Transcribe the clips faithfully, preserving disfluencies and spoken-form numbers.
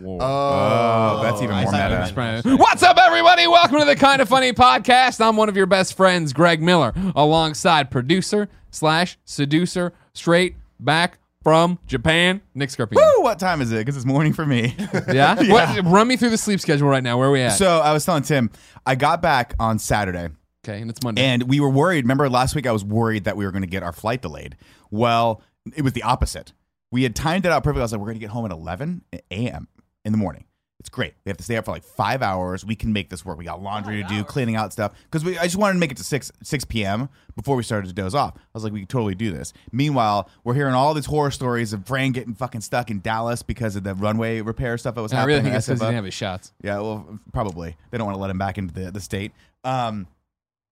Whoa. Oh, oh, that's even more meta. What's up, everybody? Welcome to the Kinda Funny podcast. I'm one of your best friends, Greg Miller, alongside producer slash seducer, straight back from Japan, Nick Scarpino. Woo, what time is it? Because it's morning for me. Yeah? Yeah. What, run me through the sleep schedule right now. Where are we at? So I was telling Tim, I got back on Saturday. Okay, and it's Monday. And we were worried. Remember last week I was worried that we were going to get our flight delayed. Well, it was the opposite. We had timed it out perfectly. I was like, we're going to get home at eleven a.m. in the morning. It's great. We have to stay up for like five hours. We can make this work. We got laundry to do, cleaning out stuff. Because I just wanted to make it to six p.m. before we started to doze off. I was like, we could totally do this. Meanwhile, we're hearing all these horror stories of Bran getting fucking stuck in Dallas because of the runway repair stuff that was and happening. I really think that's because he didn't have his shots. Yeah, well, probably. They don't want to let him back into the, the state. Um,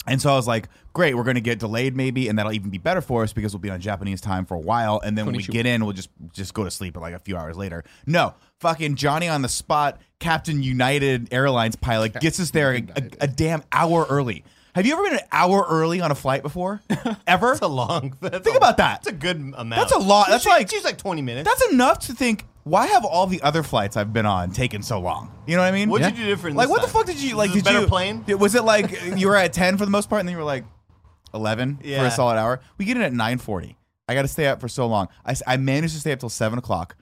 and so I was like, great, we're going to get delayed maybe, and that'll even be better for us because we'll be on Japanese time for a while, and then when we get in, we'll just just go to sleep like a few hours later. No. Fucking Johnny on the spot, Captain United Airlines pilot, gets us there a, a, a damn hour early. Have you ever been an hour early on a flight before? Ever? That's a long. That's think a, about that. That's a good amount. That's a lot. That's like, she's like twenty minutes. That's enough to think, why have all the other flights I've been on taken so long? You know what I mean? What did yeah. you do different? Like, what time? the fuck did you like? Was did better you plane? Was it like you were at ten for the most part, and then you were like eleven yeah. for a solid hour? We get in at nine forty. I got to stay up for so long. I, I managed to stay up till seven o'clock.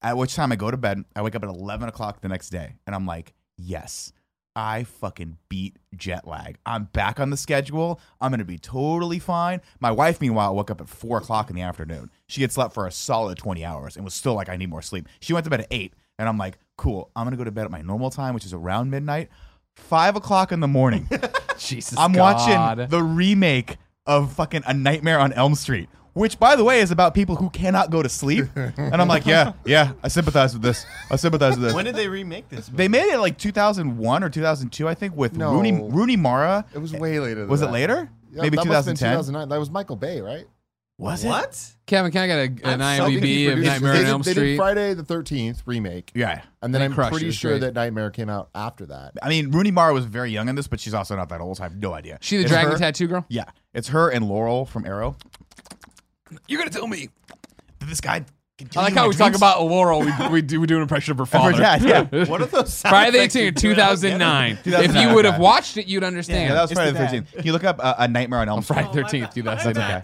At which time I go to bed. I wake up at eleven o'clock the next day, and I'm like, yes. I fucking beat jet lag. I'm back on the schedule. I'm going to be totally fine. My wife, meanwhile, woke up at four o'clock in the afternoon. She had slept for a solid twenty hours and was still like, I need more sleep. She went to bed at eight, and I'm like, cool. I'm going to go to bed at my normal time, which is around midnight. five o'clock in the morning. Jesus I'm God. watching the remake of fucking A Nightmare on Elm Street, which, by the way, is about people who cannot go to sleep. And I'm like, yeah, yeah, I sympathize with this. I sympathize with this. When did they remake this movie? They made it like two thousand one or two thousand two, I think, with no. Rooney Rooney Mara. It was way later than Was that. it later? Yeah, Maybe that two thousand ten? two thousand nine. That was Michael Bay, right? Was what? it? What? Kevin, can I get a, an IMDb of Nightmare on Elm Street? They did Friday the thirteenth remake. Yeah. And then and I'm pretty sure right? that Nightmare came out after that. I mean, Rooney Mara was very young in this, but she's also not that old. So I have no idea. She the it's dragon her, tattoo girl? Yeah. It's her and Laurel from Arrow. You're going to tell me that this guy can I like how we dreams? talk about Laurel. We, we, do, we do an impression of her father. Her dad, yeah. What are those Friday the thirteenth, two thousand nine. If you would have watched it, you'd understand. Yeah, yeah that was Friday the thirteenth. Can you look up uh, A Nightmare on Elm Street? Friday the thirteenth, two thousand nine.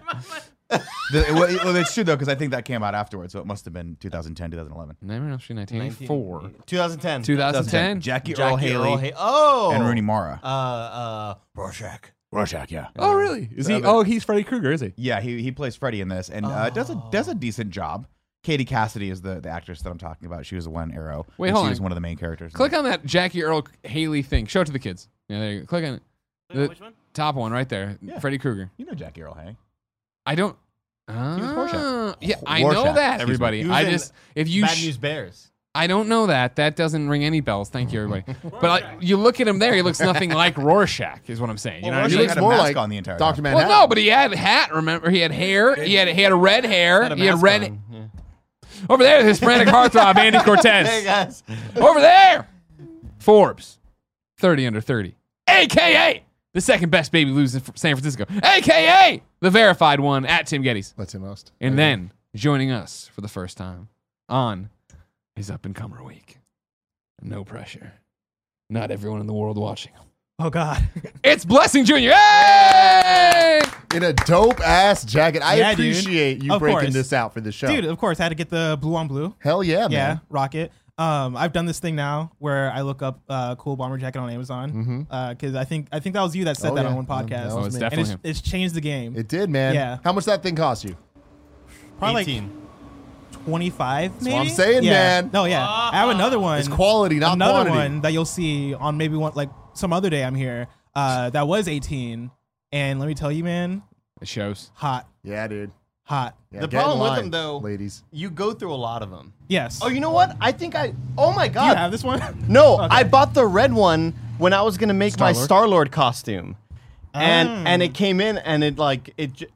Well, it's true, though, because I think that came out afterwards, so it must have been two thousand ten, two thousand eleven. Nightmare on Elm Street, nineteen ninety-four. two thousand ten. two thousand ten. Jackie Earle Haley. Oh. And Rooney Mara. Uh, uh, Rorschach. Rorschach, yeah. Oh, really? Is he? Oh, he's Freddy Krueger, is he? Yeah, he he plays Freddy in this, and oh. uh, does a does a decent job. Katie Cassidy is the, the actress that I'm talking about. She was the one Arrow. Wait, hold she on. She was one of the main characters. Click on that Jackie Earle Haley thing. Show it to the kids. Yeah, there you go. Click on it. The Which one? Top one right there. Yeah. Freddy Krueger. You know Jackie Earle Haley. I don't. Uh, he was Rorschach. Yeah, I Rorschach. know that. Everybody, he was I just if you Bad News Bears. I don't know that. That doesn't ring any bells. Thank you, everybody. But like, you look at him there; he looks nothing like Rorschach, is what I'm saying. You well, know, he looks more mask like on the entire Doctor Manhattan. Well, no, but he had a hat. Remember, he had hair. He had he had a red hair. A he had red. Ha- yeah. Over there, Hispanic heartthrob Andy Cortez. Hey guys, over there, Forbes, thirty under thirty, A K A the second best baby lose in San Francisco, A K A the verified one at Tim Gettys. That's him most. And there then joining us for the first time on. He's up and comer week. No pressure. Not everyone in the world watching him. Oh, God. It's Blessing Junior Hey! In a dope-ass jacket. I yeah, appreciate dude. you of breaking course. this out for the show. Dude, of course. I had to get the blue on blue. Hell yeah, man. Yeah, rock it. Um, I've done this thing now where I look up uh, cool bomber jacket on Amazon because mm-hmm. uh, I think I think that was you that said oh, that yeah. on one podcast. No, no, it's definitely and it's, it's changed the game. It did, man. Yeah. How much that thing cost you? Probably eighteen. Like, twenty-five, maybe? That's what I'm saying, yeah. man. No, yeah. Uh-huh. I have another one. It's quality, not another quantity. Another one that you'll see on maybe one, like some other day I'm here uh, that was eighteen. And let me tell you, man. It shows. Hot. Yeah, dude. Hot. Yeah, the problem line, with them, though, ladies, you go through a lot of them. Yes. Oh, you know what? I think I... Oh, my God. Do you have this one? No, okay. I bought the red one when I was going to make Star-Lord. my Star-Lord costume. Um. And and it came in and it, like... it. J-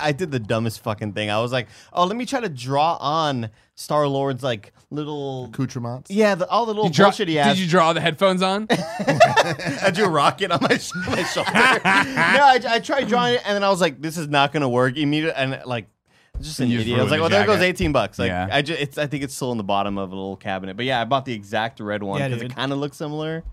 I did the dumbest fucking thing. I was like, oh, let me try to draw on Star-Lord's, like, little... accoutrements? Yeah, the, all the little draw, bullshit he has. Did you draw the headphones on? I drew a rocket on my, sh- my shoulder. No, I, I tried drawing it, and then I was like, this is not going to work immediately. And, like, just an idiot. I was like, well, there goes eighteen bucks. Like, yeah. I just, it's, I think it's still in the bottom of a little cabinet. But yeah, I bought the exact red one because yeah, it kind of looks similar.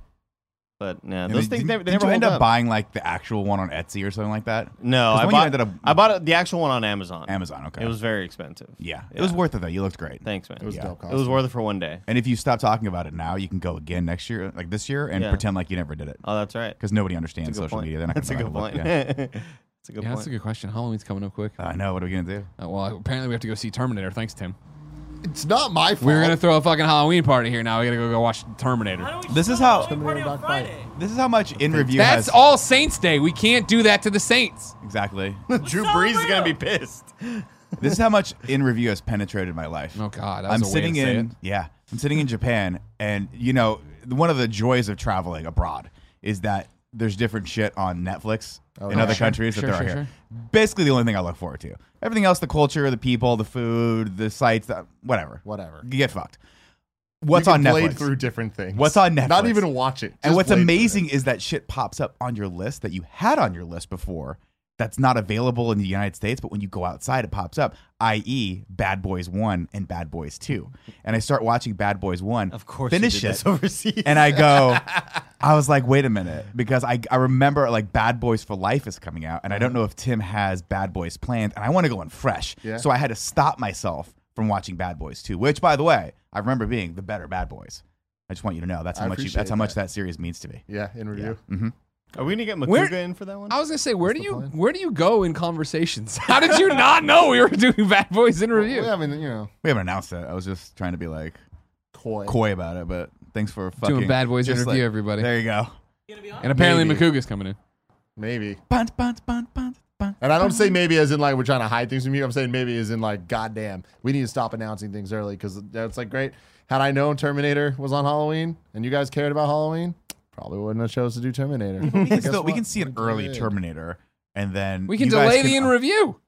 But no, nah, those did, things never. They did never you end up, up buying like the actual one on Etsy or something like that? No, I bought, up, I bought the actual one on Amazon. Amazon, okay. It was very expensive. Yeah, yeah. It was worth it though. You looked great. Thanks, man. It was yeah. dope. Costume. It was worth it for one day. And if you stop talking about it now, you can go again next year, like this year, and yeah. pretend like you never did it. Oh, that's right. Because nobody understands social point. media. They're not going to look. That's a good point. Yeah. That's a good yeah, point. That's a good question. Halloween's coming up quick. I uh, know. What are we going to do? Uh, well, apparently we have to go see Terminator. Thanks, Tim. It's not my fault. We're gonna throw a fucking Halloween party here now. We gotta go, go watch Terminator. This is how This is how much in review. That's has. All Saints Day. We can't do that to the Saints. Exactly. Drew Brees is gonna be pissed. This is how much in review has penetrated my life. Oh God, I'm sitting in. Yeah, I'm sitting in Japan, and you know, one of the joys of traveling abroad is that there's different shit on Netflix oh, in yeah. other sure, countries sure, that there sure, are here. Sure. Basically, the only thing I look forward to. Everything else, the culture, the people, the food, the sights, the, whatever. Whatever. You get fucked. What's you can on Netflix? Through different things. What's on Netflix? Not even watch it. And what's amazing is that shit pops up on your list that you had on your list before that's not available in the United States, but when you go outside, it pops up, that is. Bad Boys one and Bad Boys two. And I start watching Bad Boys one, of course finish you did it, this overseas. And I go... I was like, wait a minute, because I, I remember like Bad Boys for Life is coming out, and I don't know if Tim has Bad Boys planned, and I want to go in fresh. Yeah. So I had to stop myself from watching Bad Boys two, which, by the way, I remember being the better Bad Boys. I just want you to know that's how I much you, that's how much that. that series means to me. Yeah, in review. Yeah. Mm-hmm. Are we gonna get Makuga in for that one? I was gonna say, where What's do you plan? where do you go in conversations? How did you not know we were doing Bad Boys in review? Well, I mean, you know, we haven't announced that. I was just trying to be like coy, coy about it, but. Thanks for fucking doing Bad Boys interview, like, everybody. There you go. And apparently Makuga's coming in. Maybe. Bunt, bunt, bunt, bunt, bunt, and I don't say maybe as in like we're trying to hide things from you. I'm saying maybe as in like, goddamn, we need to stop announcing things early because that's like great. Had I known Terminator was on Halloween and you guys cared about Halloween, probably wouldn't have chose to do Terminator. we, can still, we can see an early Terminator and then we can delay the in review.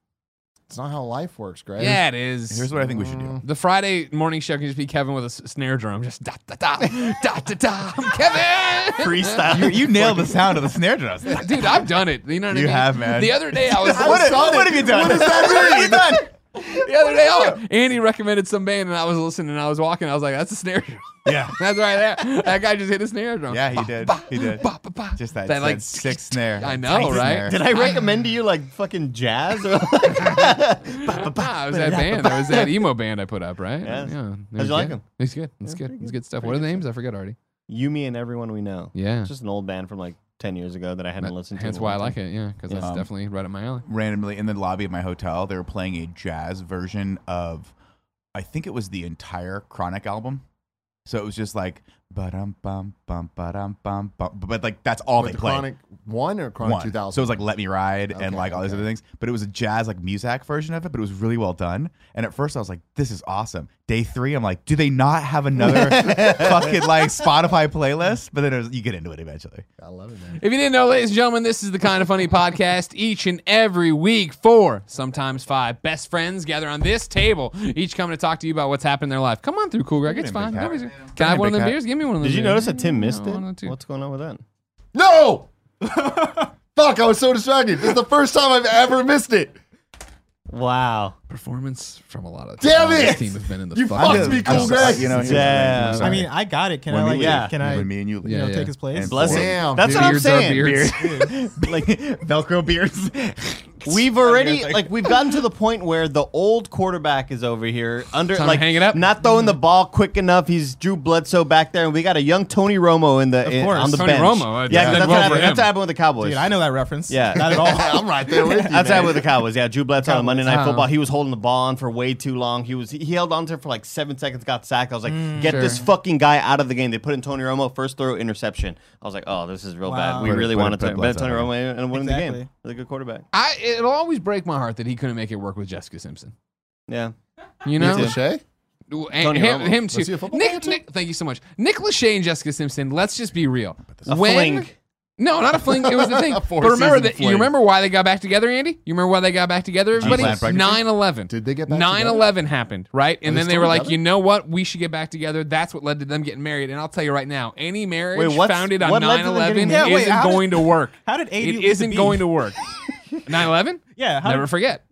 It's not how life works, Greg. Yeah, it is. Here's what I think we should do. The Friday morning show can just be Kevin with a snare drum. Just da, da, da, da, da, da. I'm Kevin! Freestyle. You, you nailed the sound of the snare drums. Dude, I've done it. You know what I mean? You have, man. The other day I was... I what, what, what have you done? What, that what have you done? The other day, I, Andy recommended some band, and I was listening, and I was walking. I was like, "That's a snare drum." Yeah, that's right. That, that guy just hit a snare drum. Yeah, he bah, did. Bah, he did. Bah, bah, bah. Just that, that like sick snare. I know, tight right? Snare. Did I recommend I, to you like fucking jazz or? Like bah, bah, bah, it was that band. It was that emo band I put up, right? Yes. Yeah. How'd you like him? It's good. It's good. It's good stuff. Pretty what are the names? Stuff. I forget already. You, me, and everyone we know. Yeah, it's just an old band from like ten years ago that I hadn't that, listened to. That's why I like it, yeah, because yeah. that's um, definitely right up my alley. Randomly, in the lobby of my hotel, they were playing a jazz version of, I think it was the entire Chronic album. So it was just like, ba-dum, bum, bum, ba-dum, bum, bum. But like, that's all Wait, they the played. Chronic one or Chronic one. two thousand? So it was like Let Me Ride okay, and like all okay. these other things. But it was a jazz, like Muzak version of it, but it was really well done. And at first I was like, this is awesome. Day three, I'm like, do they not have another fucking like Spotify playlist? But then it was, you get into it eventually. I love it, man. If you didn't know, ladies and gentlemen, this is the Kinda Funny podcast. Each and every week, four, sometimes five best friends gather on this table, each coming to talk to you about what's happened in their life. Come on through, Cool Greg. It's fine. Can I have one of them beers? Give me one of them beers. Did you notice that Tim missed it? What's going on with that? No! Fuck, I was so distracted. This is the first time I've ever missed it. Wow. Performance from a lot of Damn teams. Damn it! Team has been in the you fucked me, Cool Greg. You know, yeah. I mean, I got it. Can when I, like, leave, yeah. can I, when me and you, leave. you know, yeah, yeah. take his place? Blessing. Damn. That's dude. what I'm saying. Beards beards. Like, Velcro beards. We've already, like, we've gotten to the point where the old quarterback is over here, under, Time like, hanging up. not throwing mm-hmm. the ball quick enough. He's Drew Bledsoe back there, and we got a young Tony Romo in the in, on the Tony bench. Romo, yeah, yeah. That's, well happened, that's what happened with the Cowboys. Dude, I know that reference. Yeah, not at all. I'm right there with you. That's what happened with the Cowboys. Yeah, Drew Bledsoe on Monday Night Football. He was holding the ball on for way too long. He was he held on to it for like seven seconds. Got sacked. I was like, mm, get sure. this fucking guy out of the game. They put in Tony Romo. First throw, interception. I was like, oh, this is real wow. bad. We put really wanted to bet Tony Romo and win exactly. the game. He's a good quarterback. I. It'll always break my heart that he couldn't make it work with Jessica Simpson. Yeah. You know? Nick Lachey? And him, him too. Nick, too. Nick, thank you so much. Nick Lachey and Jessica Simpson, let's just be real. A when, fling. No, not a fling. It was a thing. a but remember that fling. You remember why they got back together, Andy? You remember why they got back together, everybody? nine eleven. Did they get back together? nine eleven happened, right? And then they were like, you know what? We should get back together. That's what led to them getting married. And I'll tell you right now, any marriage wait, founded on nine eleven yeah, isn't wait, going did, to work. How did A D It isn't going to work. nine eleven? Yeah. Never did, forget.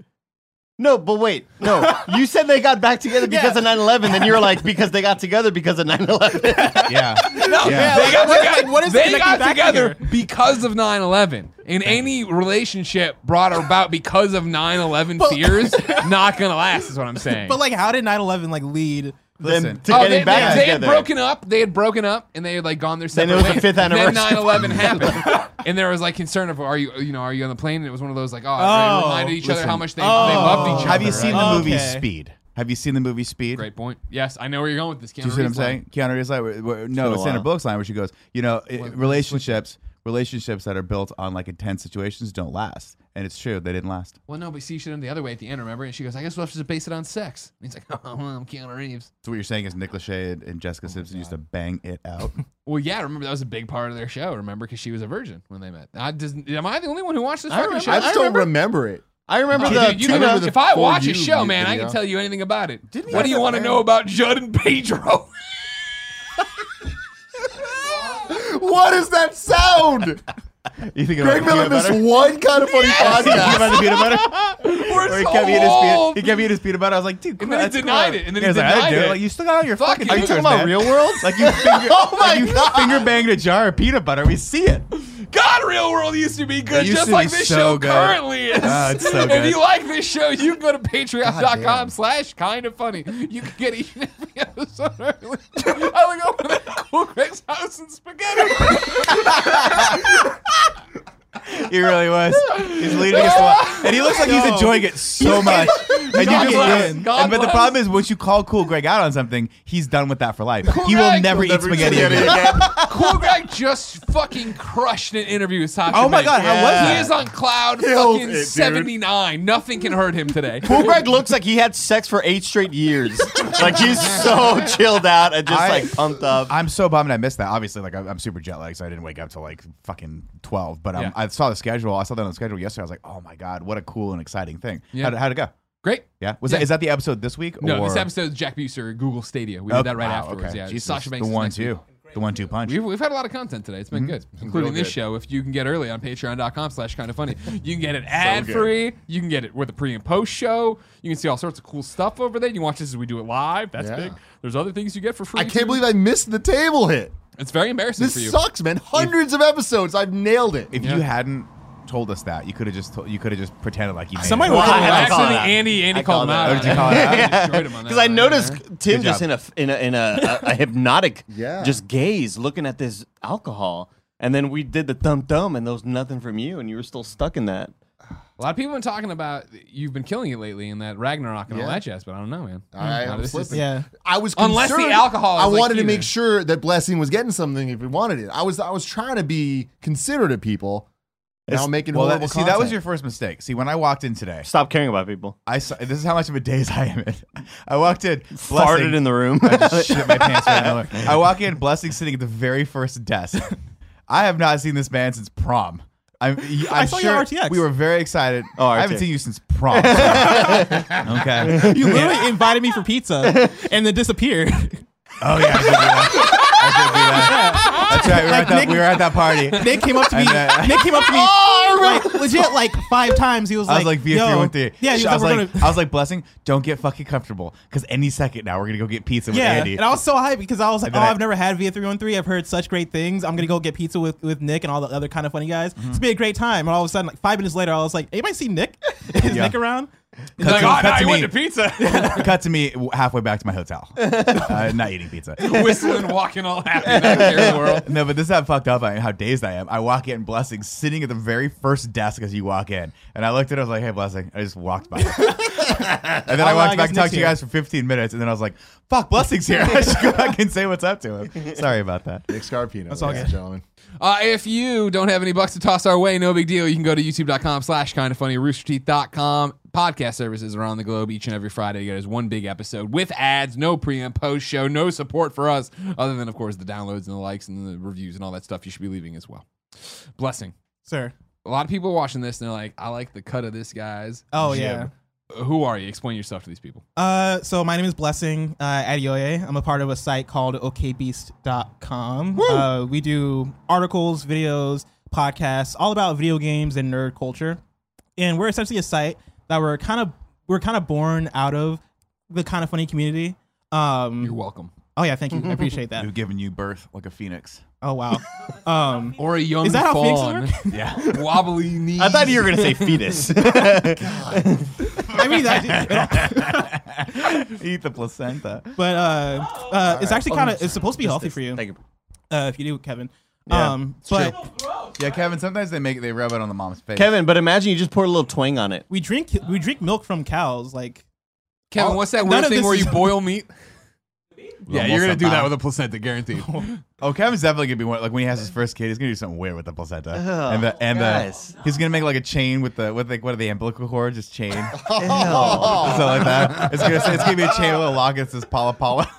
No, but wait. No. You said they got back together because yeah. of nine eleven, then you were like, because they got together because of nine eleven. Yeah. No, yeah. They got together, what is they got together because of nine eleven. And any relationship brought about because of nine eleven fears, not going to last is what I'm saying. But like, how did nine eleven like lead... Listen, to oh, getting they, back they, they had broken up. They had broken up, and they had like gone their separate ways. Then it was the fifth anniversary. Then nine eleven happened, and there was like concern of are you, you know, are you on the plane? And it was one of those like, oh, oh they reminded each listen, other how much they, oh, they loved each other. Have you seen right? the movie okay. Speed? Have you seen the movie Speed? Great point. Yes, I know where you're going with this. Keanu Do you see what I'm saying? Keanu Reeves' line. Where, where, no, it's Sandra Bullock's line where she goes, you know, it, what, relationships. Relationships that are built on like intense situations don't last, and it's true they didn't last. Well, no, but see, she did the other way at the end, remember? And she goes, "I guess we'll have to base it on sex." And he's like, "Oh, well, I'm Keanu Reeves." So what you're saying is Nick Lachey and Jessica oh Simpson used to bang it out. Well, yeah, remember that was a big part of their show. Remember, because she was a virgin when they met. I just, am I the only one who watched this? I, remember, show? I still I remember, remember it. I remember oh, the. You, you I remember the if I watch a show, man, video. I can tell you anything about it. Didn't what do you want to know about Judd and Pedro? What is that sound? You think Greg Miller this one kind of funny yes. podcast. Peanut butter? We're or he so kept eating old. His peanut, he kept eating his peanut butter. I was like, dude, and then he denied it. And then he, he denied like, it. it. Like, you still got all your Fuck fucking you. Are you talking about real world? Like you finger, oh like you finger banged a jar of peanut butter. We see it. God, Real World used to be good, just like this so show good. currently is. Oh, it's so good. If you like this show, you can go to patreon.com slash kind of funny. You can get each and every episode early. I would go over to that cool Greg's house and spaghetti. He really was. He's leading us along. And he looks like no. he's enjoying it so much. And God you can bless. win. God and, but bless. the problem is, once you call Cool Greg out on something, he's done with that for life. Cool he Greg will never, will never eat spaghetti, spaghetti again. again. Cool Greg just fucking crushed an interview with Sasha. Oh my God, how yeah. was that? He is on cloud Killed fucking it, seventy-nine. Nothing can hurt him today. Cool Greg looks like he had sex for eight straight years. Like he's so chilled out and just I, like pumped up. I'm so bummed I missed that. Obviously, like I'm, I'm super jet lagged, so I didn't wake up till like fucking twelve. But I'm. Yeah. I saw the schedule. I saw that on the schedule yesterday. I was like, "Oh my God, what a cool and exciting thing!" Yeah. How'd, how'd it go? Great. Yeah. Was yeah. that is that the episode this week? Or? No, this episode is Jack Buser, Google Stadia. We oh, did that right wow, afterwards. Okay. Yeah, Jesus. Sasha Banks. The one two, the one two punch. We've, we've had a lot of content today. It's been mm-hmm. good, including good. this show. If you can get early on Patreon dot com slash Kind of Funny, you can get it ad so free. You can get it with a pre and post show. You can see all sorts of cool stuff over there. You can watch this as we do it live. That's yeah. big. There's other things you get for free. I can't too. believe I missed the table hit. It's very embarrassing this for you. This sucks, man. Hundreds if, of episodes. I've nailed it. If yeah. you hadn't told us that, you could have just told, you could have just pretended like you made Somebody it. Somebody well, actually Andy Andy I called him out. Because yeah. I noticed right. Tim just in a in a in a, a, a hypnotic yeah. just gaze looking at this alcohol, and then we did the thumb thumb, and there was nothing from you, and you were still stuck in that. A lot of people have been talking about you've been killing it lately and that Ragnarok and yeah. all that jazz, but I don't know, man. I, I, was, is, yeah. I was concerned. Unless the alcohol I wanted like to make sure that Blessing was getting something if he wanted it. I was I was trying to be considerate of people. Now I'm making well, horrible that, See, that was your first mistake. See, when I walked in today. Stop caring about people. I saw, This is how much of a daze I am in. I walked in. Farted Blessing, in the room. I just shit my pants right now. I walk in, Blessing sitting at the very first desk. I have not seen this man since prom. I'm, I'm I saw sure your R T X. We were very excited. Oh, I haven't seen you since prom. Okay. You literally invited me for pizza and then disappeared. Oh, yeah. I did do that. I did do that. That's right. We were, like at, that, Nick, we were at that party. Nick came up to me. Then, Nick came up to me. Like, legit, like five times. He was like, I was like, V F three one three. Yeah, he was I, was like, gonna... I was like, Blessing, don't get fucking comfortable because any second now we're going to go get pizza yeah. with Andy. And I was so hyped because I was like, oh, I... I've never had V F three one three. I've heard such great things. I'm going to go get pizza with, with Nick and all the other kind of funny guys. Mm-hmm. It's going to be a great time. And all of a sudden, like five minutes later, I was like, anybody see Nick? Is yeah. Nick around? He's like, oh, no, he went to pizza. Cut to me halfway back to my hotel. Uh, not eating pizza. Whistling, walking all happy back here in the world. No, but this is how fucked up I am, how dazed I am. I walk in, Blessing, sitting at the very first desk as you walk in. And I looked at it, I was like, hey, Blessing. I just walked by. And then I, I walked back and talked to you guys for fifteen minutes. And then I was like, fuck, Blessing's here. I should go back and say what's up to him. Sorry about that. Nick Scarpino. That's all good, gentlemen. Uh, if you don't have any bucks to toss our way, no big deal. You can go to youtube dot com slash kind of funny, rooster teeth dot com. Podcast services around the globe each and every Friday. There's one big episode with ads, no pre and post show, no support for us, other than, of course, the downloads and the likes and the reviews and all that stuff you should be leaving as well. Blessing. Sir. A lot of people watching this and they're like, I like the cut of this guy's. Oh, jib. yeah. Who are you? Explain yourself to these people. Uh, so my name is Blessing uh, Adeoye. I'm a part of a site called O K Beast dot com. Uh, we do articles, videos, podcasts, all about video games and nerd culture. And we're essentially a site that were kind of we're kind of born out of the Kinda Funny community. Um, You're welcome. Oh yeah, thank you. I appreciate that. We've given you birth like a phoenix. Oh wow. Um, or a young. Is that fawn. How phoenixes work? Yeah. Wobbly knees. I thought you were gonna say fetus. God. I mean, I do. Eat the placenta. But uh, oh, uh, it's right. actually kind of it's supposed to be healthy this. for you. Thank you. Uh, if you do, Kevin. Yeah, um, but true. yeah, Kevin. Sometimes they make they rub it on the mom's face. Kevin, but imagine you just pour a little twang on it. We drink we drink milk from cows, like. Kevin, all, what's that weird thing where you boil meat? Yeah, you're gonna do that with a placenta, guaranteed. Oh, Kevin's definitely gonna be one. Like when he has his first kid, he's gonna do something weird with the placenta, oh, and the and guys. the he's gonna make like a chain with the with like what are the umbilical cord, just chain, oh. so like that. It's gonna it's gonna be a chain with a lock. It says Paula Paula.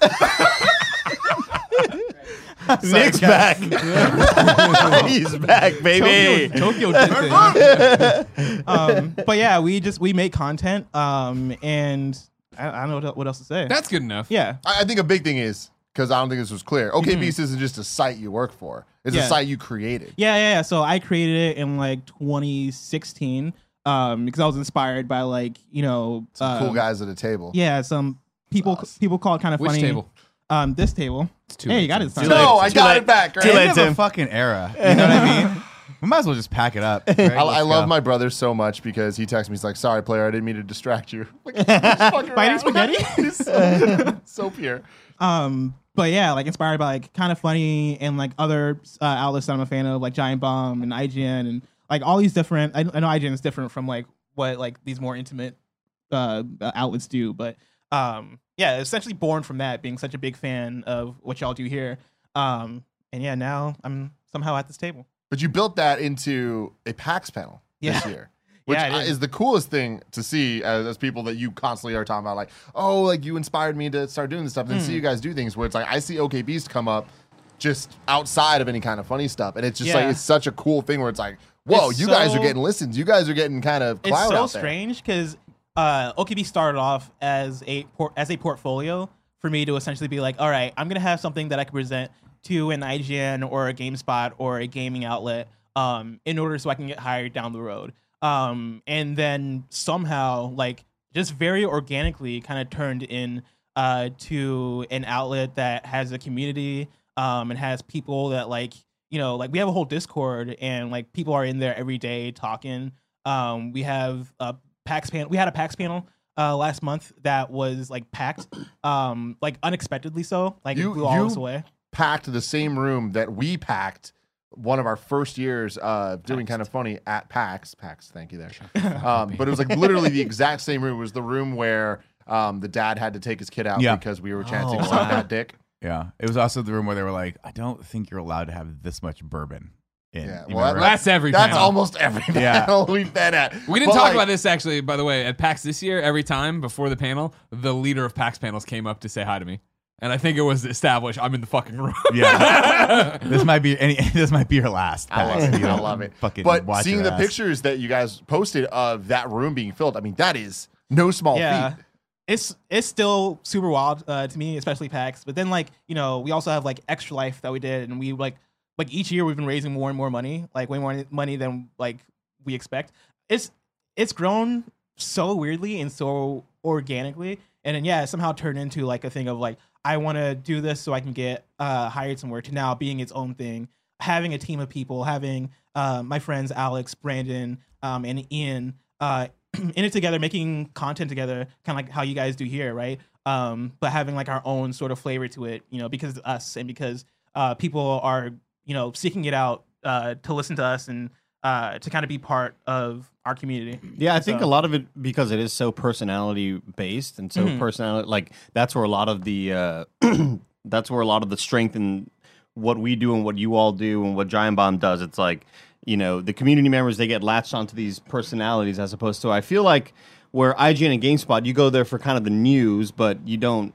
Sorry, Nick's guys. back. He's back, baby. Tokyo, Tokyo um, But yeah, we just we make content, um, and I, I don't know what else to say. That's good enough. Yeah, I, I think a big thing is because I don't think this was clear. OKBeast mm-hmm. isn't just a site you work for; it's yeah. a site you created. Yeah, yeah, yeah. So I created it in like twenty sixteen um, because I was inspired by like you know some um, cool guys at a table. Yeah, some people awesome. people call it Kinda Funny. Which table? Um, this table. It's too hey, you got it. Too no, late. I got it back. Right? Too late, Tim. Fucking era. You know what I mean? We might as well just pack it up. Right? I, I love my brother so much because he texts me. He's like, "Sorry, player, I didn't mean to distract you." Like, biting spaghetti. He's so, so pure. Um, but yeah, like inspired by like Kinda Funny and like other uh, outlets that I'm a fan of, like Giant Bomb and I G N and like all these different. I, I know I G N is different from like what like these more intimate uh, outlets do, but. Um, yeah, essentially born from that, being such a big fan of what y'all do here. Um, and yeah, now I'm somehow at this table. But you built that into a PAX panel yeah. this year, which yeah, I, is the coolest thing to see as, as people that you constantly are talking about, like, oh, like you inspired me to start doing this stuff. And mm. see you guys do things where it's like, I see OKBeast come up just outside of any kind of funny stuff. And it's just yeah. like, it's such a cool thing where it's like, whoa, it's you so, guys are getting listens. You guys are getting kind of clout out there. It's so strange because... Uh, O K B started off as a por as a portfolio for me to essentially be like, all right, I'm gonna have something that I can present to an I G N or a GameSpot or a gaming outlet, um, in order so I can get hired down the road. Um, and then somehow, like, just very organically, kind of turned in uh, to an outlet that has a community um, and has people that like, you know, like we have a whole Discord and like people are in there every day talking. Um, we have uh, PAX panel. We had a PAX panel uh, last month that was like packed, um, like unexpectedly so. Like you, it blew all you us away. Packed the same room that we packed one of our first years uh, doing Kinda Funny at PAX. PAX, thank you there. Um, but it was like literally the exact same room. It was the room where um, the dad had to take his kid out yeah. because we were chanting "Suck that dick." Yeah, it was also the room where they were like, "I don't think you're allowed to have this much bourbon." In, yeah, well, that, that's every That's panel. almost every panel yeah. we've been at. We didn't but talk like, about this, actually, by the way. At PAX this year, every time before the panel, the leader of PAX panels came up to say hi to me. And I think it was established, I'm in the fucking room. Yeah. This might be any. This might be your last PAX. I love it. You know, I love it. Fucking but watch seeing the ass. pictures that you guys posted of that room being filled, I mean, that is no small yeah. feat. It's, it's still super wild uh, to me, especially PAX. But then, like, you know, we also have, like, Extra Life that we did, and we, like, Like each year, we've been raising more and more money, like way more money than like we expect. It's it's grown so weirdly and so organically, and then yeah, it somehow turned into like a thing of like I want to do this so I can get uh, hired somewhere. To now being its own thing, having a team of people, having uh, my friends Alex, Brandon, um, and Ian uh, in it together, making content together, kind of like how you guys do here, right? Um, but having like our own sort of flavor to it, you know, because it's us and because uh, people are. You know, seeking it out uh, to listen to us and uh, to kind of be part of our community. Yeah, I think so. A lot of it because it is so personality based and so mm-hmm. personality like that's where a lot of the uh, that's where a lot of the strength in what we do and what you all do and what Giant Bomb does. It's like you know the community members they get latched onto these personalities as opposed to I feel like where I G N and GameSpot you go there for kind of the news but you don't.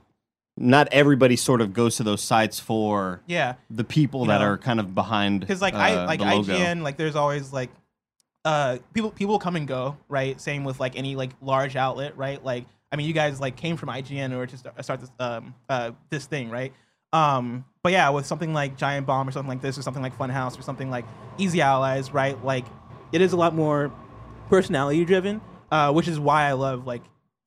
Not everybody sort of goes to those sites for yeah. the people you that know, are kind of behind because like uh, I like I G N like there's always like uh people people come and go right same with like any like large outlet right like I mean you guys like came from I G N or to start this um uh this thing right um but yeah with something like Giant Bomb or something like this or something like Funhouse or something like Easy Allies right like it is a lot more personality driven uh which is why I love like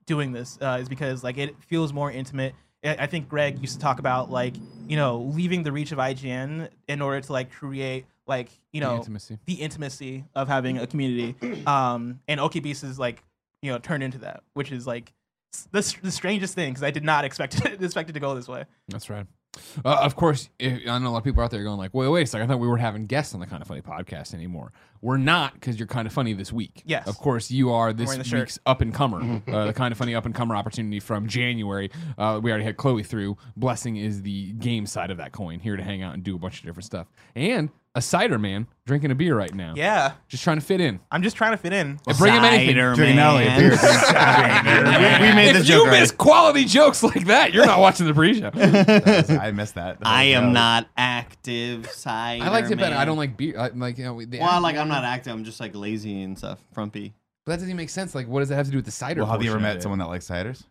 doing this uh, is because like it feels more intimate. I think Greg used to talk about like, you know, leaving the reach of I G N in order to like create like, you know, the intimacy, the intimacy of having a community. Um, and OKBeast is like, you know, turned into that, which is like the, the strangest thing because I did not expect it, expect it to go this way. That's right. Uh, of course, if, I know a lot of people out there going like, wait, wait a second, I thought we were having guests on the Kinda Funny podcast anymore. We're not, because you're Kinda Funny this week. Yes. Of course, you are this week's up-and-comer, uh, the Kinda Funny up-and-comer opportunity from January. Uh, we already had Chloe through. Blessing is the game side of that coin, here to hang out and do a bunch of different stuff. And a cider man drinking a beer right now. Yeah. Just trying to fit in. I'm just trying to fit in. Well, bring him anything. Drink Elliot beer. We, we made the joke. If you miss quality jokes like that, you're not watching the pre-show. I missed that. I am not active cider I like it better. I don't like beer. I, like, you know, well, like, I'm not active. I'm just like lazy and stuff. Frumpy. But that doesn't even make sense. Like, what does that have to do with the cider? Well, have you ever met someone that likes ciders?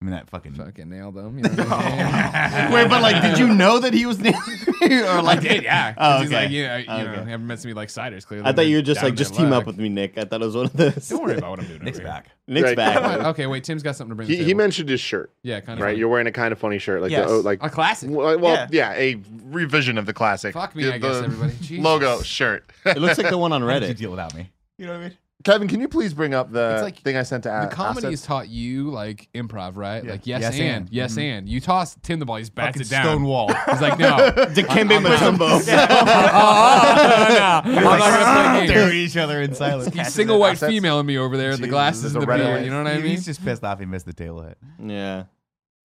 I mean, that fucking fucking nailed them. You know what I'm Wait, but like, did you know that he was nailed? Or like, I did, yeah. Oh, okay. He's like, yeah, you oh, know, okay. He never meant to be like ciders. Clearly, I thought you were just like, just team luck. Up with me, Nick. I thought it was one of those. Don't worry about what I'm doing. Nick's back. Nick's right. back. Okay, wait. Tim's got something to bring. He, to he mentioned his shirt. Yeah, kind of. Right, funny. You're wearing a kind of funny shirt, like, yes. the, oh, like a classic. Well, yeah. yeah, a revision of the classic. Fuck me, the, I guess everybody. Jesus. Logo shirt. It looks like the one on Reddit. How did you deal without me? You know what I mean? Kevin, can you please bring up the like, thing I sent to Adam? The comedy has taught you like improv, right? Yeah. Like yes, yes and, and yes mm-hmm. and. You toss Tim the ball, he bats it down. Stonewall. He's like, no, Dikembe Mutombo. I'm not gonna throw each other in silence. You single white assets. Female in me over there, Jesus, the glasses, and the beard. Away. You know what I mean? He's just pissed off. He missed the tail hit. Yeah,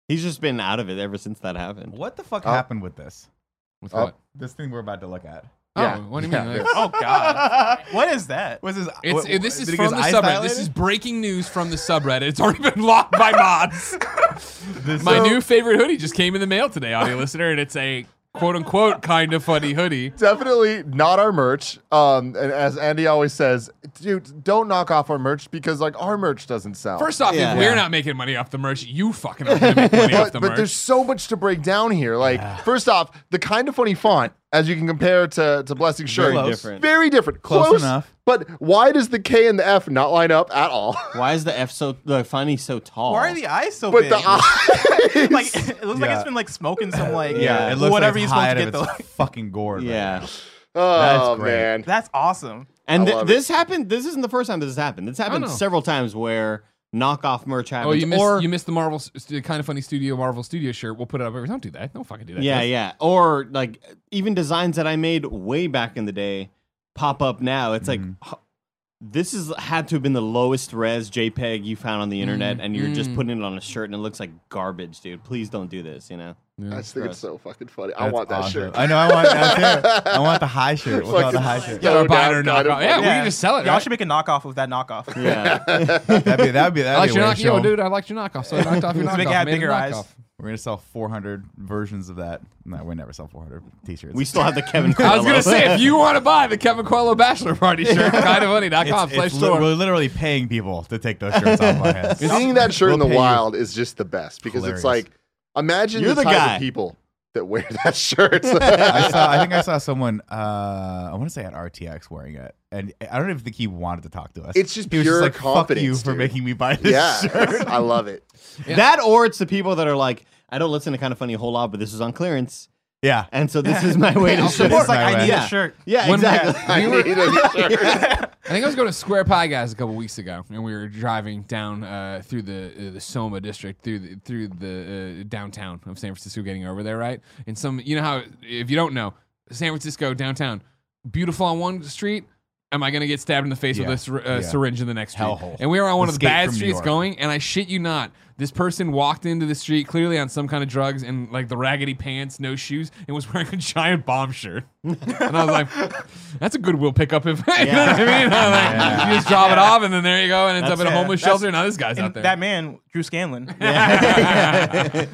he's just been out of it ever since that happened. What the fuck oh. happened with this? With oh. what? This thing we're about to look at. Oh, yeah. What do you mean? Yeah. Like, oh, God. What is that? What is this? It's, what, this is from the subreddit. Dilated? This is breaking news from the subreddit. It's already been locked by mods. This, My so, new favorite hoodie just came in the mail today, audio listener, and it's a quote-unquote kind of funny hoodie. Definitely not our merch. Um, and as Andy always says, dude, don't knock off our merch because, like, our merch doesn't sell. First off, yeah. we're yeah. not making money off the merch. You fucking are going to make money but, off the but merch. But there's so much to break down here. Like, yeah. first off, the kind of funny font. As you can compare to, to Blessing Shirt. Very different. Very different. Close, Close enough. But why does the K and the F not line up at all? Why is the F so, the funny so tall? Why are the eyes so but big? But the eyes. Like, it looks yeah. like it's been like smoking some like yeah, yeah, it looks whatever like you're supposed to get. The like. Fucking gourd. Yeah. Right oh, that's great. Man. That's awesome. And th this it. happened. This isn't the first time this has happened. It's happened several times where knockoff merch happens. Oh, you missed, or, you missed the Marvel, Kinda Funny Studio, Marvel Studio shirt. We'll put it up every Don't do that. Don't fucking do that. Yeah, guys. yeah. Or, like, even designs that I made way back in the day pop up now. It's mm. like, this is had to have been the lowest res JPEG you found on the internet, mm. and you're mm. just putting it on a shirt, and it looks like garbage, dude. Please don't do this, you know? Yeah, I just think gross. It's so fucking funny. That's I want that awesome. Shirt. I know. I want that shirt. I want the high shirt. We'll call the high shirt. Or buy or knockoff. Yeah, yeah, we can just sell it. Y'all right? should make a knockoff of that knockoff. Yeah, that'd be that'd be that. I liked your knockoff, yo, dude. I liked your knockoff, so I knocked off your knockoff. Make it have bigger eyes. We're gonna sell four hundred versions of that. No, we never sell four hundred t-shirts. We still have the Kevin Coelho. I was gonna say, if you want to buy the Kevin Coelho Bachelor Party shirt, kinda funny dot com. It's, it's li we're literally paying people to take those shirts off our heads. Seeing that shirt in the wild is just the best because it's like. Imagine You're the, the type guy. Of people that wear that shirt. I saw. I think I saw someone. Uh, I want to say at R T X wearing it, and I don't even think he wanted to talk to us. It's just he was pure just like, confidence. Fuck you dude. For making me buy this yeah, shirt. I love it. Yeah. That or it's the people that are like, I don't listen to Kinda Funny a whole lot, but this is on clearance. Yeah, and so this yeah. is my way to show. It's like right, I right. need yeah. a shirt. Yeah, when exactly. I, we were, need a shirt. yeah. I think I was going to Square Pie Guys a couple weeks ago, and we were driving down uh, through the uh, the Soma district, through the, through the uh, downtown of San Francisco, getting over there, right? And some, you know how if you don't know, San Francisco downtown, beautiful on one street. Am I going to get stabbed in the face yeah. with a uh, yeah. syringe in the next street? And we were on one Escape of the bad streets going, and I shit you not, this person walked into the street clearly on some kind of drugs and like the raggedy pants, no shoes, and was wearing a giant bomb shirt. And I was like, that's a Goodwill pickup. If yeah. you know what I mean? I like, yeah. You just drop yeah. it off, and then there you go, and it's up in a homeless that's, shelter. Now this guy's out there. That man, Drew Scanlon. Yeah.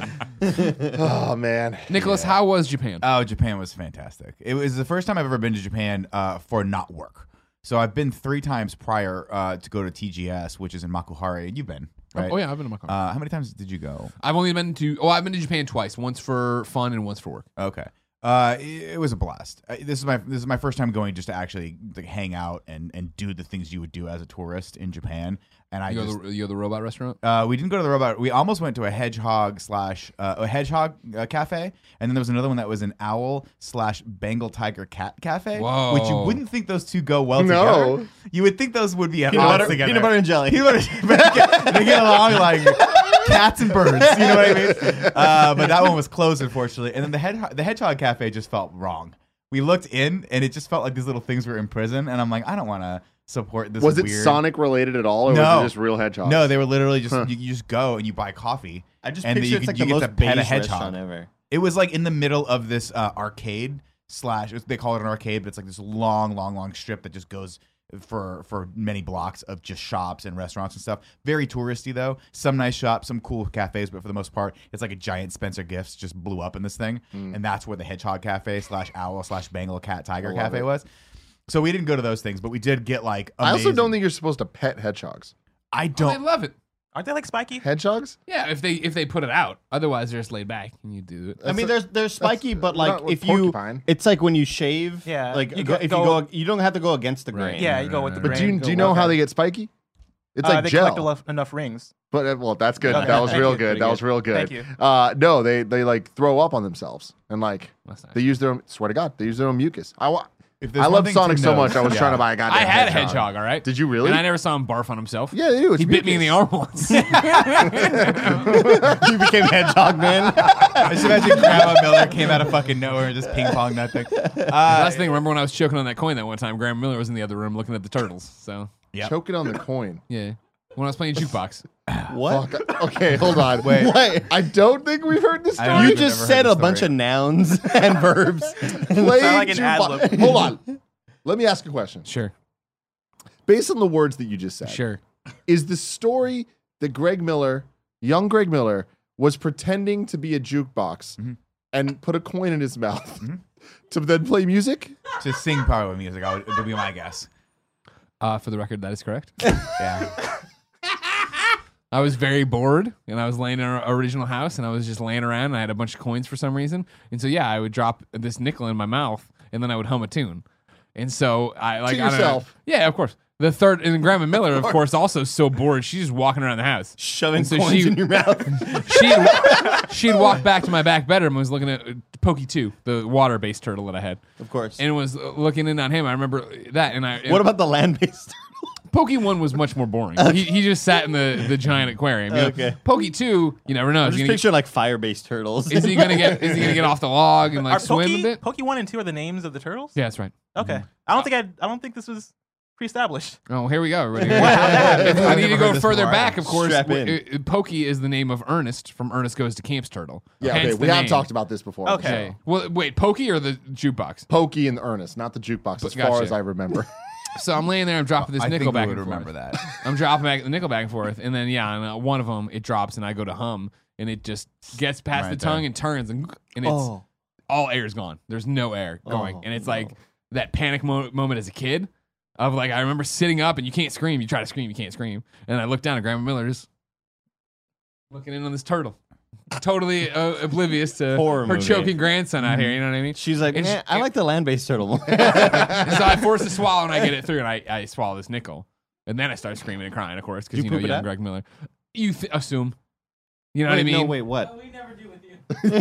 Oh, man. Nicholas, yeah. how was Japan? Oh, Japan was fantastic. It was the first time I've ever been to Japan uh, for not work. So I've been three times prior uh, to go to T G S, which is in Makuhari. You've been, right? Oh, yeah, I've been to Makuhari. Uh, how many times did you go? I've only been to, oh, I've been to Japan twice. Once for fun and once for work. Okay. Uh, it was a blast. This is my this is my first time going just to actually like, hang out and, and do the things you would do as a tourist in Japan. And I you just, go to the, you go to the robot restaurant? Uh, we didn't go to the robot. We almost went to a hedgehog slash uh, a hedgehog uh, cafe, and then there was another one that was an owl slash Bengal tiger cat cafe. Whoa. Which you wouldn't think those two go well no. together. You would think those would be at odds together. Peanut butter and jelly. Peanut butter and jelly. They get along like. Cats and birds, you know what I mean? Uh, but that one was closed, unfortunately. And then the hedgehog, the hedgehog cafe just felt wrong. We looked in, and it just felt like these little things were in prison. And I'm like, I don't want to support this. Was it weird... Sonic related at all, or no. was it just real hedgehogs? No, they were literally just huh. you, you just go and you buy coffee. I just and picture it's like you the get most pet a hedgehog ever. It was like in the middle of this uh, arcade slash. They call it an arcade, but it's like this long, long, long strip that just goes. for for many blocks of just shops and restaurants and stuff. Very touristy, though. Some nice shops, some cool cafes, but for the most part, it's like a giant Spencer Gifts just blew up in this thing. Mm. And that's where the hedgehog cafe slash owl slash Bengal cat tiger cafe it. was. So we didn't go to those things, but we did get like amazing... I also don't think you're supposed to pet hedgehogs. I don't. Oh, I love it. Aren't they like spiky? Hedgehogs? Yeah, if they if they put it out. Otherwise, they're just laid back and you do it. That's I mean, they're, they're spiky, but like if you, porcupine. It's like when you shave. Yeah, like you go, if go, you go, you don't have to go against the grain. Right, yeah, you go with the grain. But do you, do you know how they get spiky? It's uh, like they gel. They collect enough rings. But well, that's good. Okay. That was real good. That good. was real good. Thank you. Uh, no, they they like throw up on themselves and like nice. they use their own, swear to God, they use their own mucus. I want. If I love Sonic so know. much, I was yeah. trying to buy a goddamn hedgehog. I had hedgehog. a hedgehog, all right? Did you really? And I never saw him barf on himself. Yeah, they do. It's he mucus. bit me in the arm once. You became hedgehog man. I just imagine Grandma Miller came out of fucking nowhere and just ping-ponged that thing. Uh, the last thing, remember when I was choking on that coin that one time, Grandma Miller was in the other room looking at the turtles. So yep. Choking on the coin? Yeah. When I was playing jukebox. What? Fuck. Okay, hold on. Wait. Wait. I don't think we've heard this story. You just said a story. bunch of nouns and verbs. Play like an jukebox. Hold on. Let me ask a question. Sure. Based on the words that you just said, sure. is the story that Greg Miller, young Greg Miller, was pretending to be a jukebox mm-hmm. and put a coin in his mouth mm-hmm. to then play music? To sing probably music, I would, would be my guess. Uh, for the record, that is correct. Yeah. I was very bored, and I was laying in our original house, and I was just laying around, and I had a bunch of coins for some reason. And so, yeah, I would drop this nickel in my mouth, and then I would hum a tune. And so, I like... To yourself. I yeah, of course. The third... And Grandma Miller, of course. of course, also so bored. She's just walking around the house. Shoving so coins she, in your mouth. she'd, she'd walk back to my back bedroom and was looking at Pokey two, the water-based turtle that I had. Of course. And was looking in on him. I remember that, and I... And what about the land-based turtle? Pokey one was much more boring. Okay. He, he just sat in the, the giant aquarium. You know, okay. Pokey two, you never know. I'm just gonna picture get, like fire-based turtles. Is he gonna get? Is he gonna get off the log and like are swim Pokey, a bit? Pokey one and two are the names of the turtles. Yeah, that's right. Okay, mm-hmm. I don't think I. I don't think this was pre-established. Oh, here we go. Right here. Wow, we need to go further far. back. Of course, w- Pokey is the name of Ernest from Ernest Goes to Camp's Turtle. Yeah, okay, we have name. talked about this before. Okay. So. Well, wait, Pokey or the jukebox? Pokey and Ernest, not the jukebox, but, as gotcha. far as I remember. So I'm laying there, I'm dropping this I nickel back and forth. I think would remember that. I'm dropping back the nickel back and forth, and then, yeah, and, uh, one of them, it drops, and I go to hum, and it just gets past right the tongue there. and turns, and, and it's oh. all air's gone. There's no air going. Oh, and it's no. like that panic mo- moment as a kid of, like, I remember sitting up, and you can't scream. You try to scream, you can't scream. And I look down at Grandma Miller just looking in on this turtle. Totally uh, oblivious to Horror her movie. choking grandson out here, you know what I mean? She's like, she, I like the land-based turtle more. So I force a swallow and I get it through and I, I swallow this nickel. And then I start screaming and crying, of course, because you, you know, young Greg Miller. You th- assume. You know wait, what I mean? No, wait, what? No, we never do with you. Well,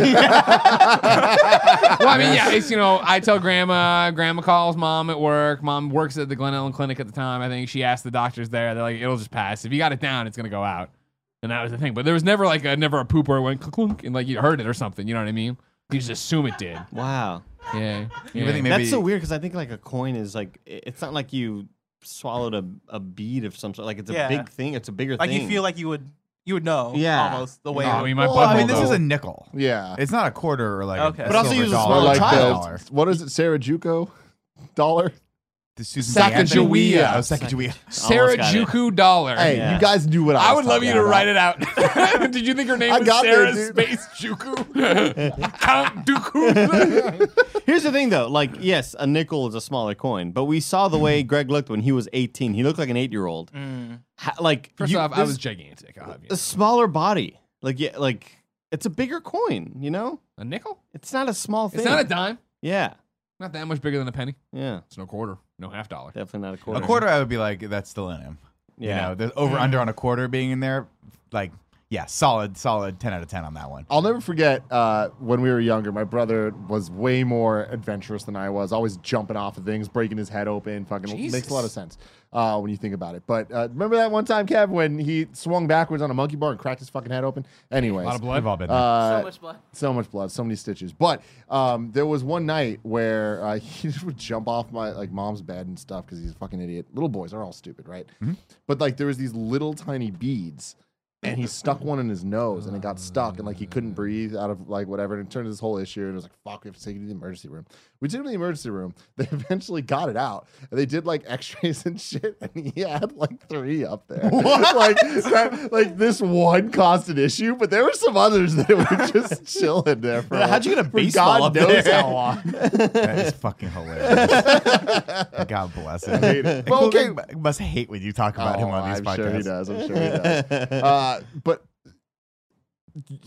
I mean, yeah, it's, you know, I tell Grandma, Grandma calls Mom at work. Mom works at the Glen Ellen Clinic at the time, I think. She asked the doctors there. They're like, it'll just pass. If you got it down, it's going to go out. And that was the thing. But there was never like a, never a poop where it went clunk and like you heard it or something. You know what I mean? You just assume it did. Wow. Yeah. yeah. Maybe. That's so weird because I think like a coin is like, it's not like you swallowed a, a bead of some sort. Like it's a yeah. big thing. It's a bigger like thing. Like you feel like you would you would know yeah. almost the way. No, I mean, my well, I mean this though. is a nickel. Yeah. It's not a quarter or like okay. a but also use a small like dollar. What is it? Sarajuku dollar? Sacagawea. Oh, Sacagawea. Sarajuku dollar. Hey, yeah. you guys knew what I was I would love you to about. write it out. Did you think her name I was Sarah there, Space Juku? Count Dooku. Here's the thing, though. Like, yes, a nickel is a smaller coin, but we saw the way Greg looked when he was eighteen. He looked like an eight-year-old. Mm. How, like, First you, off, I was gigantic. Obviously. A smaller body. Like, yeah, like... It's a bigger coin, you know? A nickel? It's not a small thing. It's not a dime. Yeah. Not that much bigger than a penny. Yeah. It's no quarter. No half dollar. Definitely not a quarter. A quarter, I would be like, that's still in him. Yeah. You know, the over, yeah. under on a quarter being in there, like, yeah, solid, solid ten out of ten on that one. I'll never forget uh, when we were younger, my brother was way more adventurous than I was, always jumping off of things, breaking his head open. Fucking Jesus. Makes a lot of sense uh, when you think about it. But uh, remember that one time, Kev, when he swung backwards on a monkey bar and cracked his fucking head open? Anyways. A lot of blood. We've all been there. Uh, so much blood. So much blood. So many stitches. But um, there was one night where uh, he just would jump off my like mom's bed and stuff because he's a fucking idiot. Little boys are all stupid, right? Mm-hmm. But like there was these little tiny beads. And he stuck one in his nose, and it got stuck, and like he couldn't breathe out of like whatever, and it turned this whole issue. And it was like, "Fuck, we have to take it to the emergency room." We took him to the emergency room. They eventually got it out, and they did like X-rays and shit, and he had like three up there. What? like that, like this one caused an issue, but there were some others that were just chilling there for. Yeah, how'd you get a baseball up there? How long? That is fucking hilarious. God bless him. It. Well, okay, must hate when you talk about oh, him on these I'm podcasts. I'm sure he does. I'm sure he does. Uh, But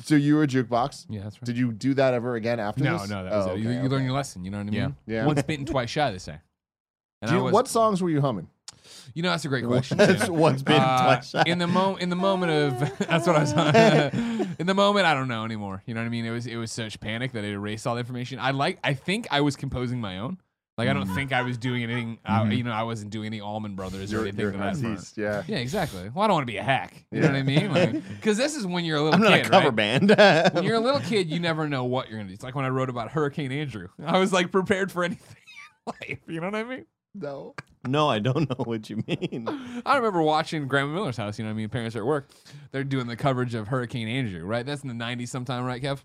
so you were a jukebox? Yeah, that's right. Did you do that ever again after no, this? No, no, that was oh, it. Okay, you you okay. learn your lesson, you know what I mean? Yeah. yeah. Once bitten, twice shy, they say. And you, was, what songs were you humming? You know, that's a great question. That's once bitten, uh, twice shy. In the mo- in the moment of that's what I was on. In the moment, I don't know anymore. You know what I mean? It was it was such panic that it erased all the information. I like I think I was composing my own. Like, I don't think I was doing anything, uh, mm-hmm. you know, I wasn't doing any Allman Brothers or anything like that. Yeah. yeah, exactly. Well, I don't want to be a hack. You yeah. know what I mean? Because like, this is when you're a little I'm kid, I'm not a cover right? band. When you're a little kid, you never know what you're going to do. It's like when I wrote about Hurricane Andrew. I was, like, prepared for anything in life. You know what I mean? No. No, I don't know what you mean. I remember watching Grandma Miller's house, you know what I mean? Parents are at work. They're doing the coverage of Hurricane Andrew, right? That's in the nineties sometime, right, Kev?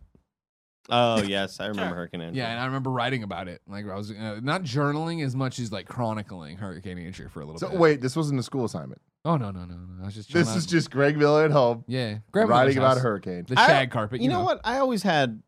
Oh, yes. I remember yeah. Hurricane Andrew. Yeah, and I remember writing about it. Like I was uh, not journaling as much as like chronicling Hurricane Andrew for a little so, bit. So wait, this wasn't a school assignment? Oh, no, no, no. no. I was just this out. Is just Greg Miller at home. Yeah. Greg writing about a hurricane. The I, shag carpet. You, you know, know what? I always had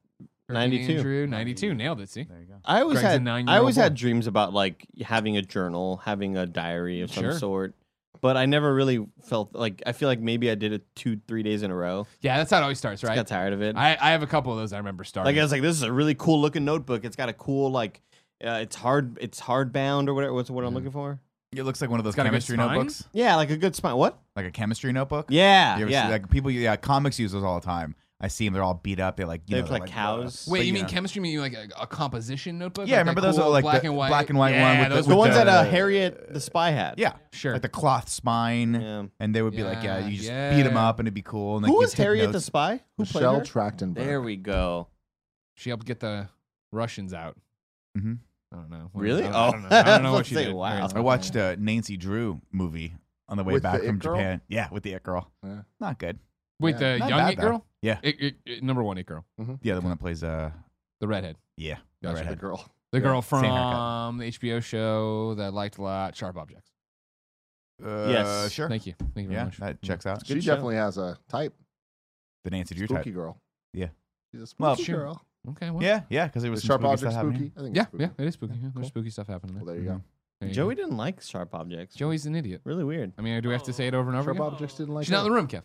ninety-two. Andrew, ninety-two. Nailed it, see? There you go. I always, had, I always had dreams about like having a journal, having a diary of sure. some sort. But I never really felt like I feel like maybe I did it two, three days in a row. Yeah, that's how it always starts, right? I got tired of it. I, I have a couple of those I remember starting. Like I was like, this is a really cool looking notebook. It's got a cool like, uh, it's hard, it's hardbound or whatever. What's the word I'm looking for? It looks like one of those chemistry notebooks. Yeah, like a good spine. What? Like a chemistry notebook. Yeah, you ever yeah. See, like people, yeah, comics use those all the time. I see them; they're all beat up. They're like, you they know, like, like cows. Wait, but, you, you mean know. Chemistry? Mean like a, a composition notebook? Yeah, like I remember those cool like black the, and white, black and white yeah, one. With those the, with the ones the, that uh, Harriet the Spy had. Yeah, sure. Like the cloth spine, yeah. and they would be yeah, like, yeah, you just yeah. beat them up, and it'd be cool. And, like, who was Harriet the Spy? Who Michelle Trachtenberg. There we go. She helped get the Russians out. Mm-hmm. I don't know. What really? I don't, oh, I don't know, I don't know what she did. Wow. I watched a Nancy Drew movie on the way back from Japan. Yeah, with the It Girl. Not good. Wait, the young It Girl. Yeah, it, it, it, number one, It Girl. Mm-hmm. Yeah, the one that plays uh, the redhead. Yeah, the gotcha. Redhead girl, the girl from the H B O show that I liked a lot, Sharp Objects. Uh, yes, sure. Thank you. Thank you very yeah, much. That checks out. She show. Definitely has a type. The Nancy Drew spooky type. Girl. Yeah, she's a spooky well, sure. girl. Okay. Well. Yeah, yeah, because it was Sharp Objects. Spooky. I think yeah, spooky. yeah, it is spooky. Yeah, cool. There's spooky stuff happening. There, well, there you mm-hmm. go. There Joey go. Didn't like Sharp Objects. Joey's an idiot. Really weird. I mean, do we have to say it over and over? Sharp Objects didn't like. She's not in the room, Kev.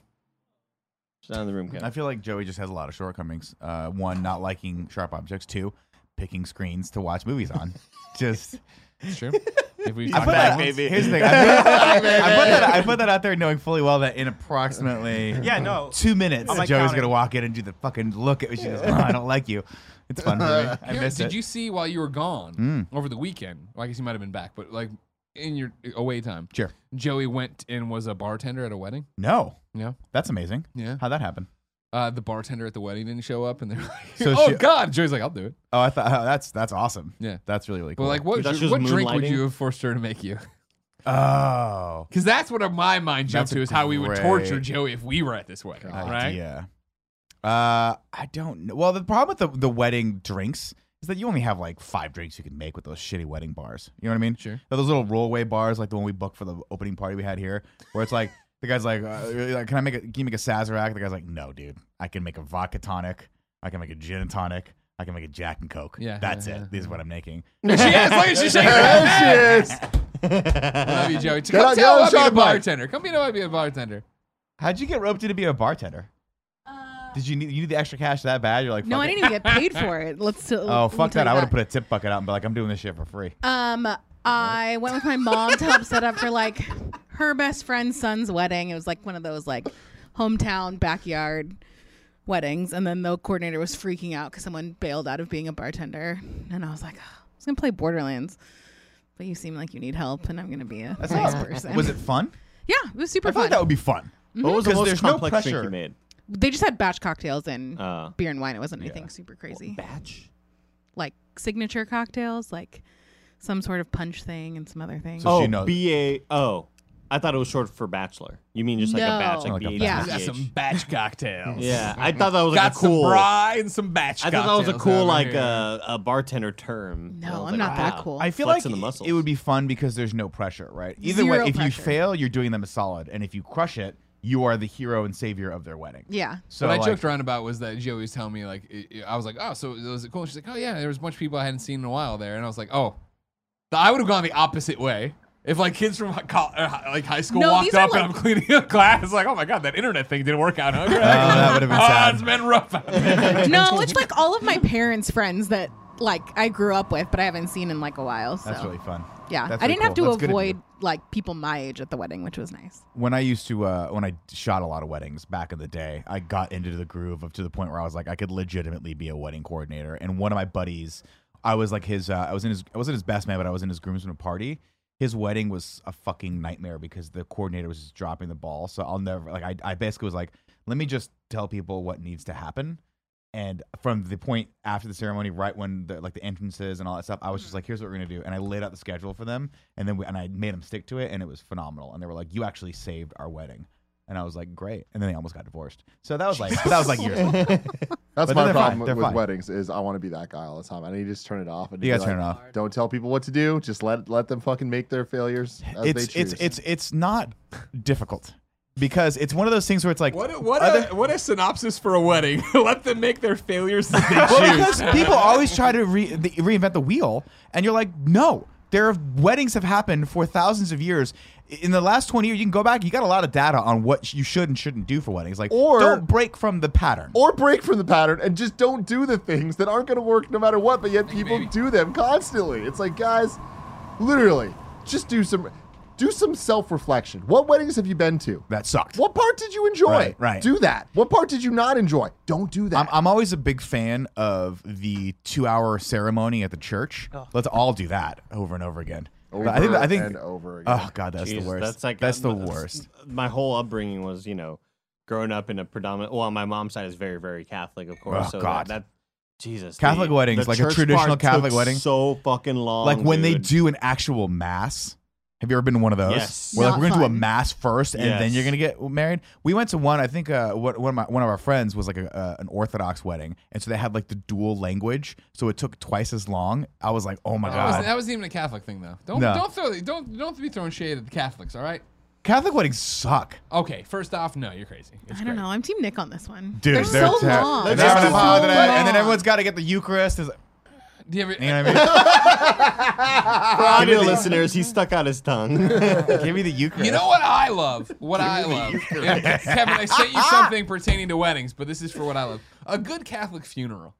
Out of the room, Kevin. I feel like Joey just has a lot of shortcomings. Uh, one, not liking Sharp Objects. Two, picking screens to watch movies on. Just it's true. If we I put that, baby. Here's the thing. I put, I, put that, I put that out there, knowing fully well that in approximately yeah, no. two minutes, oh, Joey's gonna walk in and do the fucking look at me. She goes, oh, I don't like you. It's fun for me. I missed it. Did you see while you were gone mm. over the weekend? Well, I guess you might have been back, but like. In your away time. Sure. Joey went and was a bartender at a wedding? No. No. That's amazing. Yeah. How'd that happen? Uh, the bartender at the wedding didn't show up, and they're like, so "Oh she, God!" Joey's like, "I'll do it." Oh, I thought oh, that's that's awesome. Yeah, that's really really cool. But like, what, ju- what drink would you have forced her to make you? Oh, because that's what my mind jumped that's to is how we would torture Joey if we were at this wedding, God. Right? Yeah. Uh, I don't know. Well, the problem with the, the wedding drinks. Is that you only have like five drinks you can make with those shitty wedding bars. You know what I mean? Sure. Those little rollaway bars, like the one we booked for the opening party we had here, where it's like, the guy's like, uh, can I make a, can you make a Sazerac? The guy's like, no, dude. I can make a vodka tonic. I can make a gin and tonic. I can make a Jack and Coke. Yeah. That's yeah, it. Yeah. This is what I'm making. There she is. Look at she's shaking her head. There she is. Love you, Joey. Come on, tell me to be a bartender. Come be to be a bartender. How'd you get roped into be a bartender? Uh. Did you need you need the extra cash that bad? You're like, fuck no, it. I didn't even get paid for it. Let's. Uh, oh fuck let that! I would have put a tip bucket out and be like, I'm doing this shit for free. Um, I went with my mom to help set up for like her best friend's son's wedding. It was like one of those like hometown backyard weddings, and then the coordinator was freaking out because someone bailed out of being a bartender, and I was like, oh, I was gonna play Borderlands, but you seem like you need help, and I'm gonna be a That's nice awesome. person. Was it fun? Yeah, it was super I fun. I thought that would be fun. Mm-hmm. What was the most complex no thing you made? They just had batch cocktails and uh, beer and wine. It wasn't anything yeah. super crazy. Well, batch? Like signature cocktails, like some sort of punch thing and some other things. So oh, B A O. I thought it was short for bachelor. You mean just no. like a batch? Like, like a batch. Yeah. Some batch cocktails. Yeah. I thought that was like Got a cool. Got some bra and some batch cocktails. I thought that was a cool like uh, a bartender term. No, I'm like, not wow. that cool. I feel Flexing like it would be fun because there's no pressure, right? Either Zero way, if pressure. you fail, you're doing them a solid. And if you crush it, you are the hero and savior of their wedding. Yeah. So what I like, joked around about was that Joey was telling me, like, it, it, I was like, oh, so was it cool? And she's like, oh, yeah, there was a bunch of people I hadn't seen in a while there. And I was like, oh, I would have gone the opposite way. If, like, kids from, like, high school no, walked up like, and I'm cleaning up class, it's like, oh, my God, that internet thing didn't work out, huh, Greg? Oh, that would have been sad. Oh, it's been rough out there. No, it's, like, all of my parents' friends that, like, I grew up with but I haven't seen in, like, a while. So. That's really fun. Yeah. Really I didn't cool. have to That's avoid, like, people my age at the wedding, which was nice. When I used to, uh, when I shot a lot of weddings back in the day, I got into the groove of to the point where I was, like, I could legitimately be a wedding coordinator. And one of my buddies, I was, like, his, uh, I was in his, I wasn't his best man, but I was in his groomsman party. His wedding was a fucking nightmare because the coordinator was just dropping the ball. So I'll never, like, I, I basically was like, let me just tell people what needs to happen. And from the point after the ceremony, right when the, like the entrances and all that stuff, I was just like, here's what we're going to do. And I laid out the schedule for them. And then we, and I made them stick to it. And it was phenomenal. And they were like, you actually saved our wedding. And I was like, great. And then they almost got divorced. So that was like, that was like years ago. That's but my problem fine. with fine. weddings is I want to be that guy all the time. I need to just turn it off. And you gotta like, turn it off. Don't tell people what to do. Just let let them fucking make their failures as it's, they choose. It's, it's, it's not difficult. Because it's one of those things where it's like what, what a they, what a synopsis for a wedding. Let them make their failures. They well, because people always try to re, the, reinvent the wheel, and you're like, no, there are, weddings have happened for thousands of years. In the last twenty years, you can go back. You got a lot of data on what you should and shouldn't do for weddings. Like, or, don't break from the pattern, or break from the pattern, and just don't do the things that aren't going to work no matter what. But yet people Maybe. do them constantly. It's like, guys, literally, just do some. Do some self-reflection. What weddings have you been to? That sucked. What part did you enjoy? Right, right. Do that. What part did you not enjoy? Don't do that. I'm, I'm always a big fan of the two-hour ceremony at the church. Oh. Let's all do that over and over again. Over I think, I think, and over again. Oh, God, that's Jeez, the worst. That's, like, that's the that's, worst. My whole upbringing was, you know, growing up in a predominant... Well, my mom's side is very, very Catholic, of course. Oh, so God. That, that, Jesus. Catholic the, weddings, the like a traditional Catholic wedding. So fucking long, Like when dude. they do an actual mass... Have you ever been to one of those? Yes. Where like, we're going to do a mass first, and yes. then you're going to get married? We went to one, I think uh, one, of my, one of our friends was like a, uh, an Orthodox wedding, and so they had like the dual language, so it took twice as long. I was like, oh my oh, God. That, was, that wasn't even a Catholic thing, though. Don't no. don't throw don't don't be throwing shade at the Catholics, all right? Catholic weddings suck. Okay, first off, no, you're crazy. It's I don't great. know. I'm Team Nick on this one. Dude, they're, they're so ter- long. They're they're so long. And then everyone's got to get the Eucharist. Do you, ever, you know what I mean? For audio listeners, he stuck out his tongue. Give me the Eucharist. You know what I love? What Give I love. Yeah, Kevin, I sent you something pertaining to weddings, but this is for what I love. A good Catholic funeral.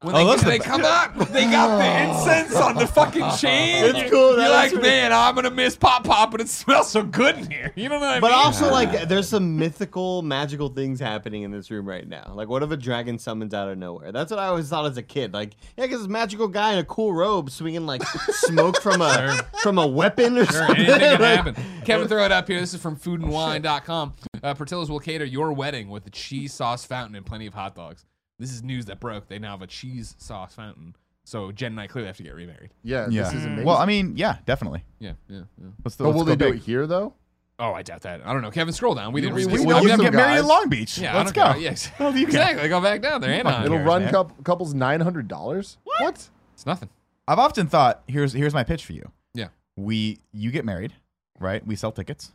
When oh, they, they the come up, they got the incense on the fucking chain. It's cool. You're like, man, I'm going to miss Pop Pop, but it smells so good in here. You don't know what but I mean? But also, like, there's some mythical, magical things happening in this room right now. Like, what if a dragon summons out of nowhere? That's what I always thought as a kid. Like, yeah, because this magical guy in a cool robe swinging, like, smoke from a sure. from a weapon or sure, something. Anything can happen. Kevin, throw it up here. This is from food and wine dot com. Uh, Portillo's will cater your wedding with a cheese sauce fountain and plenty of hot dogs. This is news that broke. They now have a cheese sauce fountain. So Jen and I clearly have to get remarried. Yeah, yeah. This is amazing. Well, I mean, yeah, definitely. Yeah, yeah, yeah. Let's, but let's will they big. do it here, though? Oh, I doubt that. I don't know. Kevin, scroll down. We didn't we, we, we know get guys. married in Long Beach. Yeah, let's go. Yes. Yeah. Exactly. Go back down there. And on It'll here, run co- couples nine hundred dollars? What? what? It's nothing. I've often thought, here's here's my pitch for you. Yeah. We You get married, right? We sell tickets.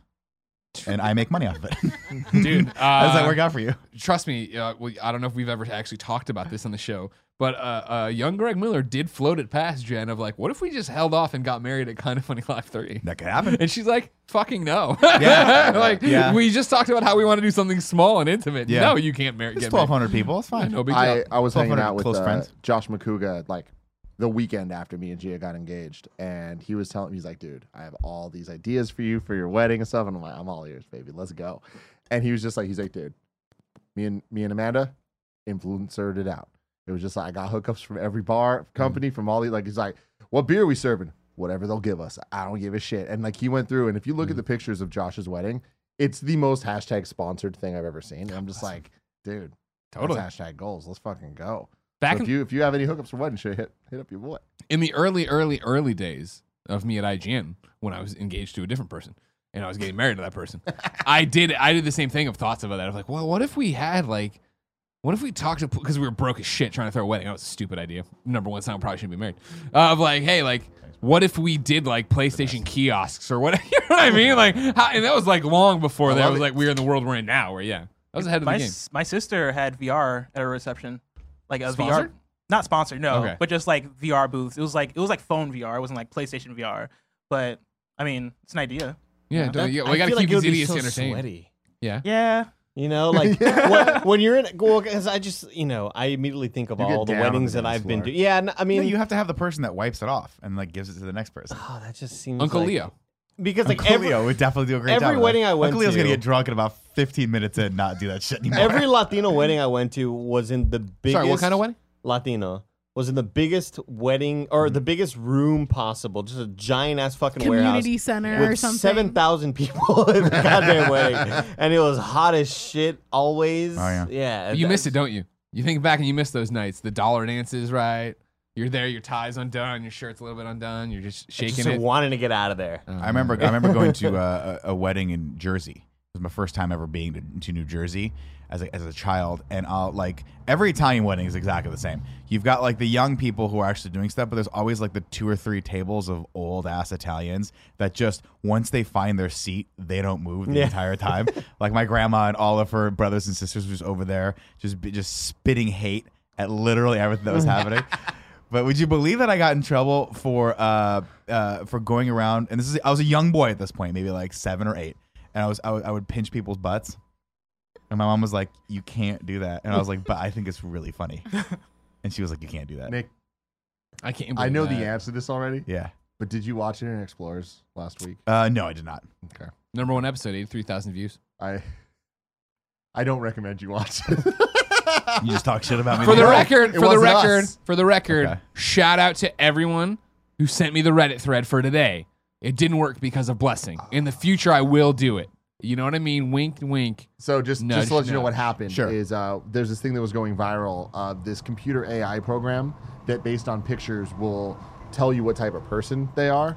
and I make money off of it. Dude, uh, how does that work out for you? Trust me, uh, well, I don't know if we've ever actually talked about this on the show, but uh, uh, young Greg Miller did float it past Jen of like, what if we just held off and got married at Kinda Funny Live three? That could happen. And she's like, fucking no. Yeah. Like, yeah. We just talked about how we want to do something small and intimate. Yeah. No, you can't marry. It's twelve hundred people. It's fine. No big deal. I, I was hanging out with close uh, friends. Josh McCouga, like, the weekend after me and Gia got engaged, and he was telling me, he's like, dude, I have all these ideas for you for your wedding and stuff. And I'm like, I'm all ears, baby. Let's go. And he was just like, he's like, dude, me and me and Amanda influencered it out. It was just like, I got hookups from every bar, company, mm. from all these. Like, he's like, what beer are we serving? Whatever they'll give us. I don't give a shit. And like, he went through, and if you look mm. at the pictures of Josh's wedding, it's the most hashtag sponsored thing I've ever seen. And I'm just awesome. Like, dude, totally hashtag goals. Let's fucking go. Back so if you if you have any hookups for wedding shit, hit hit up your boy. In the early, early, early days of me at I G N, when I was engaged to a different person and I was getting married to that person, I did I did the same thing of thoughts about that. I was like, well, what if we had like, what if we talked to, because we were broke as shit trying to throw a wedding. That was a stupid idea. Number one, someone probably shouldn't be married. Uh, of like, hey, like, what if we did like PlayStation kiosks or whatever? You know what I mean? Like, how, and that was like long before that. It was like we're in the world we're in now. Where yeah, I was ahead of my, the game. My sister had V R at her reception. Like a sponsored? V R, not sponsored, no, okay. But just like V R booths. It was like it was like phone V R. It wasn't like PlayStation V R. But I mean, it's an idea. Yeah, you know? Yeah. Well, we gotta keep like these idiots so entertained. Sweaty. Yeah, yeah. You know, like yeah. what, when you're in, well, because I just, you know, I immediately think of you all the weddings that I've been to. Yeah, I mean, no, you have to have the person that wipes it off and like gives it to the next person. Oh, that just seems Uncle like, Leo. Because like Uncle every, Leo would definitely do a great every job. Every wedding I went Uncle Leo's to, Leo's gonna get drunk in about fifteen minutes and not do that shit anymore. Every Latino wedding I went to was in the biggest. Sorry, what kind of wedding? Latino was in the biggest wedding or the biggest room possible, just a giant ass fucking community warehouse, community center with or something. Seven thousand people in the goddamn wedding, and it was hot as shit always. Oh yeah, yeah. You miss it, don't you? You think back and you miss those nights. The dollar dances, right? You're there, your tie's undone, your shirt's a little bit undone, you're just shaking just it. Just wanting to get out of there. I remember I remember going to a, a wedding in Jersey. It was my first time ever being to, to New Jersey as a, as a child. And I'll, like every Italian wedding is exactly the same. You've got like the young people who are actually doing stuff, but there's always like the two or three tables of old ass Italians that just, once they find their seat, they don't move the yeah. entire time. Like my grandma and all of her brothers and sisters was over there just just spitting hate at literally everything that was happening. But would you believe that I got in trouble for uh, uh, for going around? And this is I was a young boy at this point, maybe like seven or eight, and I was I, w- I would pinch people's butts, and my mom was like, "You can't do that," and I was like, "But I think it's really funny," and she was like, "You can't do that." Nick, I can't. I know that. The answer to this already. Yeah, but did you watch Internet Explorers last week? Uh, no, I did not. Okay, number one episode, eighty-three thousand views. I I don't recommend you watch it. You just talk shit about me. For the record, for the record, for the record, shout out to everyone who sent me the Reddit thread for today. It didn't work because of Blessing. In the future, I will do it. You know what I mean? Wink, wink. So just, nudge, just to let you know what happened sure. is uh, there's this thing that was going viral, uh, this computer A I program that based on pictures will tell you what type of person they are.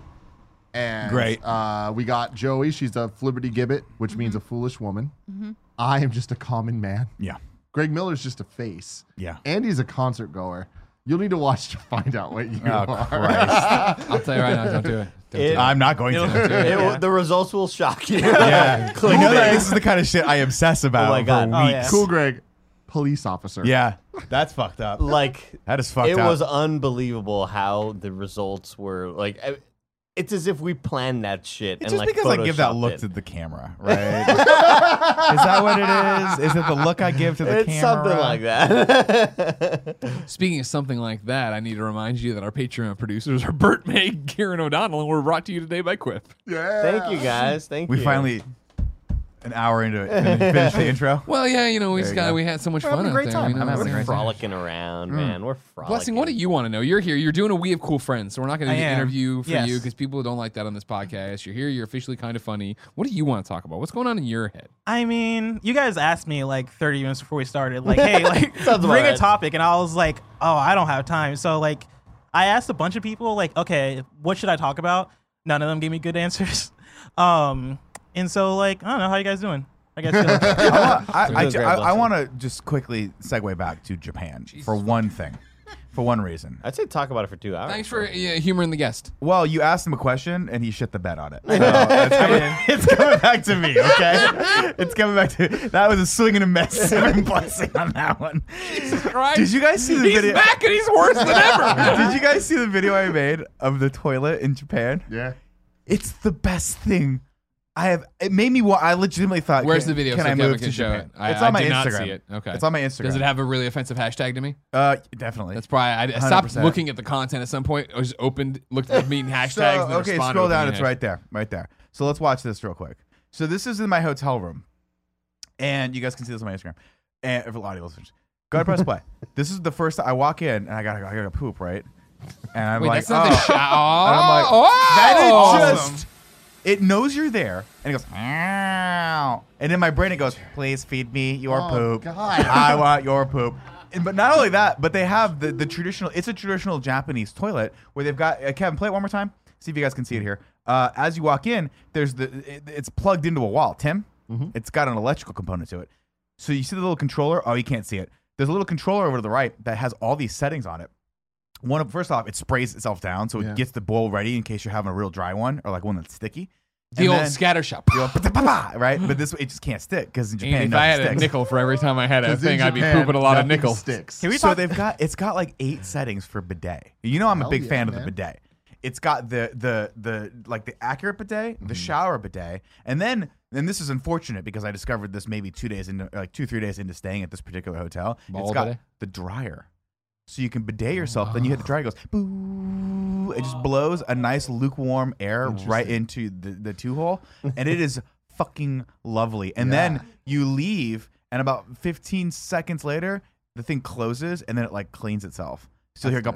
And great. Uh, we got Joey. She's a flibberty gibbet, which mm-hmm. means a foolish woman. Mm-hmm. I am just a common man. Yeah. Greg Miller's just a face. Yeah. Andy's a concert goer. You'll need to watch to find out what you oh, are. Christ. I'll tell you right now, don't do it. Don't it do I'm not going to. Do it. It will, the results will shock you. Yeah. Cool you know that this is the kind of shit I obsess about oh my God. for weeks. Oh, yeah. Cool Greg, police officer. Yeah. That's fucked up. Like that is fucked it up. It was unbelievable how the results were like I, it's as if we planned that shit. It's and just like because Photoshopped I give that look it. to the camera, right? Is that what it is? Is it the look I give to the it's camera? It's something like that. Speaking of something like that, I need to remind you that our Patreon producers are Bert May, Kieran O'Donnell, and we're brought to you today by Quip. Yeah. Thank you, guys. Thank we you. We finally, an hour into it, and then finish the intro. Well, yeah, you know, we, just got, we had so much we're fun. Having a great time. There. I'm having a great frolicking time. around, mm. man. We're frolicking. Blessing, what do you want to know? You're here. You're doing a We Have Cool Friends, so we're not going to do an interview for yes. you because people don't like that on this podcast. You're here. You're officially kind of funny. What do you want to talk about? What's going on in your head? I mean, you guys asked me like thirty minutes before we started, like, hey, like, bring a topic, and I was like, oh, I don't have time. So, like, I asked a bunch of people, like, okay, what should I talk about? None of them gave me good answers. um... And so, like, I don't know. How you guys doing? I guess. Like- I, I, I, I, I want to just quickly segue back to Japan Jesus for one thing. For one reason. I'd say talk about it for two hours. Thanks for yeah, humoring the guest. Well, you asked him a question, and he shit the bed on it. So it's, coming, it's coming back to me, okay? It's coming back to me. That was a swing and a miss. I'm blessing on that one. Jesus Christ. Did you guys see the he's video? He's back, and he's worse than ever. Did you guys see the video I made of the toilet in Japan? Yeah. It's the best thing I have. It made me want. I legitimately thought, where's can, the video? Can so I Kevin move can to show Japan? It? I, it's on I my did Instagram. Not see it. Okay. It's on my Instagram. Does it have a really offensive hashtag to me? Uh, definitely. That's probably. I, I stopped looking at the content at some point. I just opened, looked at the mean hashtags. So, and okay, scroll down. It's hashtag. right there, right there. So let's watch this real quick. So this is in my hotel room, and you guys can see this on my Instagram. And for audio listeners, go ahead, press play. This is the first I walk in, and I gotta, I gotta poop, right? And I'm Wait, like, that's not oh. The sh- oh. And I'm like, oh, that is just. It knows you're there, and it goes, ow. And in my brain, it goes, please feed me your oh, poop. God. I want your poop. And, but not only that, but they have the, the traditional, it's a traditional Japanese toilet where they've got, uh, Kevin, play it one more time. See if you guys can see it here. Uh, as you walk in, there's the it, it's plugged into a wall. Tim, mm-hmm. It's got an electrical component to it. So you see the little controller? Oh, you can't see it. There's a little controller over to the right that has all these settings on it. One of, first off, it sprays itself down, so it yeah. gets the bowl ready in case you're having a real dry one or like one that's sticky. The and old then, scatter shot, right? But this it just can't stick because in Japan, Andy, if I had sticks. A nickel for every time I had a thing, Japan, I'd be pooping a lot of nickels. Sticks. Can we so talk? They've got it's got like eight settings for bidet. You know, I'm Hell a big yeah, fan man. Of the bidet. It's got the the the like the accurate bidet, mm-hmm. the shower bidet, and then and this is unfortunate because I discovered this maybe two days into like two three days into staying at this particular hotel. Ball it's got bidet? The dryer. So you can bidet yourself, oh, wow. Then you hit the dryer, it goes, boo. It just blows a nice lukewarm air right into the, the two-hole, and it is fucking lovely. And yeah. then you leave, and about fifteen seconds later, the thing closes, and then it like cleans itself. So here it go,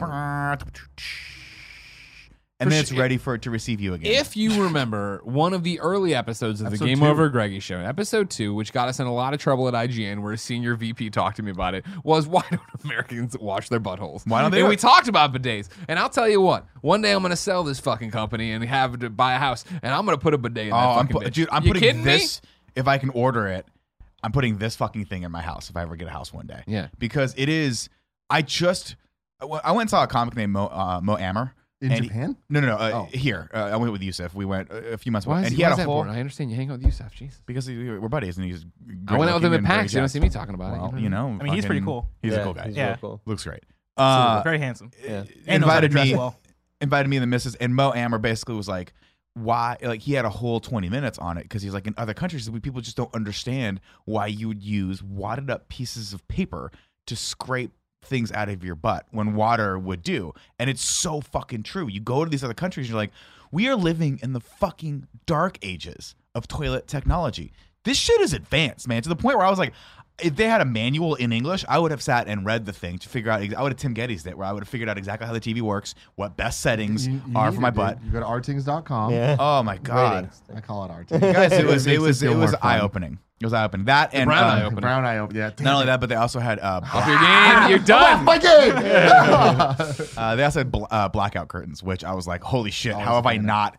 and then it's ready for it to receive you again. If you remember one of the early episodes of episode the Game two. Over Greggy Show, episode two, which got us in a lot of trouble at I G N, where a senior V P talked to me about it, was why don't Americans wash their buttholes? Why don't they? And do we it? Talked about bidets. And I'll tell you what, one day I'm going to sell this fucking company and have to buy a house, and I'm going to put a bidet in oh, that fucking I'm pu- bitch. Dude, I'm you putting this, me? If I can order it, I'm putting this fucking thing in my house if I ever get a house one day. Yeah. Because it is, I just, I went and saw a comic named Mo, uh, Mo Ammer. In and Japan? He, no, no, no. Uh, oh. Here. Uh, I went with Yusuf. We went a few months ago. And he, he had a whole... I understand you hang out with Yusuf. Jeez. Because he, we're buddies and he's... I went out with him at PAX. You don't see me talking about well, it. You know. I mean, fucking, he's pretty cool. He's yeah, a cool guy. He's yeah. Really cool. Looks great. Uh, very handsome. Yeah. And invited me, well. invited me and the missus. And Mo Ammer basically was like, why... Like, he had a whole twenty minutes on it because he's like, in other countries, people just don't understand why you would use wadded up pieces of paper to scrape things out of your butt when water would do. And it's so fucking true. You go to these other countries, you're like, we are living in the fucking dark ages of toilet technology. This shit is advanced, man, to the point where I was like, if they had a manual in English, I would have sat and read the thing to figure out. I would have Tim Gettys it, where I would have figured out exactly how the T V works, what best settings you, you are for my it, butt. Dude. You go to r tings dot com. Yeah. Oh my god, ratings. I call it r tings. You guys, it was it, it was it was eye opening. It was eye opening. That and the brown um, eye opening. Brown eye opening. Yeah. Not only that, but they also had uh, off your game. You're done. My game. uh, they also had bl- uh, blackout curtains, which I was like, holy shit! Always how have I not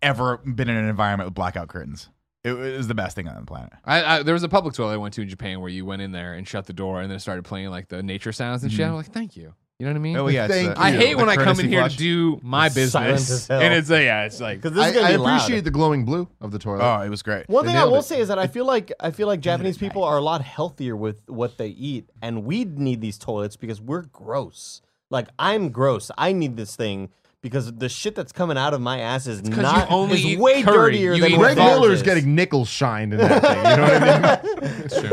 ever been in an environment with blackout curtains? It was the best thing on the planet. I, I, there was a public toilet I went to in Japan where you went in there and shut the door and then it started playing like the nature sounds and mm-hmm. shit. I'm like, thank you. You know what I mean? Oh yeah. Thank the, you. I hate the when I come in here to do my it's business and it's like, yeah, it's like. This is I, I appreciate loud. The glowing blue of the toilet. Oh, it was great. One they thing I will it. Say is that I feel like I feel like Japanese people are a lot healthier with what they eat, and we need these toilets because we're gross. Like I'm gross. I need this thing. Because the shit that's coming out of my ass is not only is way curry. Dirtier you than Greg Miller's getting nickels shined in that thing. You know what I mean? That's true.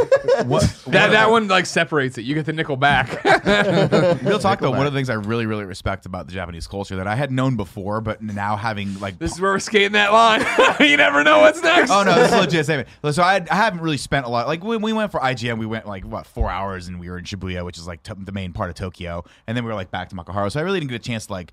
What, that that, that one like separates it. You get the nickel back. Real talk though, back. One of the things I really, really respect about the Japanese culture that I had known before, but now having like this is where we're skating that line. You never know what's next. Oh no, this is a legit statement. So I, I haven't really spent a lot. Like when we went for I G N, we went like what four hours, and we were in Shibuya, which is like t- the main part of Tokyo, and then we were like back to Makuhari. So I really didn't get a chance to like.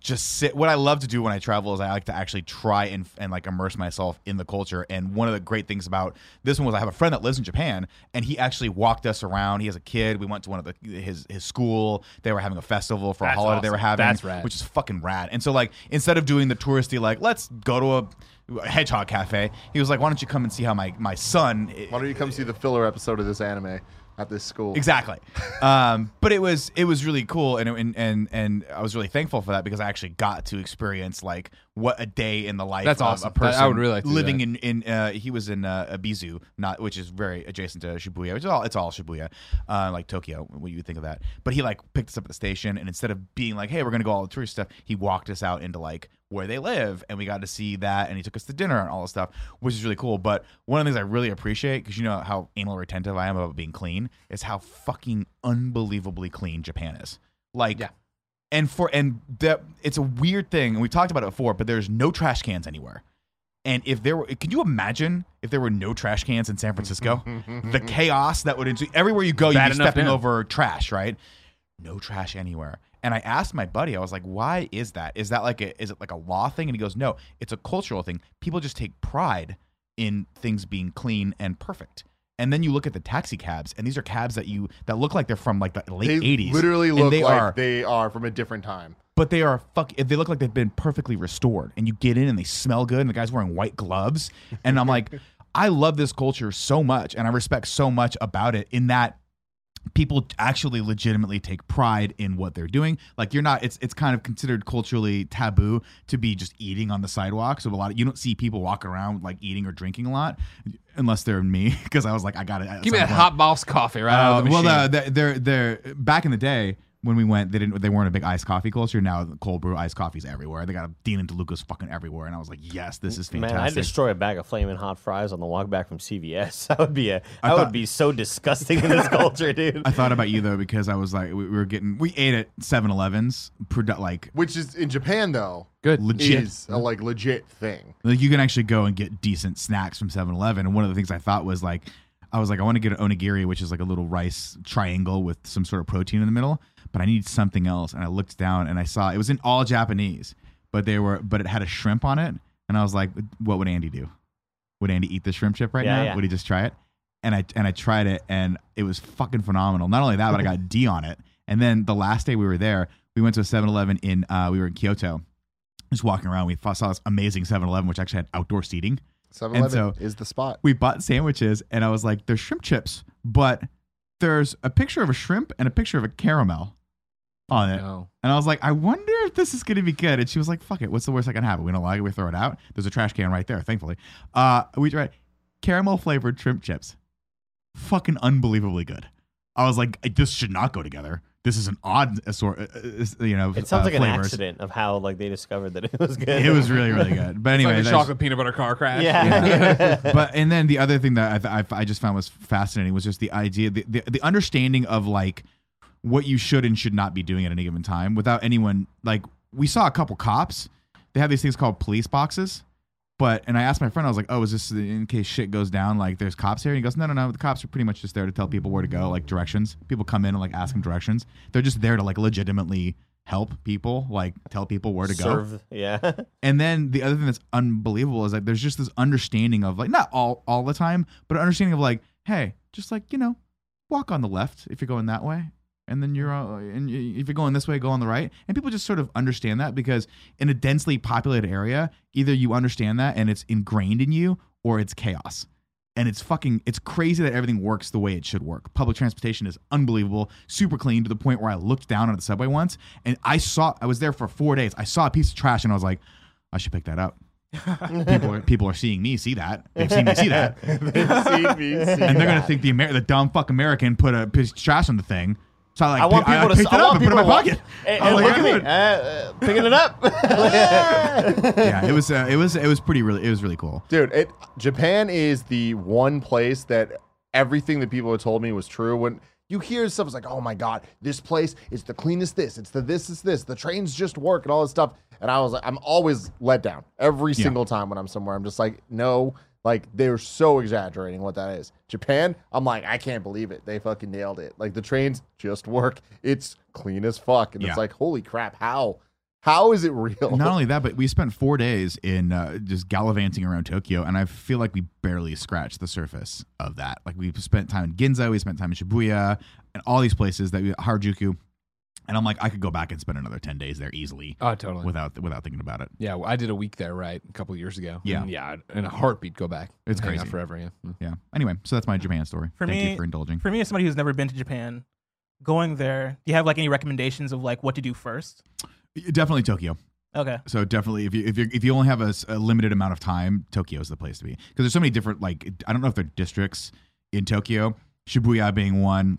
Just sit. What I love to do when I travel is I like to actually try and and like immerse myself in the culture. And one of the great things about this one was I have a friend that lives in Japan, and he actually walked us around. He has a kid. We went to one of the his his school. They were having a festival for That's a holiday awesome. They were having, That's rad. Which is fucking rad. And so like instead of doing the touristy like let's go to a hedgehog cafe, he was like, why don't you come and see how my my son? Why don't you come see the filler episode of this anime? at this school. Exactly. um, but it was it was really cool, and, and and and I was really thankful for that because I actually got to experience like what a day in the life That's of awesome. a person I would really like to living in in uh, he was in uh, Ibizu, not which is very adjacent to Shibuya. It's all it's all Shibuya, uh, like Tokyo. What do you think of that? But he like picked us up at the station, and instead of being like, "Hey, we're gonna go all the tourist stuff," he walked us out into like where they live, and we got to see that, and he took us to dinner and all this stuff, which is really cool. But one of the things I really appreciate, because you know how anal retentive I am about being clean, is how fucking unbelievably clean Japan is. Like, yeah. and for and that it's a weird thing, and we've talked about it before, but there's no trash cans anywhere. And if there were, can you imagine if there were no trash cans in San Francisco? The chaos that would ensue. Everywhere you go, Bad you'd be stepping now. over trash, right? No trash anywhere. And I asked my buddy, I was like, why is that? Is that like a, is it like a law thing? And he goes, no, it's a cultural thing. People just take pride in things being clean and perfect. And then you look at the taxi cabs, and these are cabs that you that look like they're from like the late eighties. Literally look they like are, they are from a different time. But they are fuck. They look like they've been perfectly restored. And you get in, and they smell good, and the guy's wearing white gloves. And I'm like, I love this culture so much, and I respect so much about it in that people actually legitimately take pride in what they're doing. Like you're not, it's it's kind of considered culturally taboo to be just eating on the sidewalk. So a lot of, you don't see people walking around like eating or drinking a lot unless they're me. Cause I was like, I got it. Give me that hot boss coffee, right? Uh, out of the well, uh, they're, they're back in the day when we went, they didn't, they weren't a big iced coffee culture. Now cold brew iced coffee's everywhere. They got a Dean and DeLuca's fucking everywhere. And I was like, yes, this is fantastic. Man, I'd destroy a bag of flaming hot fries on the walk back from C V S. That would be a, I that thought, would be so disgusting in this culture, dude. I thought about you though, because I was like, we, we were getting, we ate at seven elevens, like, which is in Japan though. Good. Legit. Is a like legit thing. Like you can actually go and get decent snacks from seven eleven. And one of the things I thought was like, I was like, I want to get an onigiri, which is like a little rice triangle with some sort of protein in the middle, but I need something else. And I looked down and I saw it was in all Japanese, but they were, but it had a shrimp on it. And I was like, what would Andy do? Would Andy eat the shrimp chip right yeah, now? Yeah. Would he just try it? And I, and I tried it, and it was fucking phenomenal. Not only that, but I got D on it. And then the last day we were there, we went to a seven eleven in, uh, we were in Kyoto, just walking around. We saw this amazing seven eleven, which actually had outdoor seating. seven eleven so is the spot. We bought sandwiches, and I was like, there's shrimp chips, but there's a picture of a shrimp and a picture of a caramel on it. No. And I was like, I wonder if this is going to be good. And she was like, fuck it. What's the worst I can have? We don't like it. We throw it out. There's a trash can right there, thankfully. Uh, we tried caramel flavored shrimp chips. Fucking unbelievably good. I was like, this should not go together. This is an odd sort, you know. It sounds uh, like flavors. An accident of how like they discovered that it was good. It was really, really good. But anyway, it's like a chocolate peanut butter car crash. Yeah. yeah. But and then the other thing that I, I, I just found was fascinating was just the idea, the, the the understanding of like what you should and should not be doing at any given time without anyone. Like we saw a couple cops. They have these things called police boxes. But and I asked my friend, I was like, "Oh, is this in case shit goes down? Like, there's cops here?" And he goes, "No, no, no. The cops are pretty much just there to tell people where to go, like directions. People come in and like ask them directions. They're just there to like legitimately help people, like tell people where to Serve. go." Yeah. And then the other thing that's unbelievable is like there's just this understanding of like not all all the time, but an understanding of like, hey, just like you know, walk on the left if you're going that way. And then you're, uh, and if you're going this way, go on the right. And people just sort of understand that because in a densely populated area, either you understand that and it's ingrained in you or it's chaos. And it's fucking, it's crazy that everything works the way it should work. Public transportation is unbelievable, super clean to the point where I looked down on the subway once and I saw, I was there for four days. I saw a piece of trash and I was like, I should pick that up. people, are, people are seeing me see that. They've seen me see that. They've seen me see and they're going to think the, Amer- the dumb fuck American put a piece of trash on the thing. So I, like, I want people I, like, to pick it up and put it in my pocket. And, and like, look at me, uh, uh, picking it up. yeah, it was, uh, it was, it was pretty really, it was really cool, dude. It, Japan is the one place that everything that people had told me was true. When you hear stuff, it's like, oh my god, this place is the cleanest. This, it's the this is this. The trains just work and all this stuff. And I was like, I'm always let down every yeah. single time when I'm somewhere. I'm just like, no. Like, they're so exaggerating what that is. Japan, I'm like, I can't believe it. They fucking nailed it. Like, the trains just work. It's clean as fuck. And yeah. it's like, holy crap, how? How is it real? Not only that, but we spent four days in uh, just gallivanting around Tokyo, and I feel like we barely scratched the surface of that. Like, we spent time in Ginza, we spent time in Shibuya, and all these places that we Harajuku. And I'm like, I could go back and spend another ten days there easily. Oh, totally. Without without thinking about it. Yeah, well, I did a week there, right, a couple of years ago. Yeah. And yeah, in a heartbeat, go back. It's crazy. Forever, yeah. Yeah. Anyway, so that's my Japan story. For Thank me, you for indulging. For me, as somebody who's never been to Japan, going there, do you have like any recommendations of like what to do first? Definitely Tokyo. Okay. So definitely, if you if you if you only have a, a limited amount of time, Tokyo is the place to be, because there's so many different, like, I don't know if they're districts in Tokyo. Shibuya being one.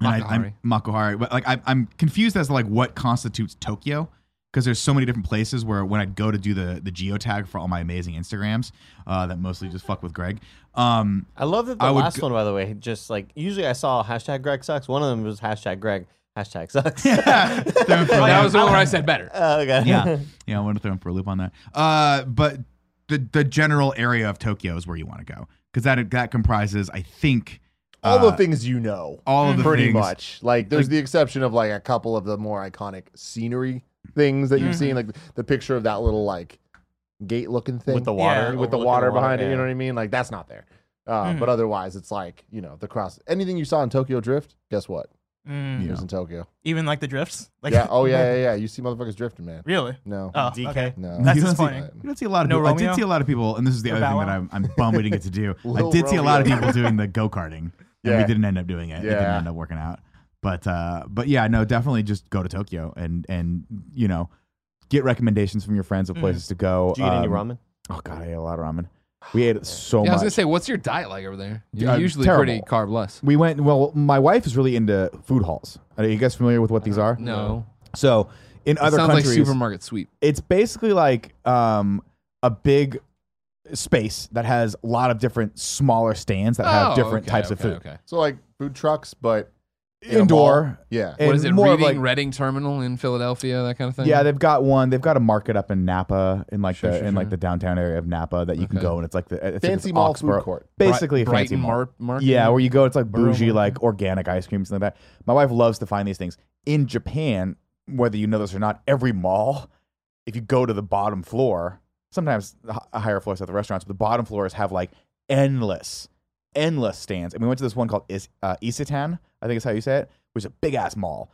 Makuhari. I, I'm, Makuhari. But like I, I'm confused as to like what constitutes Tokyo, because there's so many different places where when I'd go to do the the geotag for all my amazing Instagrams uh, that mostly just fuck with Greg. Um, I love that the I last go- one, by the way, just like usually I saw hashtag Greg sucks. One of them was hashtag Greg. Hashtag sucks. Yeah. That was the one where I said better. Oh, okay. Yeah. Yeah, I want to throw him for a loop on that. Uh, but the the general area of Tokyo is where you want to go, because that that comprises, I think, all uh, the things you know. All of the pretty things. Pretty much. Like, there's like, the exception of like a couple of the more iconic scenery things that you've mm-hmm. seen, like the picture of that little like gate looking thing with the water, yeah, with the water, the water behind yeah. it. You know what I mean? Like that's not there. Uh, mm-hmm. But otherwise, it's like, you know, the cross. Anything you saw in Tokyo Drift, guess what? Mm. He was in Tokyo. Even like the drifts? Like, yeah. Oh, yeah, yeah, yeah. You see motherfuckers drifting, man. Really? No. Oh, D K. Okay. No. That's disappointing. You don't see a lot of no people. Romeo? I did see a lot of people, and this is the or other Bow-wow. thing that I'm, I'm bummed we didn't get to do. I did Romeo. see a lot of people doing the go-karting, yeah. and we didn't end up doing it. Yeah. It didn't end up working out. But, uh, but yeah, no, definitely just go to Tokyo and, and you know, get recommendations from your friends of places mm. to go. Did you get um, any ramen? Oh, God, I ate a lot of ramen. We ate it so yeah, much. I was going to say, what's your diet like over there? You're uh, usually terrible. Pretty carb-less. We went, well, my wife is really into food hauls. Are you guys familiar with what these are? No. So, in it other sounds countries. Sounds like supermarket sweep. It's basically like um, a big space that has a lot of different smaller stands that oh, have different okay, types okay, of food. Okay. So, like food trucks, but... Indoor, yeah. What is it? Reading, like, Reading Terminal in Philadelphia, that kind of thing. Yeah, they've got one. They've got a market up in Napa, in like sure, the sure, in like sure. the downtown area of Napa that you okay. can go and it's like the it's fancy like mall Oxford, food court, basically Bright, a fancy mall. Mar- market. Yeah, where you go, it's like bougie, like organic ice cream, something like that. My wife loves to find these things in Japan. Whether you know this or not, every mall, if you go to the bottom floor, sometimes a higher floors at the restaurants, but the bottom floors have like endless. endless stands. And we went to this one called Is, uh, Isetan, I think is how you say it, which is a big-ass mall.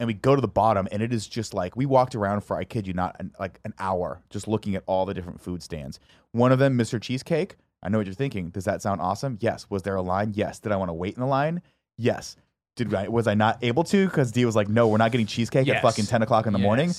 And we go to the bottom, and it is just like, we walked around for, I kid you not, an, like an hour just looking at all the different food stands. One of them, Mister Cheesecake, I know what you're thinking. Does that sound awesome? Yes. Was there a line? Yes. Did I want to wait in the line? Yes. Did I, was I not able to? Because D was like, no, we're not getting cheesecake yes. at fucking ten o'clock in the yes. morning.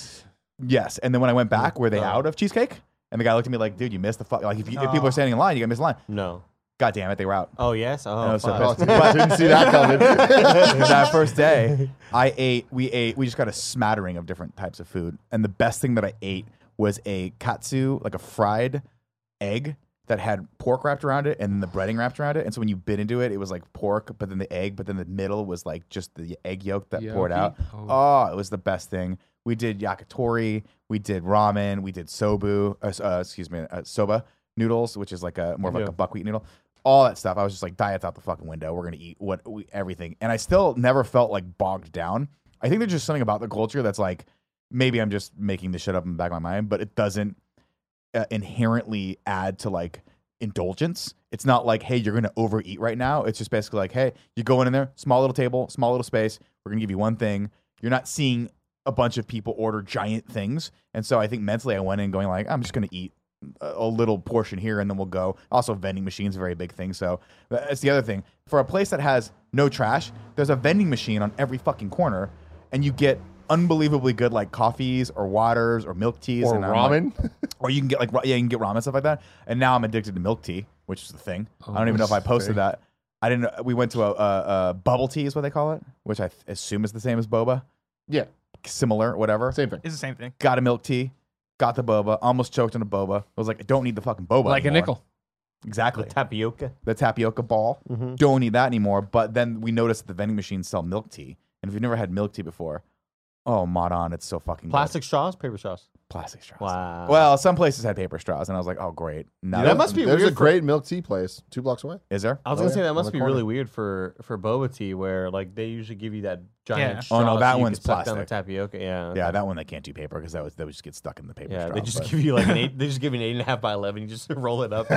Yes. And then when I went back, were they oh. out of cheesecake? And the guy looked at me like, dude, you missed the fuck. Like, if, you, oh. if people are standing in line, you got to miss the line. No. God damn it, they were out. Oh, yes? Oh, I so didn't see that coming. That first day, I ate, we ate, we just got a smattering of different types of food. And the best thing that I ate was a katsu, like a fried egg that had pork wrapped around it and the breading wrapped around it. And so when you bit into it, it was like pork, but then the egg, but then the middle was like just the egg yolk that Yogi. poured out. Oh. oh, it was the best thing. We did yakitori, we did ramen, we did sobu, uh, uh, excuse me, uh, soba noodles, which is like a more of like yeah. a buckwheat noodle. All that stuff. I was just like, diet's out the fucking window. We're going to eat what we, everything. And I still never felt like bogged down. I think there's just something about the culture that's like, maybe I'm just making this shit up in the back of my mind, but it doesn't uh, inherently add to like indulgence. It's not like, hey, you're going to overeat right now. It's just basically like, hey, you're going in there, small little table, small little space. We're going to give you one thing. You're not seeing a bunch of people order giant things. And so I think mentally I went in going like, I'm just going to eat a little portion here and then we'll go. Also, vending machines are a very big thing. So that's the other thing. For a place that has no trash, there's a vending machine on every fucking corner and you get unbelievably good like coffees or waters or milk teas or and ramen. Like, or you can get like yeah, you can get ramen stuff like that. And now I'm addicted to milk tea, which is the thing. Oh, I don't even know if I posted that. I didn't we went to a, a, a bubble tea is what they call it, which I assume is the same as boba. Yeah. Similar, whatever. Same thing. It's the same thing. Got a milk tea. Got the boba, almost choked on the boba. I was like, I don't need the fucking boba Like anymore. a nickel. Exactly. The tapioca. The tapioca ball. Mm-hmm. Don't need that anymore. But then we noticed that the vending machines sell milk tea. And if you've never had milk tea before, oh, mod on, it's so fucking Plastic good. Plastic straws, paper straws. Plastic straws. Wow. Well, some places had paper straws, and I was like, oh, great. No, that, that must be there's weird. There's a for... great milk tea place two blocks away. Is there? I was oh, going to yeah. say that must be corner. really weird for, for boba tea, where like they usually give you that giant yeah. straw. Oh, no, that so one's plastic. Down the tapioca. Yeah, yeah, that one they can't do paper because that, that would just get stuck in the paper yeah, straw. They just but... give you like an eight, they just give you an eight and a half by eleven. You just roll it up.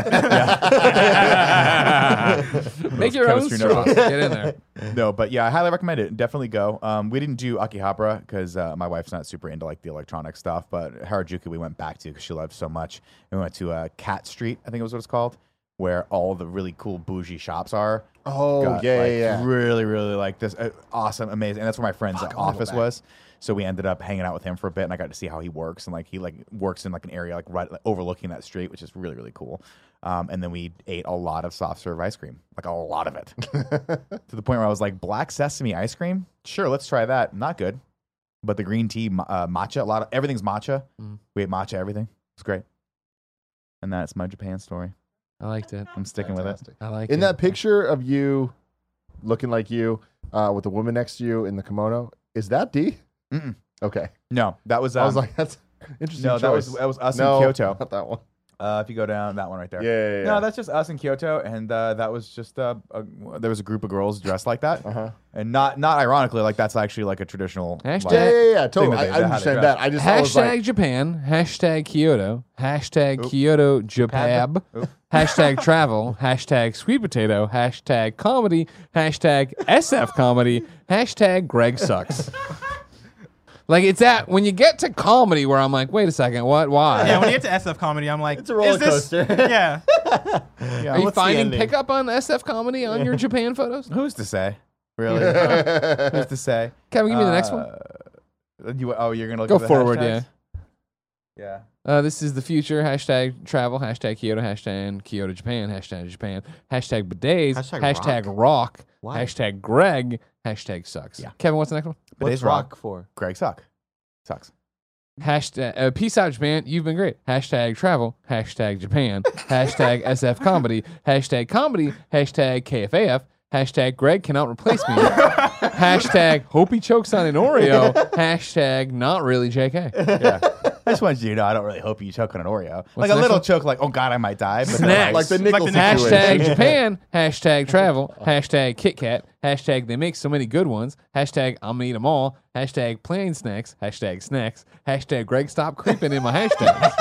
Make your own straw. Get in there. No, but yeah, I highly recommend it. Definitely go. Um, we didn't do Akihabara because uh, my wife's not super into like the electronic stuff, but Harajuku we went back to because she loved so much. And we went to uh, Cat Street, I think it was what it's called, where all the really cool bougie shops are. Oh, Got, yeah, like, yeah. Really, really like this. Uh, awesome, amazing. And that's where my friend's Fuck, office was. So we ended up hanging out with him for a bit, and I got to see how he works. And like he like works in like an area like right like, overlooking that street, which is really, really cool. Um, and then we ate a lot of soft serve ice cream, like a lot of it. To the point where I was like, black sesame ice cream? Sure, let's try that. Not good. But the green tea, uh, matcha, a lot of everything's matcha. Mm. We ate matcha, everything. It's great. And that's my Japan story. I liked it. I'm sticking Fantastic. with it. I like in it. that picture of you looking like you uh, with the woman next to you in the kimono, is that D? Mm-mm. Okay. No, that was. Um, I was like, that's interesting. No, choice. that was that was us no, in Kyoto. Not that one. Uh, if you go down, that one right there. Yeah, yeah, yeah. No, that's just us in Kyoto, and uh, that was just uh, a, there was a group of girls dressed like that, uh-huh. and not not ironically, like that's actually like a traditional. Hashtag, like, yeah, yeah, yeah, totally. They, I understand that. I just hashtag I was like, Japan, hashtag Kyoto, hashtag oop. Kyoto Japan, hashtag travel, hashtag sweet potato, hashtag comedy, hashtag S F comedy, hashtag Greg sucks. Like, it's at, when you get to comedy where I'm like, wait a second, what, why? Yeah, when you get to S F comedy, I'm like, it's a roller is this, coaster. Yeah. yeah. Are you finding pickup on S F comedy on yeah. your Japan photos? Who's to say? Really? uh, who's to say? Kevin, give me uh, the next one. You, oh, you're going to look Go at the forward, hashtags? yeah. Yeah. Uh, this is the future. Hashtag travel. Hashtag Kyoto. Hashtag Kyoto Japan. Hashtag Japan. Hashtag bidets. Hashtag, hashtag rock. rock. Why? Hashtag Greg. Hashtag sucks. Yeah. Kevin, what's the next one? But what's rock, rock for? Greg suck. Sucks. Hashtag uh, peace out, Japan. You've been great. Hashtag travel. Hashtag Japan. Hashtag S F comedy. Hashtag comedy. Hashtag K F A F. Hashtag Greg cannot replace me. Hashtag hope he chokes on an Oreo. Hashtag not really J K. Yeah. I just wanted you to know I don't really hope you choke on an Oreo. What's like a little one? Choke, like, oh God, I might die. But snacks. Like the Nichols like the hashtag Japan. Hashtag travel. Hashtag Kit Kat. Hashtag they make so many good ones. Hashtag I'm gonna eat them all. Hashtag plain snacks. Hashtag snacks. Hashtag Greg stop creeping in my hashtags.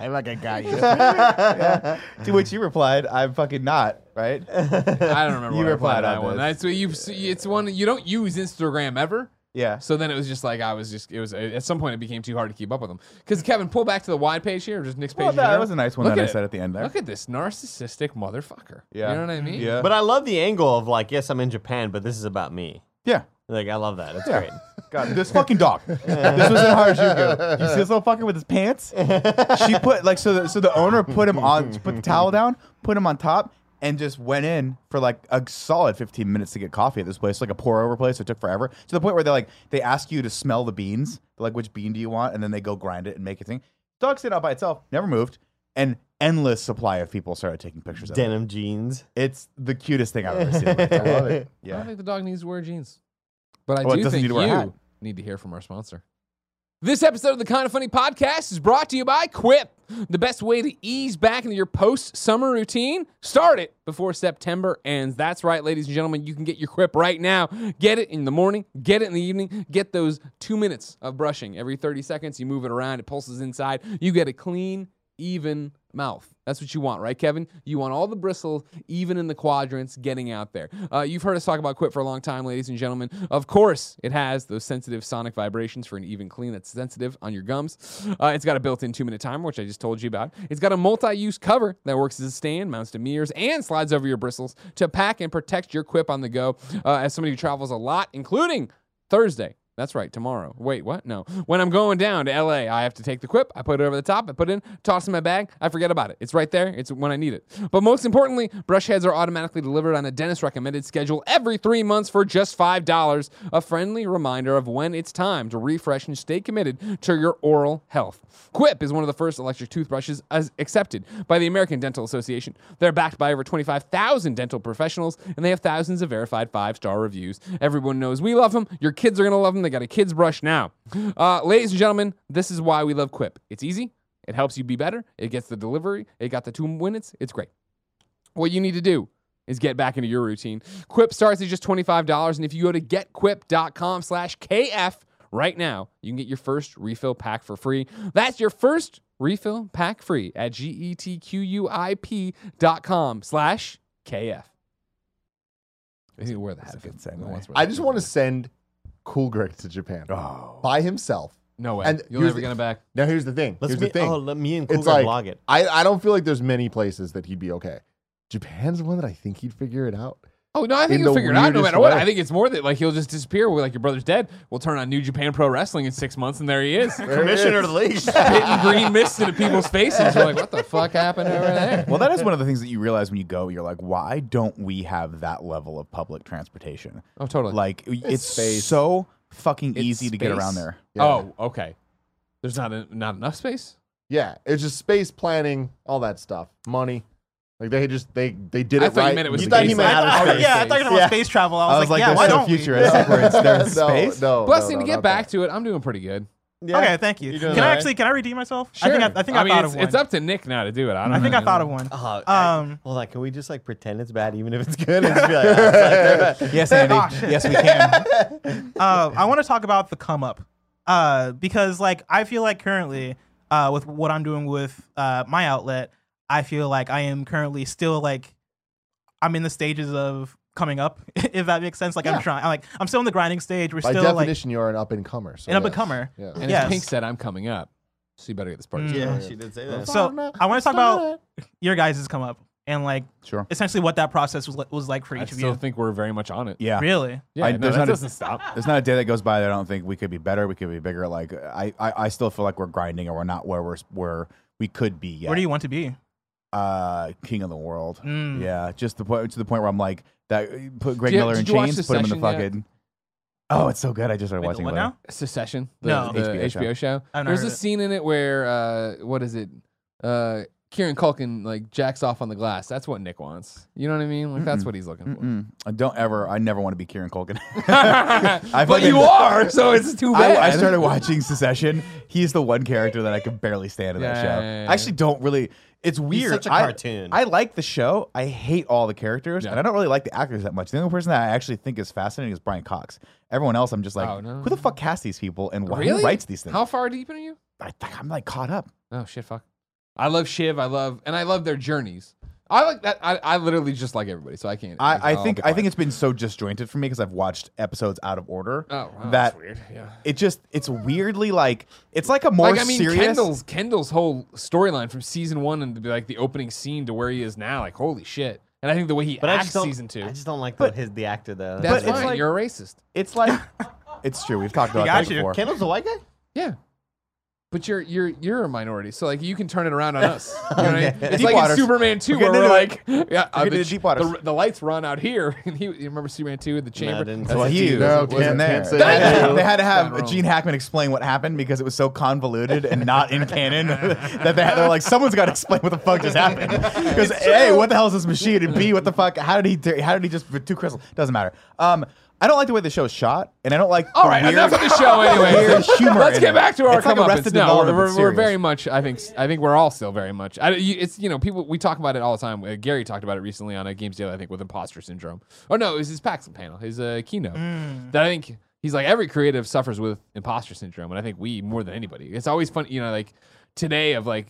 I fucking got you. Yeah. To which you replied, I'm fucking not, right? I don't remember you what replied I replied on that one. That's what you, it's one you don't use Instagram ever. Yeah. So then it was just like I was just it was at some point it became too hard to keep up with them. Because Kevin, pull back to the wide page here, or just Nick's page. Well, that here. was a nice one Look that I said it. at the end there. Look at this narcissistic motherfucker. Yeah. You know what I mean? Yeah. But I love the angle of like, yes, I'm in Japan, but this is about me. Yeah. Like I love that. It's yeah. great. God, this fucking dog. This was in Harajuku. You see this little fucker with his pants? She put like so. The, so the owner put him on, put the towel down, put him on top. And just went in for like a solid fifteen minutes to get coffee at this place, like a pour over place. So it took forever to the point where they like they ask you to smell the beans, they're like which bean do you want, and then they go grind it and make a thing. Dog stayed out by itself, never moved, and endless supply of people started taking pictures of it. Denim jeans. It's the cutest thing I've ever seen. Like, I love it. Yeah. I don't think the dog needs to wear jeans, but I well, do think need to you need to hear from our sponsor. This episode of the Kinda Funny Podcast is brought to you by Quip. The best way to ease back into your post-summer routine? Start it before September ends. That's right, ladies and gentlemen. You can get your Quip right now. Get it in the morning. Get it in the evening. Get those two minutes of brushing. Every thirty seconds, you move it around. It pulses inside. You get a clean, even mouth. That's what you want, right, Kevin? You want all the bristles, even in the quadrants, getting out there. Uh, you've heard us talk about Quip for a long time, ladies and gentlemen. Of course, it has those sensitive sonic vibrations for an even clean that's sensitive on your gums. Uh, it's got a built-in two-minute timer, which I just told you about. It's got a multi-use cover that works as a stand, mounts to mirrors, and slides over your bristles to pack and protect your Quip on the go. Uh, as somebody who travels a lot, including Thursday. That's right, tomorrow. Wait, what? No. When I'm going down to L A, I have to take the Quip. I put it over the top. I put it in, toss it in my bag. I forget about it. It's right there. It's when I need it. But most importantly, brush heads are automatically delivered on a dentist-recommended schedule every three months for just five dollars, a friendly reminder of when it's time to refresh and stay committed to your oral health. Quip is one of the first electric toothbrushes as accepted by the American Dental Association. They're backed by over twenty-five thousand dental professionals, and they have thousands of verified five-star reviews. Everyone knows we love them. Your kids are going to love them. them. They got a kids brush now. Uh, ladies and gentlemen, this is why we love Quip. It's easy. It helps you be better. It gets the delivery. It got the two minutes. It's great. What you need to do is get back into your routine. Quip starts at just twenty-five dollars, and if you go to get quip dot com slash K F right now, you can get your first refill pack for free. That's your first refill pack free at getquip dot com slash K F. I think wear that. Good segue. I just want to send Cool Greg to Japan oh. by himself. No way. And you're never going to back. Now, here's the thing. Let's here's be, the thing. Oh, let me and Cool Greg vlog it. I, I don't feel like there's many places that he'd be okay. Japan's one that I think he'd figure it out. Oh, no, I think he'll figure it out no matter what. I think it's more that like he'll just disappear. We're like, your brother's dead. We'll turn on New Japan Pro Wrestling in six months, and there he is. Commissioner of the league. Spitting green mist into people's faces. We're like, what the fuck happened over there? Well, that is one of the things that you realize when you go. You're like, why don't we have that level of public transportation? Oh, totally. Like, it's, it's so fucking it's easy space. to get around there. Yeah. Oh, okay. There's not, a, not enough space? Yeah, it's just space planning, all that stuff, money. Like they just they they did I it right. You, meant it was you thought he meant out of space. Yeah, I thought you were about space travel. I was, I was like, like, yeah, why don't future we? no, space? No, Blessing, no, no, to get back that. to it, I'm doing pretty good. Yeah. Okay, thank you. Can I right? actually? Can I redeem myself? Sure. I think I, I, think I, I mean, thought of one. It's up to Nick now to do it. I don't. I know, think I know. thought of one. Uh, um, hold on. Can we just like pretend it's bad, even if it's good? And just be like, oh, it's like yes, Andy. Oh, yes, we can. uh, I want to talk about the come up uh, because, like, I feel like currently uh, with what I'm doing with uh, my outlet. I feel like I am currently still like I'm in the stages of coming up, if that makes sense. Like yeah. I'm trying, I'm like I'm still in the grinding stage. We're By still definition, like, you're an up and comer. So an yes. up and comer. Yeah. And yes. as Pink said, I'm coming up. So you better get this part. Mm, yeah, she did say that. So I want to talk about your guys' come up and like sure. essentially what that process was was like for each I of you. I still think we're very much on it. Yeah, really. Yeah, I, no, that not doesn't a, stop. There's not a day that goes by that I don't think we could be better. We could be bigger. Like I, I, I still feel like we're grinding or we're not where we're where we could be yet. Where do you want to be? Uh, King of the World. Mm. Yeah, just the point to the point where I'm like that. Put Greg Miller in chains, put him in the fucking. Yet? Oh, it's so good! I just started Wait, watching what it now. Succession, the, no. the H B O show. H B O show. There's a scene in it where uh, what is it? Uh, Kieran Culkin like jacks off on the glass. That's what Nick wants. You know what I mean? Like Mm-mm. that's what he's looking for. Mm-mm. I don't ever. I never want to be Kieran Culkin. But you are, so it's too bad. I, I started watching Succession. He's the one character that I can barely stand in yeah, that show. Yeah, yeah, yeah. I actually don't really. It's weird. He's such a cartoon. I, I like the show. I hate all the characters, yeah. and I don't really like the actors that much. The only person that I actually think is fascinating is Brian Cox. Everyone else, I'm just like, oh, no. who the fuck casts these people, and why really? who writes these things? How far deep are you? I, I'm like caught up. Oh shit, fuck. I love Shiv. I love, and I love their journeys. I like that. I, I literally just like everybody, so I can't. I, I think I think it's been so disjointed for me because I've watched episodes out of order. Oh, wow, that that's weird. Yeah. It just it's weirdly like it's like a more like, I mean, serious. Kendall's Kendall's whole storyline from season one and like the opening scene to where he is now, like holy shit. And I think the way he but acts season two, I just don't like the, but, his the actor though. That's but fine. Like, you're a racist. It's like it's true. We've talked about that you. before. Kendall's a white guy. Yeah. But you're you're you're a minority, so like you can turn it around on us. You know okay. what I mean? It's deep like waters. in Superman two, where we're like, yeah, uh, the, deep the, the lights run out here. And he, you remember Superman two in the chamber? No, that's well, he no, was in there. They had to have Gene Hackman explain what happened because it was so convoluted and not in canon that they had, they're like, someone's got to explain what the fuck just happened. Because A, what the hell is this machine? And B, what the fuck? How did he? How did he just two crystals? Doesn't matter. Um. I don't like the way the show's shot, and I don't like. All the right, weird, enough of the show anyway. humor Let's get back to our it's come like up. No, we're, we're, we're very much. I think. I think we're all still very much. I, it's you know people we talk about it all the time. Uh, Gary talked about it recently on a Games Daily. I think with imposter syndrome. Oh no, it was his Paxton panel, his uh, keynote. Mm. That I think he's like every creative suffers with imposter syndrome, and I think we more than anybody. It's always fun, you know, like today of like,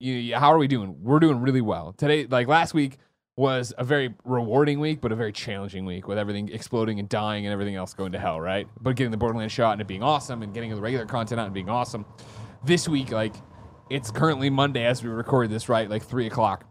you, how are we doing? We're doing really well today. Like last week. Was a very rewarding week, but a very challenging week with everything exploding and dying and everything else going to hell, right? But getting the Borderlands shot and it being awesome and getting the regular content out and being awesome. This week, like, it's currently Monday as we record this, right? Like, three o'clock.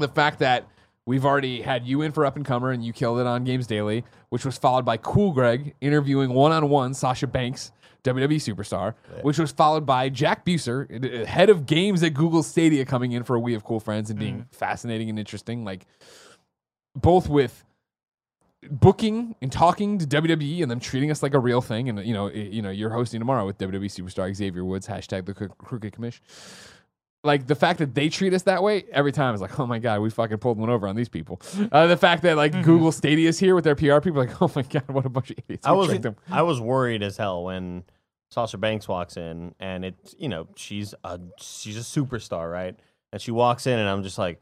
The fact that we've already had you in for Up and Comer and you killed it on Games Daily, which was followed by Cool Greg interviewing one-on-one Sasha Banks, W W E superstar, yeah. which was followed by Jack Buser, head of games at Google Stadia, coming in for a We Have Cool Friends and being mm. fascinating and interesting, like both with booking and talking to W W E and them treating us like a real thing. And you know, you know, you're hosting tomorrow with W W E superstar Xavier Woods, hashtag the Crooked Commish. like the fact that they treat us that way every time is like, oh my God, we fucking pulled one over on these people. Uh, the fact that like mm-hmm. Google Stadia is here with their P R people, like, oh my God, what a bunch of idiots. I was them. I was worried as hell when Sasha Banks walks in, and it's, you know, she's a she's a superstar, right? And she walks in, and I'm just like,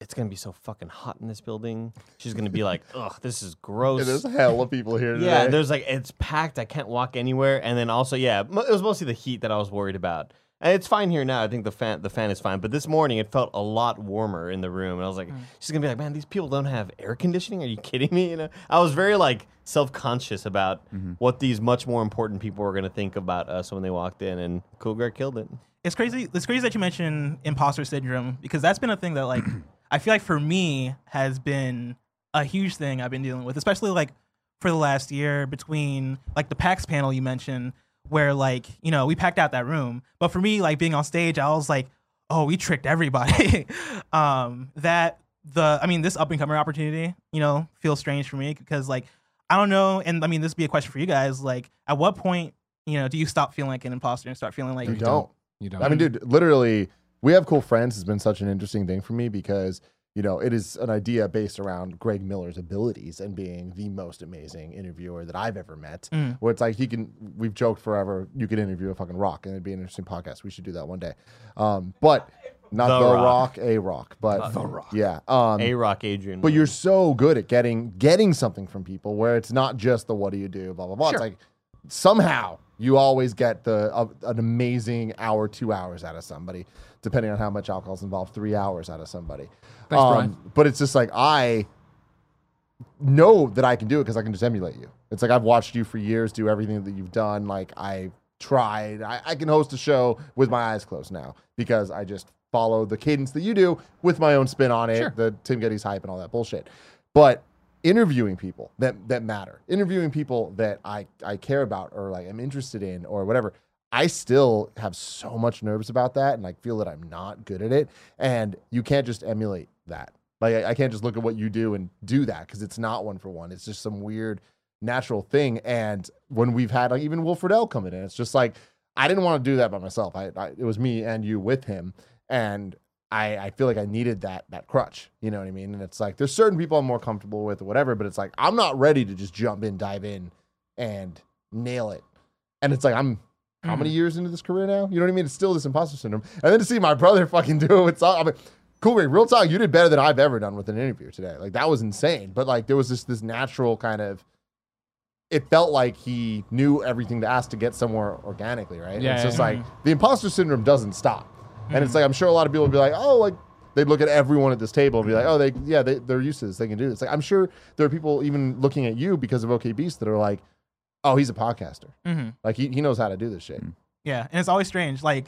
it's gonna be so fucking hot in this building. She's gonna be like, ugh, this is gross. Yeah, there's a hell of people here today. Yeah, there's like, it's packed. I can't walk anywhere. And then also, yeah, it was mostly the heat that I was worried about. And it's fine here now. I think the fan the fan is fine. But this morning, it felt a lot warmer in the room. And I was like, mm. she's going to be like, man, these people don't have air conditioning. Are you kidding me? You know, I was very like self-conscious about mm-hmm. what these much more important people were going to think about us when they walked in. And Cool Greg killed it. It's crazy. It's crazy that you mentioned imposter syndrome, because that's been a thing that like I feel like for me has been a huge thing I've been dealing with, especially like for the last year between like the PAX panel you mentioned, where like, you know, we packed out that room. But for me, like being on stage, I was like, oh, we tricked everybody. um, that the, I mean, this up and comer opportunity, you know, feels strange for me because like, I don't know. And I mean, this would be a question for you guys. Like at what point, you know, do you stop feeling like an imposter and start feeling like you, you don't, you don't, I mean, dude, literally We Have Cool Friends has been such an interesting thing for me because, you know, it is an idea based around Greg Miller's abilities and being the most amazing interviewer that I've ever met. Mm. Where it's like he can, we've joked forever, you could interview a fucking rock and it'd be an interesting podcast. We should do that one day. Um, but not the, the rock. rock, a rock, but not the rock. Yeah, um, a rock, Adrian. But you're so good at getting getting something from people where it's not just the what do you do, blah blah blah. Sure. It's like somehow you always get the uh, an amazing hour, two hours out of somebody, depending on how much alcohol's involved, three hours out of somebody. Thanks, um, Brian. But it's just like, I know that I can do it because I can just emulate you. It's like, I've watched you for years do everything that you've done. Like, I tried. I, I can host a show with my eyes closed now because I just follow the cadence that you do with my own spin on it, sure. the Tim Gettys hype and all that bullshit. But interviewing people that, that matter, interviewing people that I, I care about or like I'm interested in or whatever, I still have so much nerves about that, and I feel that I'm not good at it. And you can't just emulate that. Like, I, I can't just look at what you do and do that, because it's not one for one. It's just some weird natural thing. And when we've had like even Wilfred L coming in, it's just like, I didn't want to do that by myself. I, I it was me and you with him, and I, I feel like I needed that that crutch. You know what I mean? And it's like, there's certain people I'm more comfortable with or whatever, but it's like, I'm not ready to just jump in, dive in, and nail it. And it's like, I'm how many years into this career now? You know what I mean? It's still this imposter syndrome. And then to see my brother fucking do it, I'm like, Cool Greg, real talk, you did better than I've ever done with an interview today. Like, that was insane. But like, there was this this natural kind of, it felt like he knew everything to ask to get somewhere organically, right? Yeah, it's yeah, just yeah. like, the imposter syndrome doesn't stop. Mm-hmm. And it's like, I'm sure a lot of people would be like, oh, like, they'd look at everyone at this table and be like, oh, they yeah, they, they're used to this. They can do this. Like, I'm sure there are people even looking at you because of OKBeast that are like, oh, he's a podcaster. Mm-hmm. Like, he, he knows how to do this shit. Yeah, and it's always strange, like,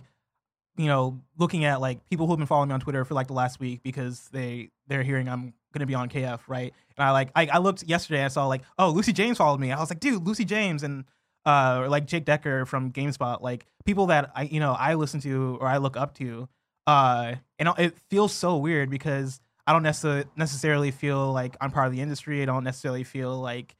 you know, looking at, like, people who have been following me on Twitter for, like, the last week because they, they're hearing I'm going to be on K F, right? And I, like, I, I looked yesterday, I saw, like, oh, Lucy James followed me. I was like, dude, Lucy James and... Uh, or like Jake Decker from GameSpot, like people that I, you know, I listen to or I look up to, uh, and it feels so weird because I don't necessarily necessarily feel like I'm part of the industry. I don't necessarily feel like,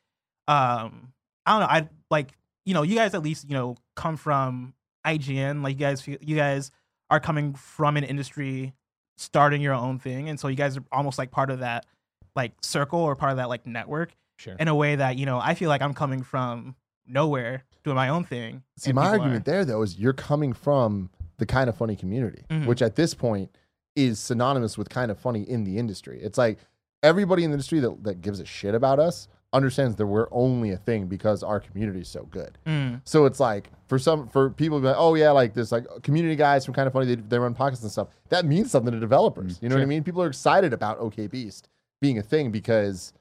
um, I don't know. I like, you know, you guys at least, you know, come from I G N. Like you guys, feel, you guys are coming from an industry, starting your own thing, and so you guys are almost like part of that, like circle or part of that like network. Sure. In a way that, you know, I feel like I'm coming from nowhere doing my own thing. See, my argument there though is you're coming from the Kinda Funny community, mm-hmm. which at this point is synonymous with Kinda Funny in the industry. It's like everybody in the industry that, that gives a shit about us understands that we're only a thing because our community is so good. Mm. So it's like for some for people to be like, oh yeah, like this like community guys from Kinda Funny, they, they run podcasts and stuff. That means something to developers. Mm, you know sure. what I mean? People are excited about OKBeast being a thing because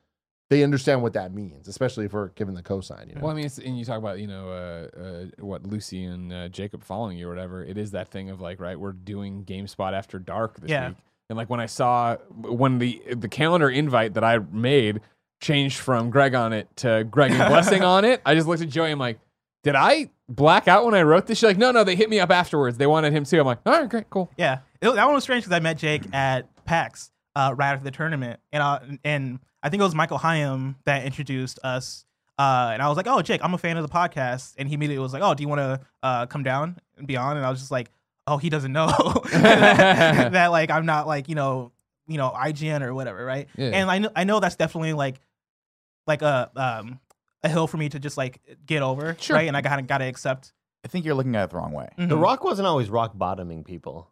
they understand what that means, especially if we're given the cosign. You know? Well, I mean, it's, and you talk about, you know, uh, uh, what Lucy and uh, Jacob following you or whatever. It is that thing of like, right, we're doing GameSpot after dark this yeah. week. And like when I saw, when the the calendar invite that I made changed from Greg on it to Greg and Blessing on it, I just looked at Joey and I'm like, did I black out when I wrote this? She's like, no, no, they hit me up afterwards. They wanted him too. I'm like, all right, great, cool. Yeah, it, that one was strange because I met Jake at PAX uh, right after the tournament. And I, and... I think it was Michael Hyam that introduced us, uh, and I was like, "Oh, Jake, I'm a fan of the podcast," and he immediately was like, "Oh, do you want to uh, come down and be on?" And I was just like, oh, he doesn't know that, that like I'm not like, you know, you know, I G N or whatever, right? Yeah. And I know I know that's definitely like like a um a hill for me to just like get over, sure. right? And I kind of got to accept. I think you're looking at it the wrong way. Mm-hmm. The Rock wasn't always rock bottoming people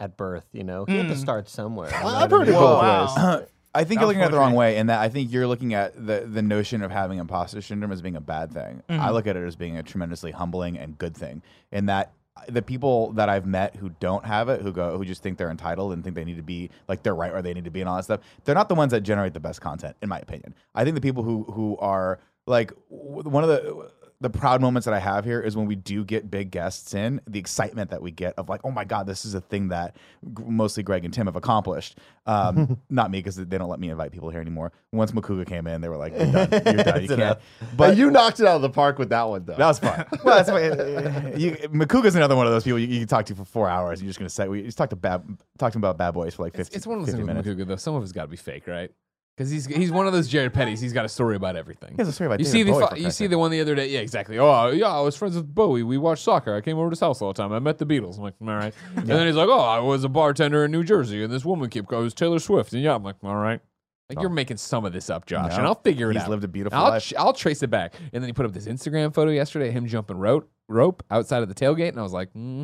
at birth, you know. He mm. had to start somewhere. I've heard it both ways. I think you're looking at it the wrong way, and that I think you're looking at the the notion of having imposter syndrome as being a bad thing. Mm-hmm. I look at it as being a tremendously humbling and good thing, in that the people that I've met who don't have it, who go, who just think they're entitled and think they need to be like they're right where they need to be and all that stuff, they're not the ones that generate the best content, in my opinion. I think the people who who are like one of the. The proud moments that I have here is when we do get big guests in, the excitement that we get of like, oh my God, this is a thing that g- mostly Greg and Tim have accomplished. Um, not me, because they don't let me invite people here anymore. Once Makuga came in, they were like, you're done, you're done, you can't. But and you knocked it out of the park with that one, though. That was fun. Well, that's why you, Makuga's another one of those people you, you can talk to for four hours. You're just going to say, we just talked to, bad, talked to him about Bad Boys for like fifteen minutes. It's, it's one of those things with Makuga, though. Some of it's got to be fake, right? Because he's he's one of those Jared Pettys. He's got a story about everything. He has a story about you David see Bowie the You see the one the other day. Yeah, exactly. Oh, yeah, I was friends with Bowie. We watched soccer. I came over to his house all the time. I met the Beatles. I'm like, all right. Yeah. And then he's like, oh, I was a bartender in New Jersey, and this woman kept going, it was Taylor Swift. And yeah, I'm like, all right. Like, oh. You're making some of this up, Josh, no. and I'll figure it he's out. He's lived a beautiful I'll, life. I'll trace it back. And then he put up this Instagram photo yesterday of him jumping rope, rope outside of the tailgate, and I was like, hmm.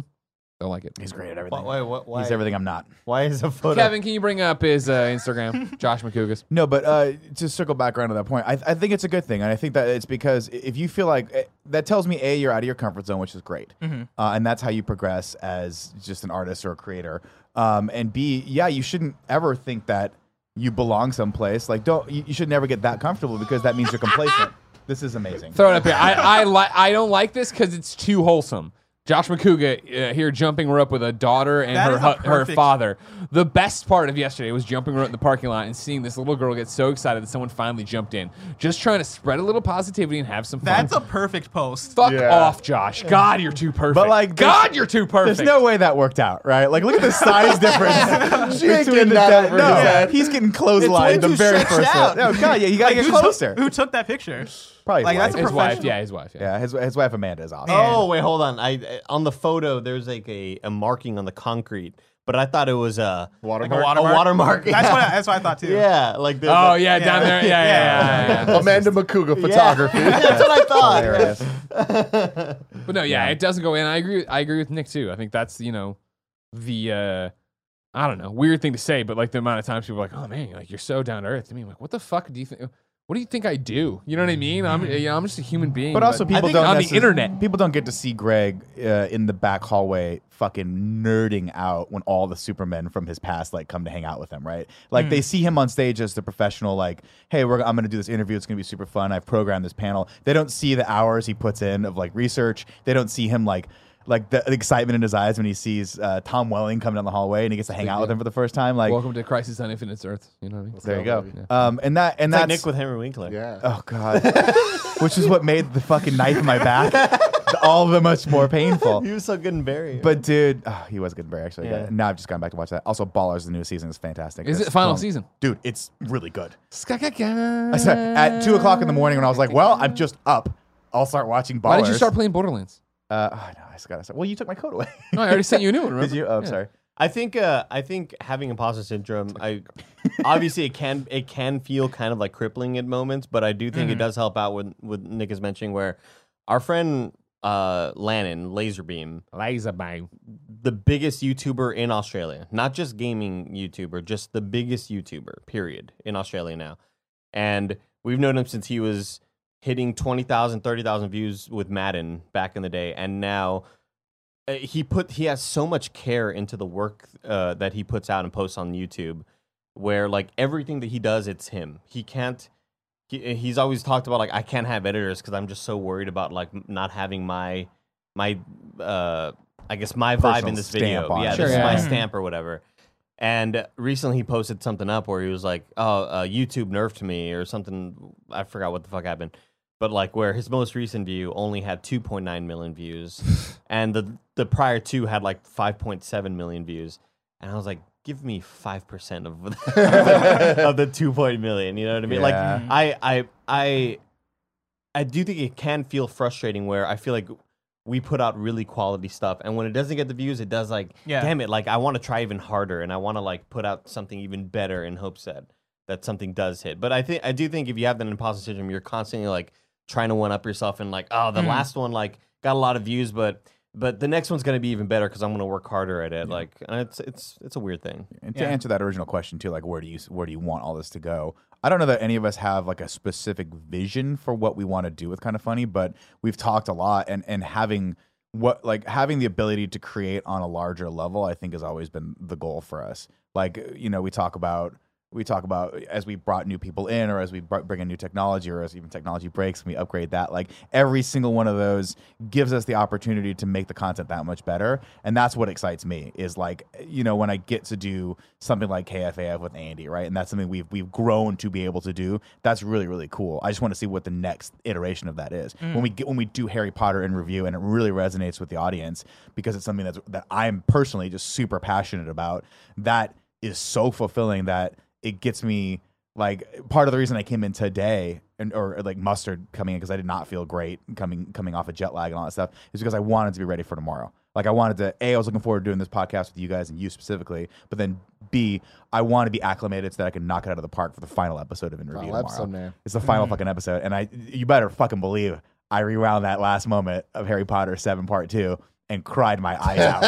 Don't like it. He's great at everything. Why, why, why, He's everything I'm not. Why is a photo? Kevin, can you bring up his uh, Instagram, Josh McCougas? No, but uh, to circle back around to that point, I, I think it's a good thing, and I think that it's because if you feel like it, that tells me a you're out of your comfort zone, which is great, mm-hmm. uh, and that's how you progress as just an artist or a creator. Um, and b yeah, you shouldn't ever think that you belong someplace. Like don't you, you should never get that comfortable because that means you're complacent. This is amazing. Throw it up here. I I, li- I don't like this because it's too wholesome. Josh Makuga uh, here jumping rope with a daughter and that her hu- her father. The best part of yesterday was jumping rope in the parking lot and seeing this little girl get so excited that someone finally jumped in. Just trying to spread a little positivity and have some fun. That's a perfect post. Fuck yeah. off, Josh. God, you're too perfect. But like, God, you're too perfect. There's no way that worked out, right? Like, look at the size difference. she ain't getting that. No, yeah. He's getting clotheslined the very first one. No, God, yeah, you gotta like, get closer. T- who took that picture? Probably like wife. That's his wife. Yeah, his wife. Yeah, yeah his, his wife Amanda is awesome. Oh, wait, hold on. I, I on the photo there's like a, a marking on the concrete, but I thought it was a watermark. Like a watermark. A watermark. Yeah. That's what I, that's what I thought too. Yeah, like the, oh the, yeah, yeah, down there. Yeah, yeah, yeah. yeah, yeah, yeah. Amanda Makuga photography. Yeah. That's what I thought. But no, yeah, yeah, it doesn't go in. I agree. I agree with Nick too. I think that's you know the. Uh, I don't know, weird thing to say, but like the amount of times people are like, oh man, like you're so down to earth. I mean, like what the fuck do you think? What do you think I do? You know what I mean? I'm, you know, I'm just a human being. But also, but people don't on the internet. People don't get to see Greg uh, in the back hallway, fucking nerding out when all the Supermen from his past like come to hang out with him, right? Like mm. they see him on stage as the professional, like, hey, we're, I'm going to do this interview. It's going to be super fun. I've programmed this panel. They don't see the hours he puts in of like research. They don't see him like. Like the, the excitement in his eyes when he sees uh, Tom Welling coming down the hallway and he gets to hang yeah. out with him for the first time. Like, welcome to Crisis on Infinite Earths. You know what I mean? There you go. Yeah. Um, and that and that's like Nick with Henry Winkler. Yeah. Oh God. Which is what made the fucking knife in my back all the much more painful. He was so good in Barry. But right? dude, oh, he was good in Barry actually. Yeah. Now I've just gone back to watch that. Also, Ballers, the new season is fantastic. Is it's it final um, season? Dude, it's really good. I said at two o'clock in the morning when I was like, well, I'm just up. I'll start watching Ballers. Why did you start playing Borderlands? Uh, oh, no, I just gotta say. Well, you took my code away. No, I already sent you a new one. Remember? Did you? Oh, I'm yeah. sorry. I think uh, I think having imposter syndrome, I obviously it can it can feel kind of like crippling at moments, but I do think mm. it does help out with with Nick is mentioning where our friend uh, Lannon Laserbeam, Laserbeam, the biggest YouTuber in Australia, not just gaming YouTuber, just the biggest YouTuber period in Australia now, and we've known him since he was. Hitting twenty thousand, thirty thousand views with Madden back in the day, and now uh, he put he has so much care into the work uh, that he puts out and posts on YouTube, where like everything that he does, it's him. He can't. He, he's always talked about like I can't have editors because I'm just so worried about like not having my my uh, I guess my personal vibe in this video. On. Yeah, sure, this yeah. is my stamp or whatever. And recently he posted something up where he was like, "Oh, uh, YouTube nerfed me" or something. I forgot what the fuck happened. But like where his most recent view only had two point nine million views and the, the prior two had like five point seven million views. And I was like, give me five percent of the, of the two point million. You know what I mean? Yeah. Like I, I, I, I do think it can feel frustrating where I feel like we put out really quality stuff, and when it doesn't get the views, it does like, yeah. damn it, like I want to try even harder, and I want to like put out something even better in hopes that that something does hit. But I think I do think if you have that imposter syndrome, you're constantly like trying to one up yourself and like, oh, the mm. last one like got a lot of views, but but the next one's gonna be even better because I'm gonna work harder at it. Yeah. Like, and it's it's it's a weird thing. And to yeah. answer that original question too, like where do you where do you want all this to go? I don't know that any of us have like a specific vision for what we want to do with Kinda Funny, but we've talked a lot, and and having what like having the ability to create on a larger level, I think has always been the goal for us. Like, you know, we talk about we talk about as we brought new people in, or as we bring in new technology, or as even technology breaks and we upgrade that, like every single one of those gives us the opportunity to make the content that much better. And that's what excites me, is like, you know, when I get to do something like K F A F with Andy, right? And that's something we've we've grown to be able to do. That's really, really cool. I just want to see what the next iteration of that is. Mm. When we get, when we do Harry Potter in review and it really resonates with the audience because it's something that's, that I'm personally just super passionate about, that is so fulfilling that it gets me, like, part of the reason I came in today, and or like mustard coming in because I did not feel great coming coming off of jet lag and all that stuff, is because I wanted to be ready for tomorrow. Like I wanted to, A, I was looking forward to doing this podcast with you guys and you specifically, but then B, I want to be acclimated so that I can knock it out of the park for the final episode of In Review tomorrow. Episode, man. It's the final fucking episode, and I, you better fucking believe I rewound that last moment of Harry Potter seven Part Two. And cried my eyes out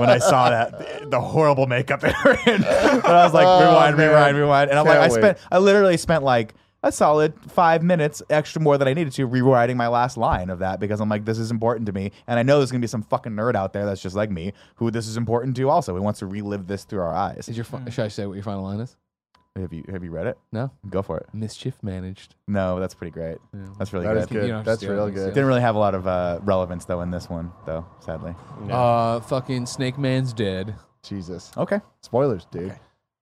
when I saw that the horrible makeup they were in. But I was like, rewind, oh, rewind, rewind. And I'm Can't like, wait. I spent, I literally spent like a solid five minutes extra more than I needed to rewriting my last line of that because I'm like, this is important to me. And I know there's gonna be some fucking nerd out there that's just like me who this is important to also. He wants to relive this through our eyes. Is your fi- mm. Should I say what your final line is? Have you have you read it? No. Go for it. Mischief managed. No, that's pretty great. Yeah. That's really that good. Is good. You know, that's real good. Didn't really have a lot of uh, relevance though in this one though, sadly. No. Uh, fucking Snake Man's dead. Jesus. Okay. Spoilers, dude. Okay.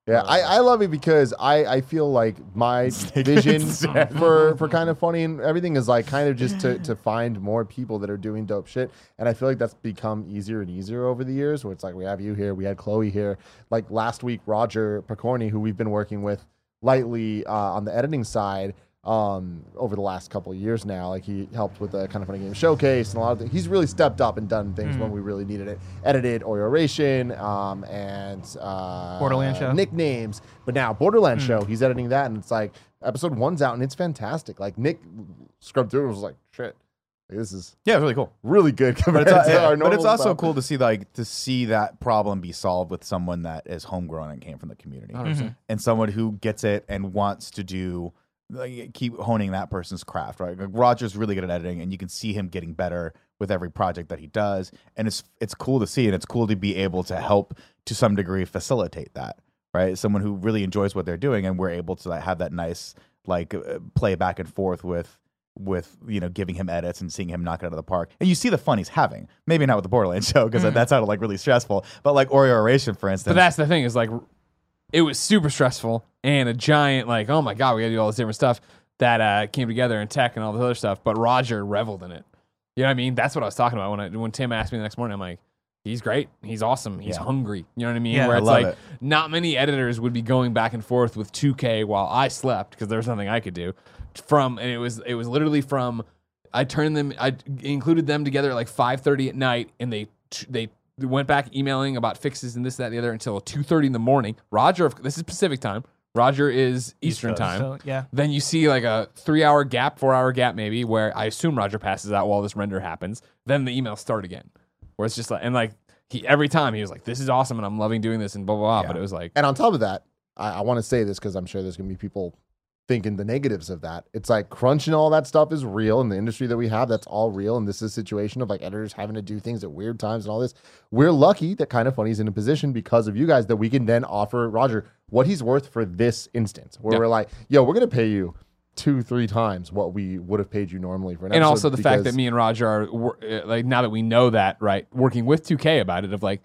Yeah, I, I love it because I, I feel like my vision for, for Kinda Funny and everything is like kind of just to, to find more people that are doing dope shit. And I feel like that's become easier and easier over the years where it's like we have you here, we had Chloe here. Like last week, Roger Picorni, who we've been working with lightly uh, on the editing side um, over the last couple of years now, like he helped with the Kinda Funny Game Showcase and a lot of things. He's really stepped up and done things mm. when we really needed it. Edited Oration um, and uh, Borderlands Show. Nicknames. But now Borderlands mm. Show, he's editing that, and it's like episode one's out and it's fantastic. Like Nick scrubbed through and was like, shit, this is yeah, really cool, really good. Compared but, it's, to yeah, our but it's also stuff. Cool to see like to see that problem be solved with someone that is homegrown and came from the community, mm-hmm. and someone who gets it and wants to do. Like, keep honing that person's craft, right? Like Roger's really good at editing, and you can see him getting better with every project that he does, and it's it's cool to see, and it's cool to be able to help to some degree facilitate that, right? Someone who really enjoys what they're doing, and we're able to like, have that nice like play back and forth with with you know giving him edits and seeing him knock it out of the park, and you see the fun he's having. Maybe not with the Borderlands show because mm. that sounded like really stressful, but like Oration, for instance. But that's the thing is like. It was super stressful and a giant, like, oh my God, we got to do all this different stuff that uh, came together in tech and all this other stuff. But Roger reveled in it. You know what I mean? That's what I was talking about when I, when Tim asked me the next morning. I'm like, he's great. He's awesome. He's yeah. hungry. You know what I mean? Yeah, where it's like, it. Not many editors would be going back and forth with two K while I slept because there was nothing I could do. From and it was it was literally from I turned them, I included them together at like five thirty at night, and they they. We went back emailing about fixes and this, that, and the other until two thirty in the morning. Roger, this is Pacific time. Roger is Eastern East time. So, yeah. Then you see like a three-hour gap, four-hour gap maybe, where I assume Roger passes out while this render happens. Then the emails start again, where it's just like, and like he every time he was like, "This is awesome, and I'm loving doing this," and blah blah blah. Yeah. But it was like, and on top of that, I, I want to say this because I'm sure there's gonna be people thinking the negatives of that. It's like crunch and all that stuff is real in the industry that we have. That's all real. And this is a situation of like editors having to do things at weird times and all this. We're lucky that Kinda Funny's in a position because of you guys that we can then offer Roger what he's worth for this instance where yep. we're like, yo, we're going to pay you two, three times what we would have paid you normally for an episode. And also the because- fact that me and Roger are like, now that we know that, right, working with two K about it of like,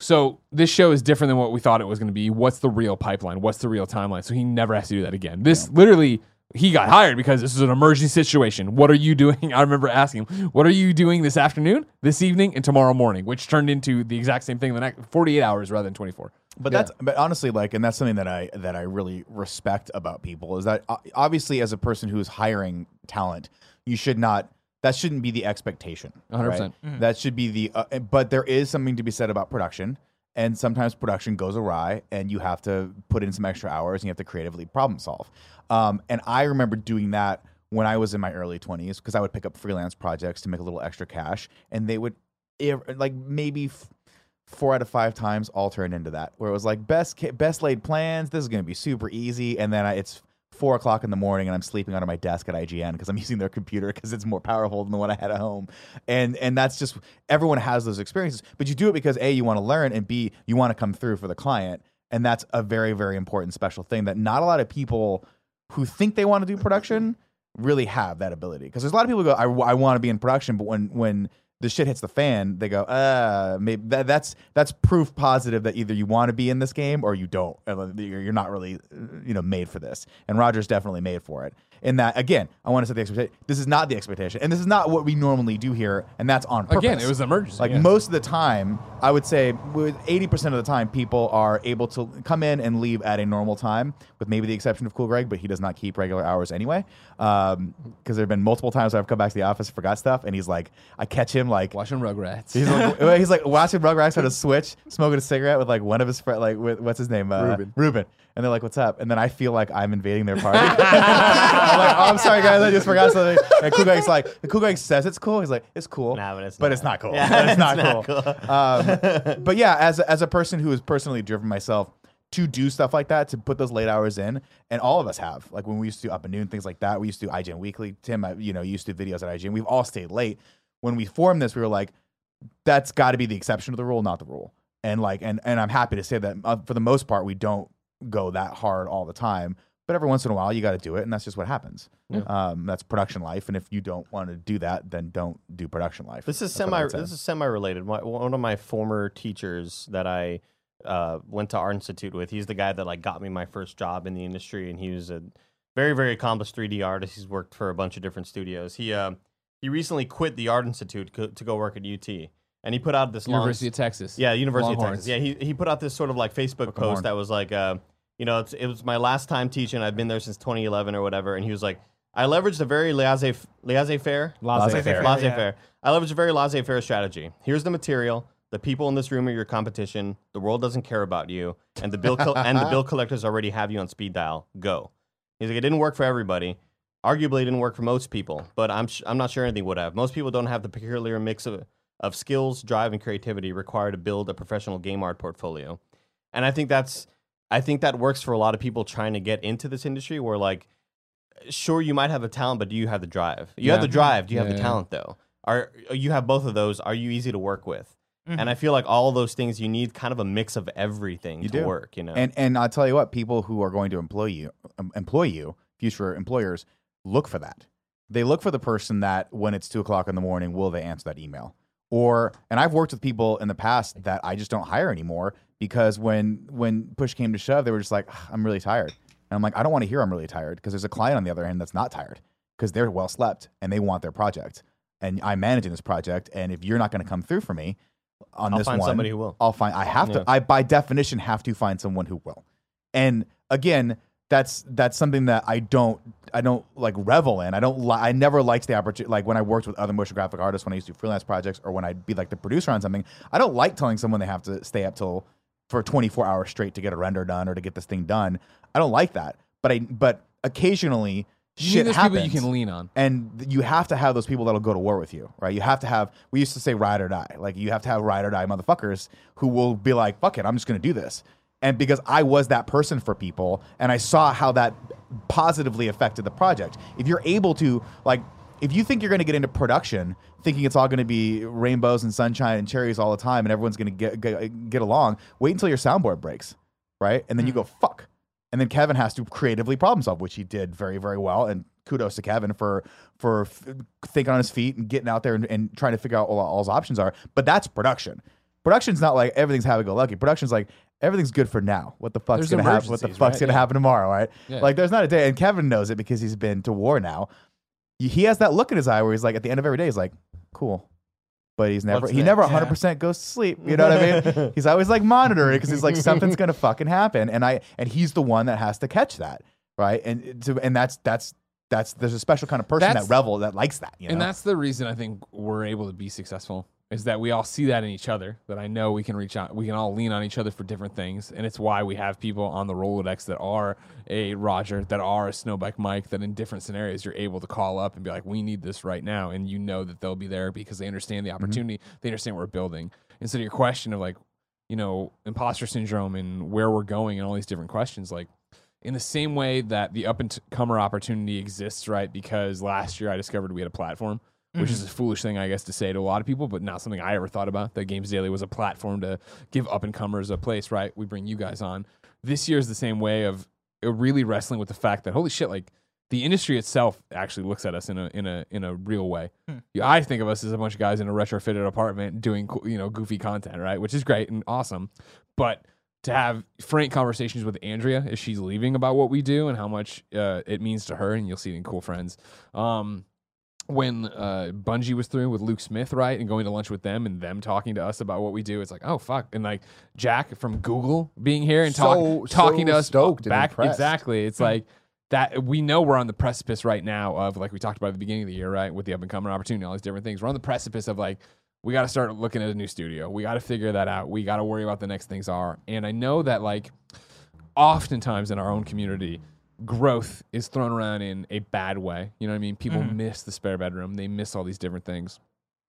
so this show is different than what we thought it was going to be. What's the real pipeline? What's the real timeline? So he never has to do that again. This yeah. literally, he got hired because this is an emergency situation. What are you doing? I remember asking him, what are you doing this afternoon, this evening, and tomorrow morning? Which turned into the exact same thing the next forty-eight hours rather than twenty-four. But yeah. that's but honestly, like, and that's something that I that I really respect about people is that obviously as a person who's hiring talent, you should not that shouldn't be the expectation. one hundred percent. Right? Mm-hmm. That should be the, uh, but there is something to be said about production. And sometimes production goes awry and you have to put in some extra hours and you have to creatively problem solve. Um, and I remember doing that when I was in my early twenties, because I would pick up freelance projects to make a little extra cash. And they would, like, maybe f- four out of five times all turned into that, where it was like best ca- best laid plans. This is going to be super easy. And then I, it's four o'clock in the morning and I'm sleeping under my desk at I G N because I'm using their computer because it's more powerful than the one I had at home. And and that's just, everyone has those experiences, but you do it because A, you want to learn, and B, you want to come through for the client. And that's a very, very important special thing that not a lot of people who think they want to do production really have that ability. Because there's a lot of people who go, I, I want to be in production. But when, when the shit hits the fan, they go, uh, maybe that, that's that's proof positive that either you want to be in this game or you don't. You're not really, you know, made for this. And Roger's definitely made for it. In that, again, I want to set the expectation. This is not the expectation, and this is not what we normally do here, and that's on purpose. Again, it was an emergency. Like, yeah. Most of the time, I would say eighty percent of the time, people are able to come in and leave at a normal time, with maybe the exception of Cool Greg, but he does not keep regular hours anyway. Because um, there have been multiple times where I've come back to the office, forgot stuff, and he's like, I catch him like watching Rugrats. He's like, he's like watching Rugrats on a Switch, smoking a cigarette with like one of his friends, like with, what's his name, uh, Ruben. Ruben. And they're like, what's up? And then I feel like I'm invading their party. I'm like, oh, I'm sorry, guys. I just forgot something. And Cool Greg's like, Cool Greg says it's cool. He's like, it's cool. Nah, but it's but not. It's not cool. Yeah, but it's, it's not, not cool. cool. Um, but yeah, as, as a person who is personally driven myself to do stuff like that, to put those late hours in, and all of us have. Like when we used to do Up and Noon, things like that, we used to do I G N Weekly. Tim, I, you know, used to do videos at I G N. We've all stayed late. When we formed this, we were like, that's got to be the exception to the rule, not the rule. And like, and, and I'm happy to say that uh, for the most part, we don't go that hard all the time, but every once in a while you got to do it, and that's just what happens. Yeah. Um, that's production life, and if you don't want to do that, then don't do production life. This is that's semi. This is semi-related. My, one of my former teachers that I uh, went to art institute with, he's the guy that like got me my first job in the industry, and he was a very, very accomplished three D artist. He's worked for a bunch of different studios. He uh, he recently quit the art institute co- to go work at U T. And he put out this University long, of Texas. Yeah, University Longhorns. of Texas. Yeah, he he put out this sort of like Facebook Fucking post horn. that was like, uh, you know, it's, it was my last time teaching. I've been there since twenty eleven or whatever. And he was like, I leveraged a very laissez laissez faire laissez faire laissez faire. I leveraged a very laissez faire strategy. Here's the material. The people in this room are your competition. The world doesn't care about you, and the bill co- and the bill collectors already have you on speed dial. Go. He's like, it didn't work for everybody. Arguably, it didn't work for most people. But I'm sh- I'm not sure anything would have. Most people don't have the peculiar mix of of skills, drive, and creativity required to build a professional game art portfolio. And I think that's, I think that works for a lot of people trying to get into this industry where, like, sure, you might have the talent, but do you have the drive? You yeah. have the drive. Do you yeah, have the yeah. talent, though? Are you have both of those. Are you easy to work with? Mm-hmm. And I feel like all those things, you need kind of a mix of everything you to do. work, you know? And and I'll tell you what, people who are going to employ you, um, employ you, future employers, look for that. They look for the person that, when it's two o'clock in the morning, will they answer that email? Or, and I've worked with people in the past that I just don't hire anymore because when when push came to shove, they were just like, I'm really tired. And I'm like, I don't want to hear I'm really tired, because there's a client on the other end that's not tired because they're well slept and they want their project. And I'm managing this project, and if you're not going to come through for me on I'll this one, I'll find somebody who will. I'll find, I have yeah. to, I by definition have to find someone who will. And again, that's that's something that I don't I don't like revel in. I don't li- I never liked the opportunity. Like when I worked with other motion graphic artists, when I used to do freelance projects, or when I'd be like the producer on something, I don't like telling someone they have to stay up till for twenty-four hours straight to get a render done or to get this thing done. I don't like that. But I but occasionally you shit there's happens. People you can lean on, and you have to have those people that'll go to war with you, right? You have to have. We used to say ride or die. Like you have to have ride or die motherfuckers who will be like, fuck it, I'm just gonna do this. And because I was that person for people, and I saw how that positively affected the project. If you're able to, like, if you think you're going to get into production thinking it's all going to be rainbows and sunshine and cherries all the time and everyone's going to get, get get along, wait until your soundboard breaks, right? And then mm. you go, fuck. And then Kevin has to creatively problem solve, which he did very, very well. And kudos to Kevin for for f- thinking on his feet and getting out there and, and trying to figure out what all his options are. But that's production. Production's not like everything's happy-go-lucky. Production's like, everything's good for now. What the fuck's going to happen? What the fuck's right? going to yeah. happen tomorrow, right? Yeah. Like, there's not a day. And Kevin knows it because he's been to war now. He has that look in his eye where he's like, at the end of every day, he's like, cool. But he's never, What's he next? never one hundred percent yeah. goes to sleep. You know what I mean? He's always like monitoring because he's like, something's going to fucking happen. And I, and he's the one that has to catch that, right? And to, and that's, that's, that's there's a special kind of person that's, that revel that likes that. You know? And that's the reason I think we're able to be successful is that we all see that in each other. That I know we can reach out, we can all lean on each other for different things, and it's why we have people on the Rolodex that are a Roger, that are a Snowbike Mike, that in different scenarios you're able to call up and be like, we need this right now, and you know that they'll be there because they understand the opportunity, mm-hmm. they understand what we're building. And so to your question of like, you know, imposter syndrome and where we're going and all these different questions, like. In the same way that the up-and-comer opportunity exists, right? Because last year I discovered we had a platform, which mm-hmm. is a foolish thing, I guess, to say to a lot of people, but not something I ever thought about, that Games Daily was a platform to give up-and-comers a place, right? We bring you guys on. This year is the same way of really wrestling with the fact that, holy shit, like, the industry itself actually looks at us in a in a in a real way. Hmm. I think of us as a bunch of guys in a retrofitted apartment doing, you know, goofy content, right? Which is great and awesome, but... to have frank conversations with Andrea as she's leaving about what we do and how much uh, it means to her, and you'll see it in Cool Friends. Um, when uh, Bungie was through with Luke Smith, right, and going to lunch with them and them talking to us about what we do, it's like, oh, fuck. And, like, Jack from Google being here and talk, so, talking so to us stoked back. And exactly. It's like that we know we're on the precipice right now of, like we talked about at the beginning of the year, right, with the up-and-coming opportunity, all these different things. We're on the precipice of, like, we got to start looking at a new studio. We got to figure that out. We got to worry about the next things are. And I know that, like, oftentimes in our own community, growth is thrown around in a bad way. You know what I mean? People mm-hmm. miss the spare bedroom. They miss all these different things.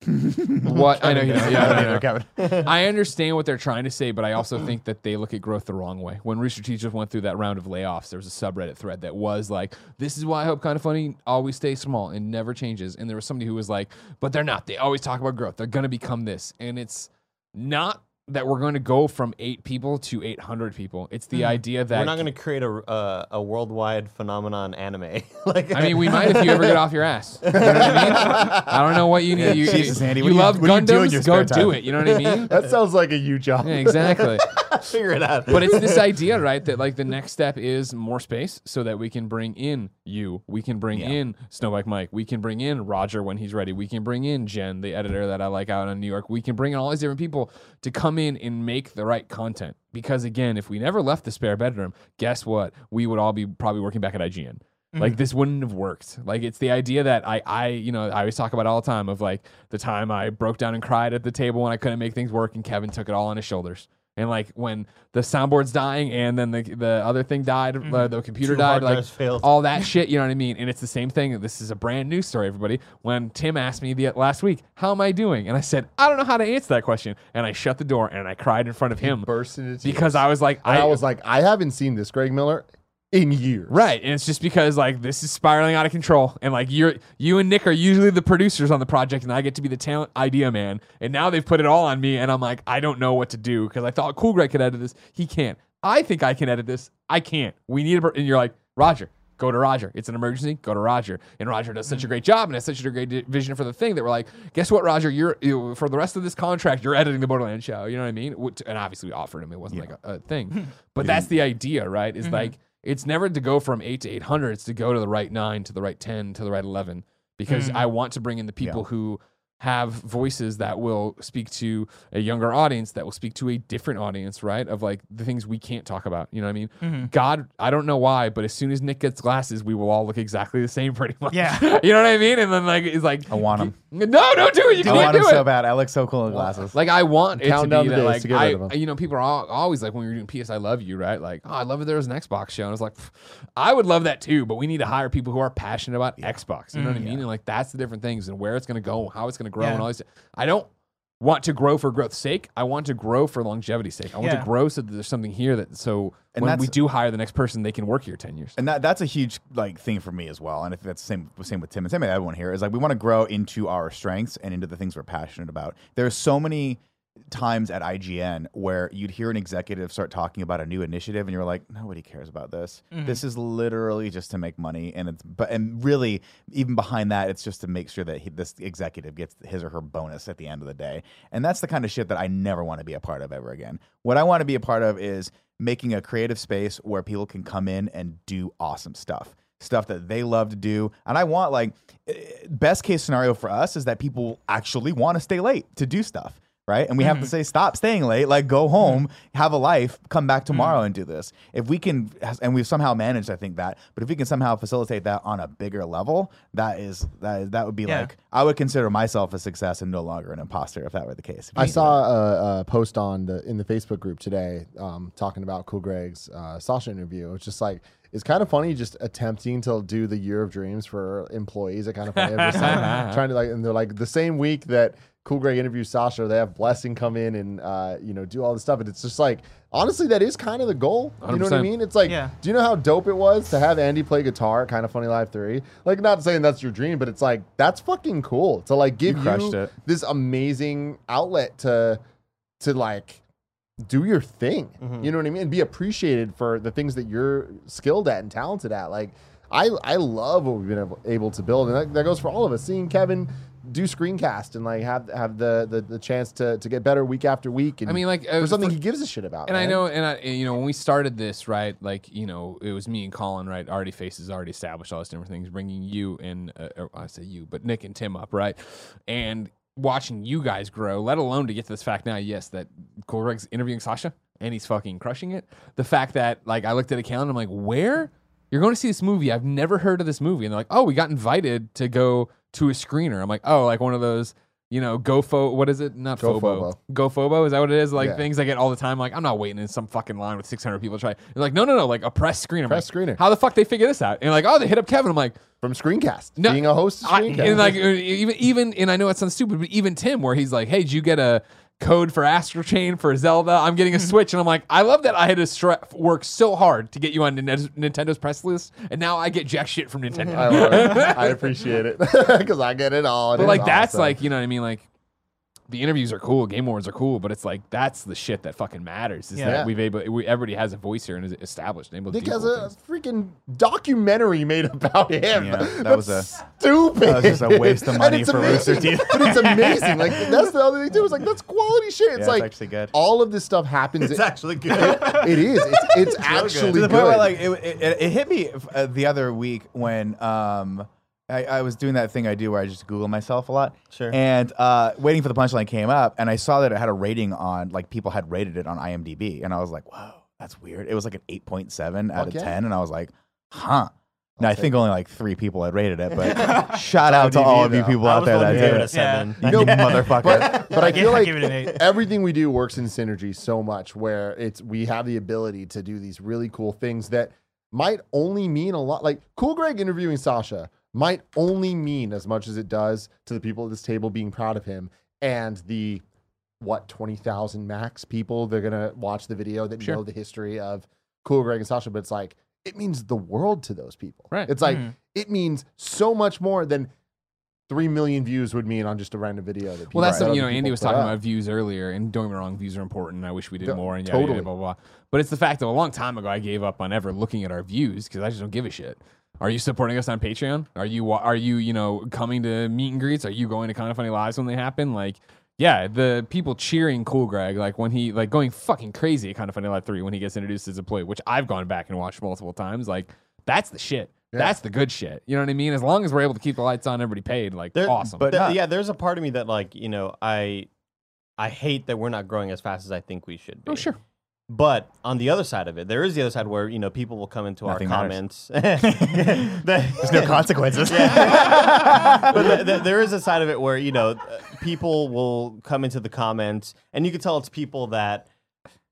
What I know, you know, yeah, I, know, you know. I understand what they're trying to say, but I also think that they look at growth the wrong way. When Roosterteeth just went through that round of layoffs, there was a subreddit thread that was like, "This is why I hope Kinda Funny always stays small and never changes." And there was somebody who was like, "But they're not. They always talk about growth. They're gonna become this." And it's not that we're going to go from eight people to eight hundred people. It's the mm. idea that we're not going to create a uh, a worldwide phenomenon anime. Like, I mean, we might if you ever get off your ass. You know what I mean? I don't know what you need. You, Jesus, Andy, you, you love Gundams? You go do it. You know what I mean? That sounds like a you job. Yeah, exactly. Figure it out. But it's this idea, right, that like the next step is more space so that we can bring in you. We can bring yeah. in Snowbike Mike. We can bring in Roger when he's ready. We can bring in Jen, the editor that I like out in New York. We can bring in all these different people to come in and make the right content. Because, again, if we never left the spare bedroom, guess what? We would all be probably working back at I G N. Like, this wouldn't have worked. Like, it's the idea that I, I, you know, I always talk about all the time of, like, the time I broke down and cried at the table when I couldn't make things work, and Kevin took it all on his shoulders. And, like, when the soundboard's dying and then the the other thing died, mm-hmm. uh, the computer Two died, like, failed. All that shit, you know what I mean? And it's the same thing. This is a brand new story, everybody. When Tim asked me the, last week, how am I doing? And I said, I don't know how to answer that question. And I shut the door and I cried in front of him. He burst into tears. Because I was like, I, I was like, I haven't seen this, Greg Miller. In years. Right. And it's just because, like, this is spiraling out of control. And, like, you're, you and Nick are usually the producers on the project, and I get to be the talent idea man. And now they've put it all on me, and I'm like, I don't know what to do because I thought, cool, Greg could edit this. He can't. I think I can edit this. I can't. We need a. And you're like, Roger, go to Roger. It's an emergency. Go to Roger. And Roger does such a great job and has such a great vision for the thing that we're like, guess what, Roger? You're you, for the rest of this contract, you're editing the Borderlands show. You know what I mean? And obviously, we offered him. It wasn't yeah. like a, a thing. But that's the idea, right? Is mm-hmm. like, it's never to go from eight to eight hundred. It's to go to the right nine, to the right ten, to the right eleven. Because mm. I want to bring in the people yeah. who have voices that will speak to a younger audience, that will speak to a different audience, right? Of like the things we can't talk about. You know what I mean? Mm-hmm. God, I don't know why, but as soon as Nick gets glasses, we will all look exactly the same pretty much. Yeah. You know what I mean? And then like, it's like, I want them. No, don't do it. You can't do it. I want them so bad. I look so cool in glasses. Like I want it to be that, like, I, you know, people are all, always like when we were doing P S I Love You, right? Like, oh, I love that there was an Xbox show. And I was like, I would love that too, but we need to hire people who are passionate about yeah. Xbox. You know mm, what I mean? Yeah. And like, that's the different things and where it's going to go, how it's going to grow yeah. and all these. I don't want to grow for growth's sake. I want to grow for longevity's sake. I want yeah. to grow so that there's something here that so and when we do hire the next person, they can work here ten years. And that that's a huge like thing for me as well. And I think that's the same same with Tim and same with everyone here. Is like we want to grow into our strengths and into the things we're passionate about. There's so many times at I G N where you'd hear an executive start talking about a new initiative and you're like, nobody cares about this. Mm-hmm. This is literally just to make money. And it's but and really even behind that, it's just to make sure that he, this executive gets his or her bonus at the end of the day. And that's the kind of shit that I never want to be a part of ever again. What I want to be a part of is making a creative space where people can come in and do awesome stuff. Stuff that they love to do. And I want like best case scenario for us is that people actually want to stay late to do stuff. right? And we mm-hmm. have to say, stop staying late, like go home, mm-hmm. have a life, come back tomorrow mm-hmm. and do this. If we can, and we've somehow managed, I think that, but if we can somehow facilitate that on a bigger level, that is, that, is, that would be yeah. like, I would consider myself a success and no longer an imposter if that were the case. I saw a, a post on the, in the Facebook group today um, talking about Cool Greg's uh, Sasha interview. It's just like, it's kind of funny just attempting to do the year of dreams for employees. It's kind of funny. Trying to like, and they're like the same week that Cool Greg interviews Sasha, they have Blessing come in and uh, you know, do all this stuff. And it's just like, honestly, that is kind of the goal. You one hundred percent. Know what I mean? It's like, yeah. do you know how dope it was to have Andy play guitar at Kinda Funny Live three? Like, not saying that's your dream, but it's like, that's fucking cool to like give you, crushed you it. This amazing outlet to to like do your thing, mm-hmm. you know what I mean, and be appreciated for the things that you're skilled at and talented at. Like, I I love what we've been able, able to build, and that, that goes for all of us. Seeing Kevin do Screencast and like have have the the, the chance to to get better week after week. And I mean, like, there's something for, he gives a shit about. And man. I know, and I and, you know, when we started this, right? Like, you know, it was me and Colin, right? Already faces, already established, all these different things. Bringing you and uh, I say you, but Nick and Tim up, right? And watching you guys grow, let alone to get to this fact now, yes, that Greg's interviewing Sasha and he's fucking crushing it. The fact that, like, I looked at a calendar, I'm like, where? You're going to see this movie. I've never heard of this movie. And they're like, oh, we got invited to go to a screener. I'm like, oh, like one of those, you know, GoFo, what is it? Not Go Fobo. GoFobo, is that what it is? Like, yeah. things I get all the time. Like, I'm not waiting in some fucking line with six hundred people to try. They're like, no, no, no, like a press screener. Press like, screener. How the fuck they figure this out? And like, oh, they hit up Kevin. I'm like, from Screencast, no, being a host of Screencast. I, and like, even, even, and I know it sounds stupid, but even Tim, where he's like, hey, did you get a code for Astral Chain for Zelda? I'm getting a Switch. And I'm like, I love that I had to stri- work so hard to get you on Nintendo's press list, and now I get jack shit from Nintendo. I love it. I appreciate it because I get it all. But like, that's awesome. Like, you know what I mean? Like, the interviews are cool, game awards are cool, but it's like, that's the shit that fucking matters. Is yeah. that we've able, we, everybody has a voice here and is established. And able to Nick has a freaking documentary made about him. Yeah, that that's was a stupid. That was just a waste of money for Roosterteeth. But it's amazing. Like, that's the other thing too. It's like, that's quality shit. It's yeah, like it's actually good. All of this stuff happens. It's it, actually good. It, it is. It's, it's, it's actually good. To the point good. Where like it, it, it hit me uh, the other week when. Um, I, I was doing that thing I do where I just Google myself a lot. Sure. And uh, Waiting for the Punchline came up, and I saw that it had a rating on, like, people had rated it on IMDb. And I was like, whoa, that's weird. It was like an eight point seven out okay. of ten. And I was like, huh. Now, I think only like three people had rated it, but shout out to all of you people out there that did it. Seven, you know, motherfucker. But, but I feel like everything we do works in synergy so much, where it's we have the ability to do these really cool things that might only mean a lot. Like, Cool Greg interviewing Sasha might only mean as much as it does to the people at this table being proud of him and the, what, twenty thousand max people they're going to watch the video that sure. know the history of Cool Greg and Sasha. But it's like, it means the world to those people. Right. It's like, mm-hmm. it means so much more than three million views would mean on just a random video. That well, that's, right. a, you know, Andy was talking up. About views earlier, and don't get me wrong, views are important. I wish we did yeah, more, and yeah, totally. yeah, blah, blah, blah. But it's the fact that a long time ago, I gave up on ever looking at our views because I just don't give a shit. Are you supporting us on Patreon? Are you are you you know coming to meet and greets? Are you going to Kinda Funny Lives when they happen? Like, yeah, the people cheering Cool Greg, like when he like going fucking crazy at Kinda Funny Live three when he gets introduced as a employee, which I've gone back and watched multiple times. Like, that's the shit. Yeah. That's the good shit. You know what I mean? As long as we're able to keep the lights on, everybody paid. Like, there, awesome. But yeah. yeah, there's a part of me that like you know I I hate that we're not growing as fast as I think we should be. Oh sure. But on the other side of it, there is the other side where, you know, people will come into Nothing our comments. There's no consequences. Yeah. But th- th- there is a side of it where, you know, people will come into the comments, and you can tell it's people that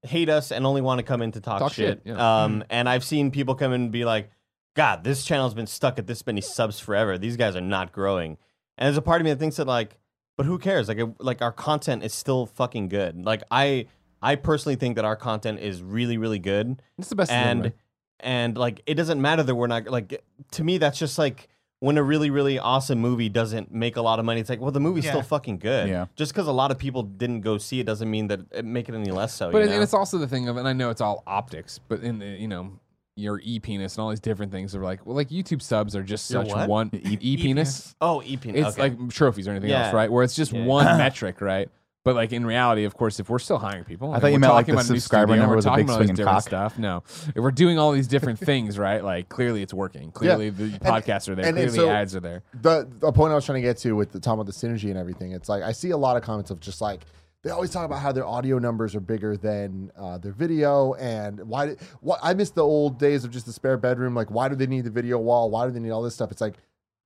hate us and only want to come in to talk, talk shit. shit yeah. um, mm-hmm. And I've seen people come in and be like, God, this channel's been stuck at this many subs forever. These guys are not growing. And there's a part of me that thinks that, like, but who cares? Like, it, like our content is still fucking good. Like, I... I personally think that our content is really, really good. It's the best and, thing. And, like, it doesn't matter that we're not, like, to me, that's just, like, when a really, really awesome movie doesn't make a lot of money, it's like, well, the movie's yeah. still fucking good. Yeah. Just because a lot of people didn't go see it doesn't mean that it make it any less so, But you know? And it's also the thing of, and I know it's all optics, but, in the, you know, your e-penis and all these different things are like, well, like, YouTube subs are just your such what? one e- e-penis. Oh, e-penis. It's okay. Like trophies or anything yeah. else, right? Where it's just yeah. one metric, right? But like in reality, of course, if we're still hiring people, I thought you meant like the subscriber number was a big swinging cock stuff. No, if we're doing all these different things, right? Like clearly it's working. Clearly yeah. the podcasts and, are there. And, clearly and so the ads are there. The the point I was trying to get to with the talking about the synergy and everything, it's like I see a lot of comments of just like They always talk about how their audio numbers are bigger than uh, their video, and why, why I miss the old days of just the spare bedroom. Like, why do they need the video wall? Why do they need all this stuff? It's like,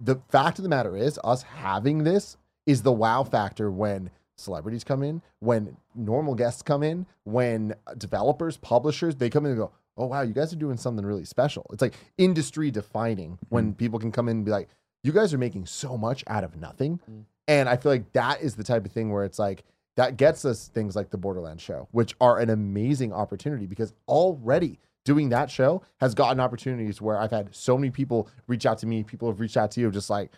the fact of the matter is, us having this is the wow factor when celebrities come in, when normal guests come in, when developers, publishers, they come in and go, oh, wow, you guys are doing something really special. It's like industry defining when people can come in and be like, you guys are making so much out of nothing. Mm. And I feel like that is the type of thing where it's like, that gets us things like the Borderlands show, which are an amazing opportunity, because already doing that show has gotten opportunities where I've had so many people reach out to me. People have reached out to you just like,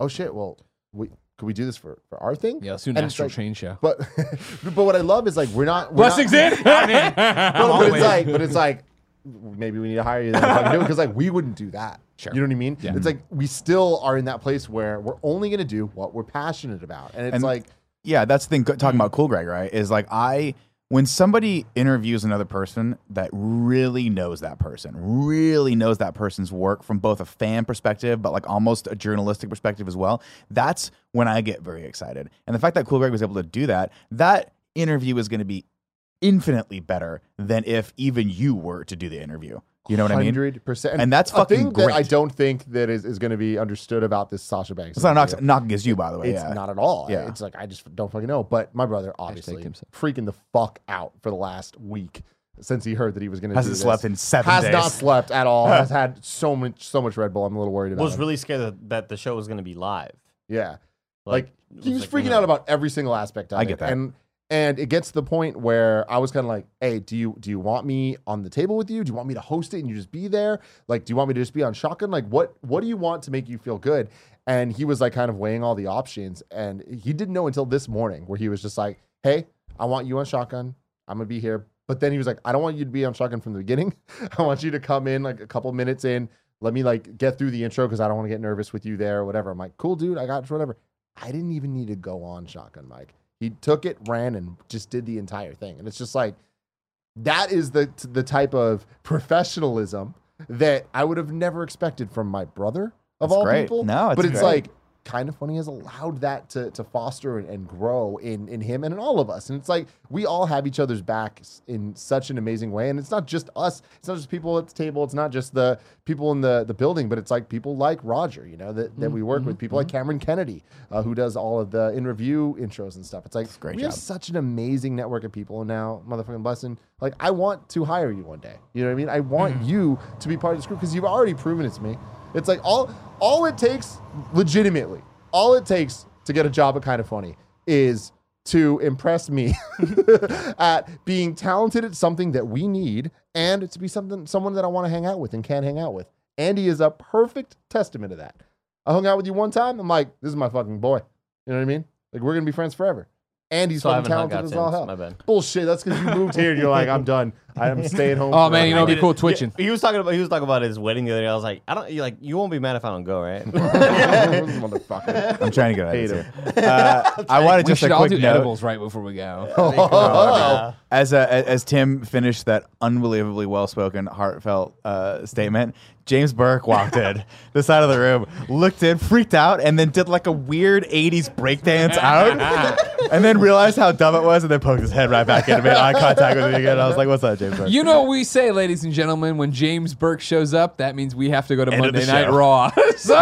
oh shit, well, we, could we do this for, for our thing? Yeah, let's do an Astral Chain show. But, but what I love is like, we're not- we're Blessings not, in! I'm in. But, but, it's like, but it's like, maybe we need to hire you then, because like, we wouldn't do that. Sure. You know what I mean? Yeah. It's like, we still are in that place where we're only gonna do what we're passionate about. And it's and, like- Yeah, that's the thing, talking about Cool Greg, right, is like I, when somebody interviews another person that really knows that person, really knows that person's work from both a fan perspective, but like almost a journalistic perspective as well, that's when I get very excited. And the fact that Cool Greg was able to do that, that interview is going to be infinitely better than if even you were to do the interview. You know what I mean? one hundred percent. And that's fucking thing great. That I don't think that is, is going to be understood about this Sasha Banks. It's not knocking knock against you, by the way. It's yeah. not at all. Yeah. It's like, I just don't fucking know. But my brother, obviously, freaking the fuck out for the last week since he heard that he was going to do Hasn't slept in seven Has days. Has not slept at all. Has had so much so much Red Bull. I'm a little worried about it. Was him. really scared that, that the show was going to be live. Yeah. Like, like he was, was like, freaking you know, out about every single aspect of I it. I get that. And, And it gets to the point where I was kind of like, hey, do you do you want me on the table with you? Do you want me to host it and you just be there? Like, do you want me to just be on Shotgun? Like, what what do you want to make you feel good? And he was like kind of weighing all the options. And he didn't know until this morning where he was just like, hey, I want you on Shotgun. I'm going to be here. But then he was like, I don't want you to be on Shotgun from the beginning. I want you to come in like a couple minutes in. Let me like get through the intro because I don't want to get nervous with you there or whatever. I'm like, cool, dude. I got whatever. I didn't even need to go on Shotgun, Mike. He took it, ran, and just did the entire thing. And it's just like, that is the the type of professionalism that I would have never expected from my brother, of That's all great. people. No, it's But it's great. like, Kinda Funny has allowed that to, to foster and, and grow in, in him and in all of us. And it's like, we all have each other's backs in such an amazing way. And it's not just us. It's not just people at the table. It's not just the people in the, the building, but it's like people like Roger, you know, that, that mm-hmm. we work with. People mm-hmm. like Cameron Kennedy, uh, who does all of the in-review intros and stuff. It's like, great we job. have such an amazing network of people now, motherfucking Blessing. Like, I want to hire you one day. You know what I mean? I want mm-hmm. you to be part of this group because you've already proven it to me. It's like all all it takes, legitimately, all it takes to get a job at Kinda Funny is to impress me at being talented at something that we need and to be something someone that I want to hang out with and can hang out with. Andy is a perfect testament of that. I hung out with you one time. I'm like, this is my fucking boy. You know what I mean? Like, we're going to be friends forever. Andy's so fucking talented as all hell. Bullshit. That's because you moved here and you're like, I'm done. I'm staying home. Oh man, you know, it'd be cool twitching. Yeah, he was talking about he was talking about his wedding the other day. I was like, I don't. Like, you won't be mad if I don't go, right? Motherfucker. I'm trying to go. It. Uh, I want to just a quick do note. edibles right before we go. Oh, oh, oh. As uh, as Tim finished that unbelievably well spoken, heartfelt uh, statement, James Burke walked in the side of the room, looked in, freaked out, and then did like a weird eighties breakdance out, and then realized how dumb it was, and then poked his head right back in and made eye contact with me again. I was like, what's up, James Burke? You know what we say, ladies and gentlemen, when James Burke shows up, that means we have to go to End Monday Night Raw. So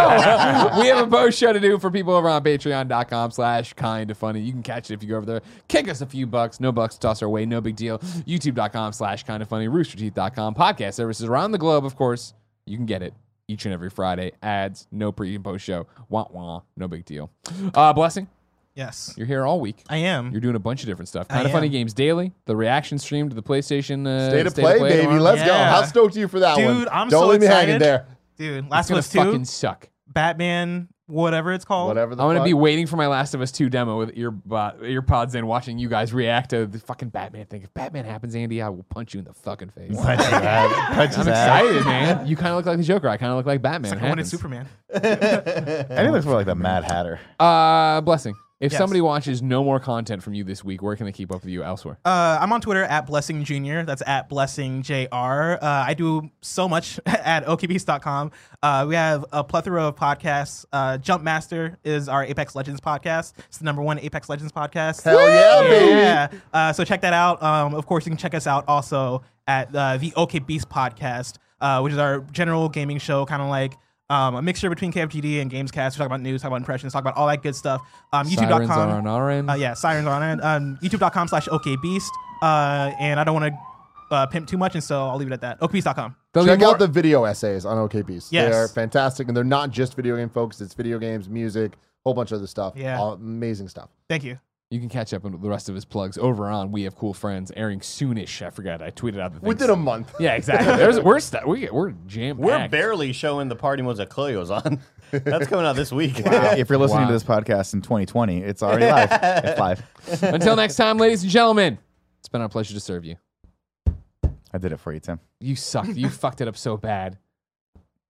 we have a post show to do for people over on patreon.com slash kinda funny. You can catch it if you go over there. Kick us a few bucks. No bucks toss our way. No big deal. YouTube.com slash kinda funny. Roosterteeth dot com. Podcast services around the globe, of course. You can get it each and every Friday. Ads, no pre and post show. Wah wah, no big deal. Uh, Blessing? Yes. You're here all week. I am. You're doing a bunch of different stuff. Kinda Funny Games Daily, the reaction stream to the PlayStation. Uh, State of Play, of play baby. Tomorrow. Let's yeah. go. How stoked are you for that Dude, one? Dude, I'm Don't so leave excited. me hanging there. Dude, Last of Us two. fucking suck. Batman, whatever it's called. Whatever the I'm going to be waiting for my Last of Us two demo with ear, uh, ear pods in, watching you guys react to the fucking Batman thing. If Batman happens, Andy, I will punch you in the fucking face. Punch his ass. I'm excited, man. You kind of look like the Joker. I kind of look like Batman. It's like I wanted Superman. I think it looks more like the Mad Hatter. Uh, Blessing. If yes. somebody watches no more content from you this week, where can they keep up with you elsewhere? Uh, I'm on Twitter at Blessing Junior. That's at Blessing Junior Uh, I do so much at O K Beast dot com. Uh, we have a plethora of podcasts. Uh, Jump Master is our Apex Legends podcast. It's the number one Apex Legends podcast. Hell yeah, yeah, baby! Yeah. Uh, so check that out. Um, of course, you can check us out also at uh, the O K Beast podcast, uh, which is our general gaming show, kind of like Um, a mixture between K F G D and Gamescast. We talk about news, talk about impressions, talk about all that good stuff. Um, YouTube dot com. Sirens are on our end. Uh, yeah, sirens are on our end. Um, YouTube dot com slash OKBeast. Uh, and I don't want to uh, pimp too much, and so I'll leave it at that. O K Beast dot com. Check out the video essays on O K Beast. Yes. They are fantastic, and they're not just video game focused. It's video games, music, a whole bunch of other stuff. Yeah. All amazing stuff. Thank you. You can catch up on the rest of his plugs over on We Have Cool Friends, airing soonish. I forgot. I tweeted out the thing. Within a month. Yeah, exactly. There's, we're st- we, we're jam-packed. We're barely showing the party modes that Chloe was on. That's coming out this week. Wow. If you're listening wow. to this podcast in twenty twenty, it's already live. It's live. Until next time, ladies and gentlemen, it's been our pleasure to serve you. I did it for you, Tim. You sucked. You fucked it up so bad.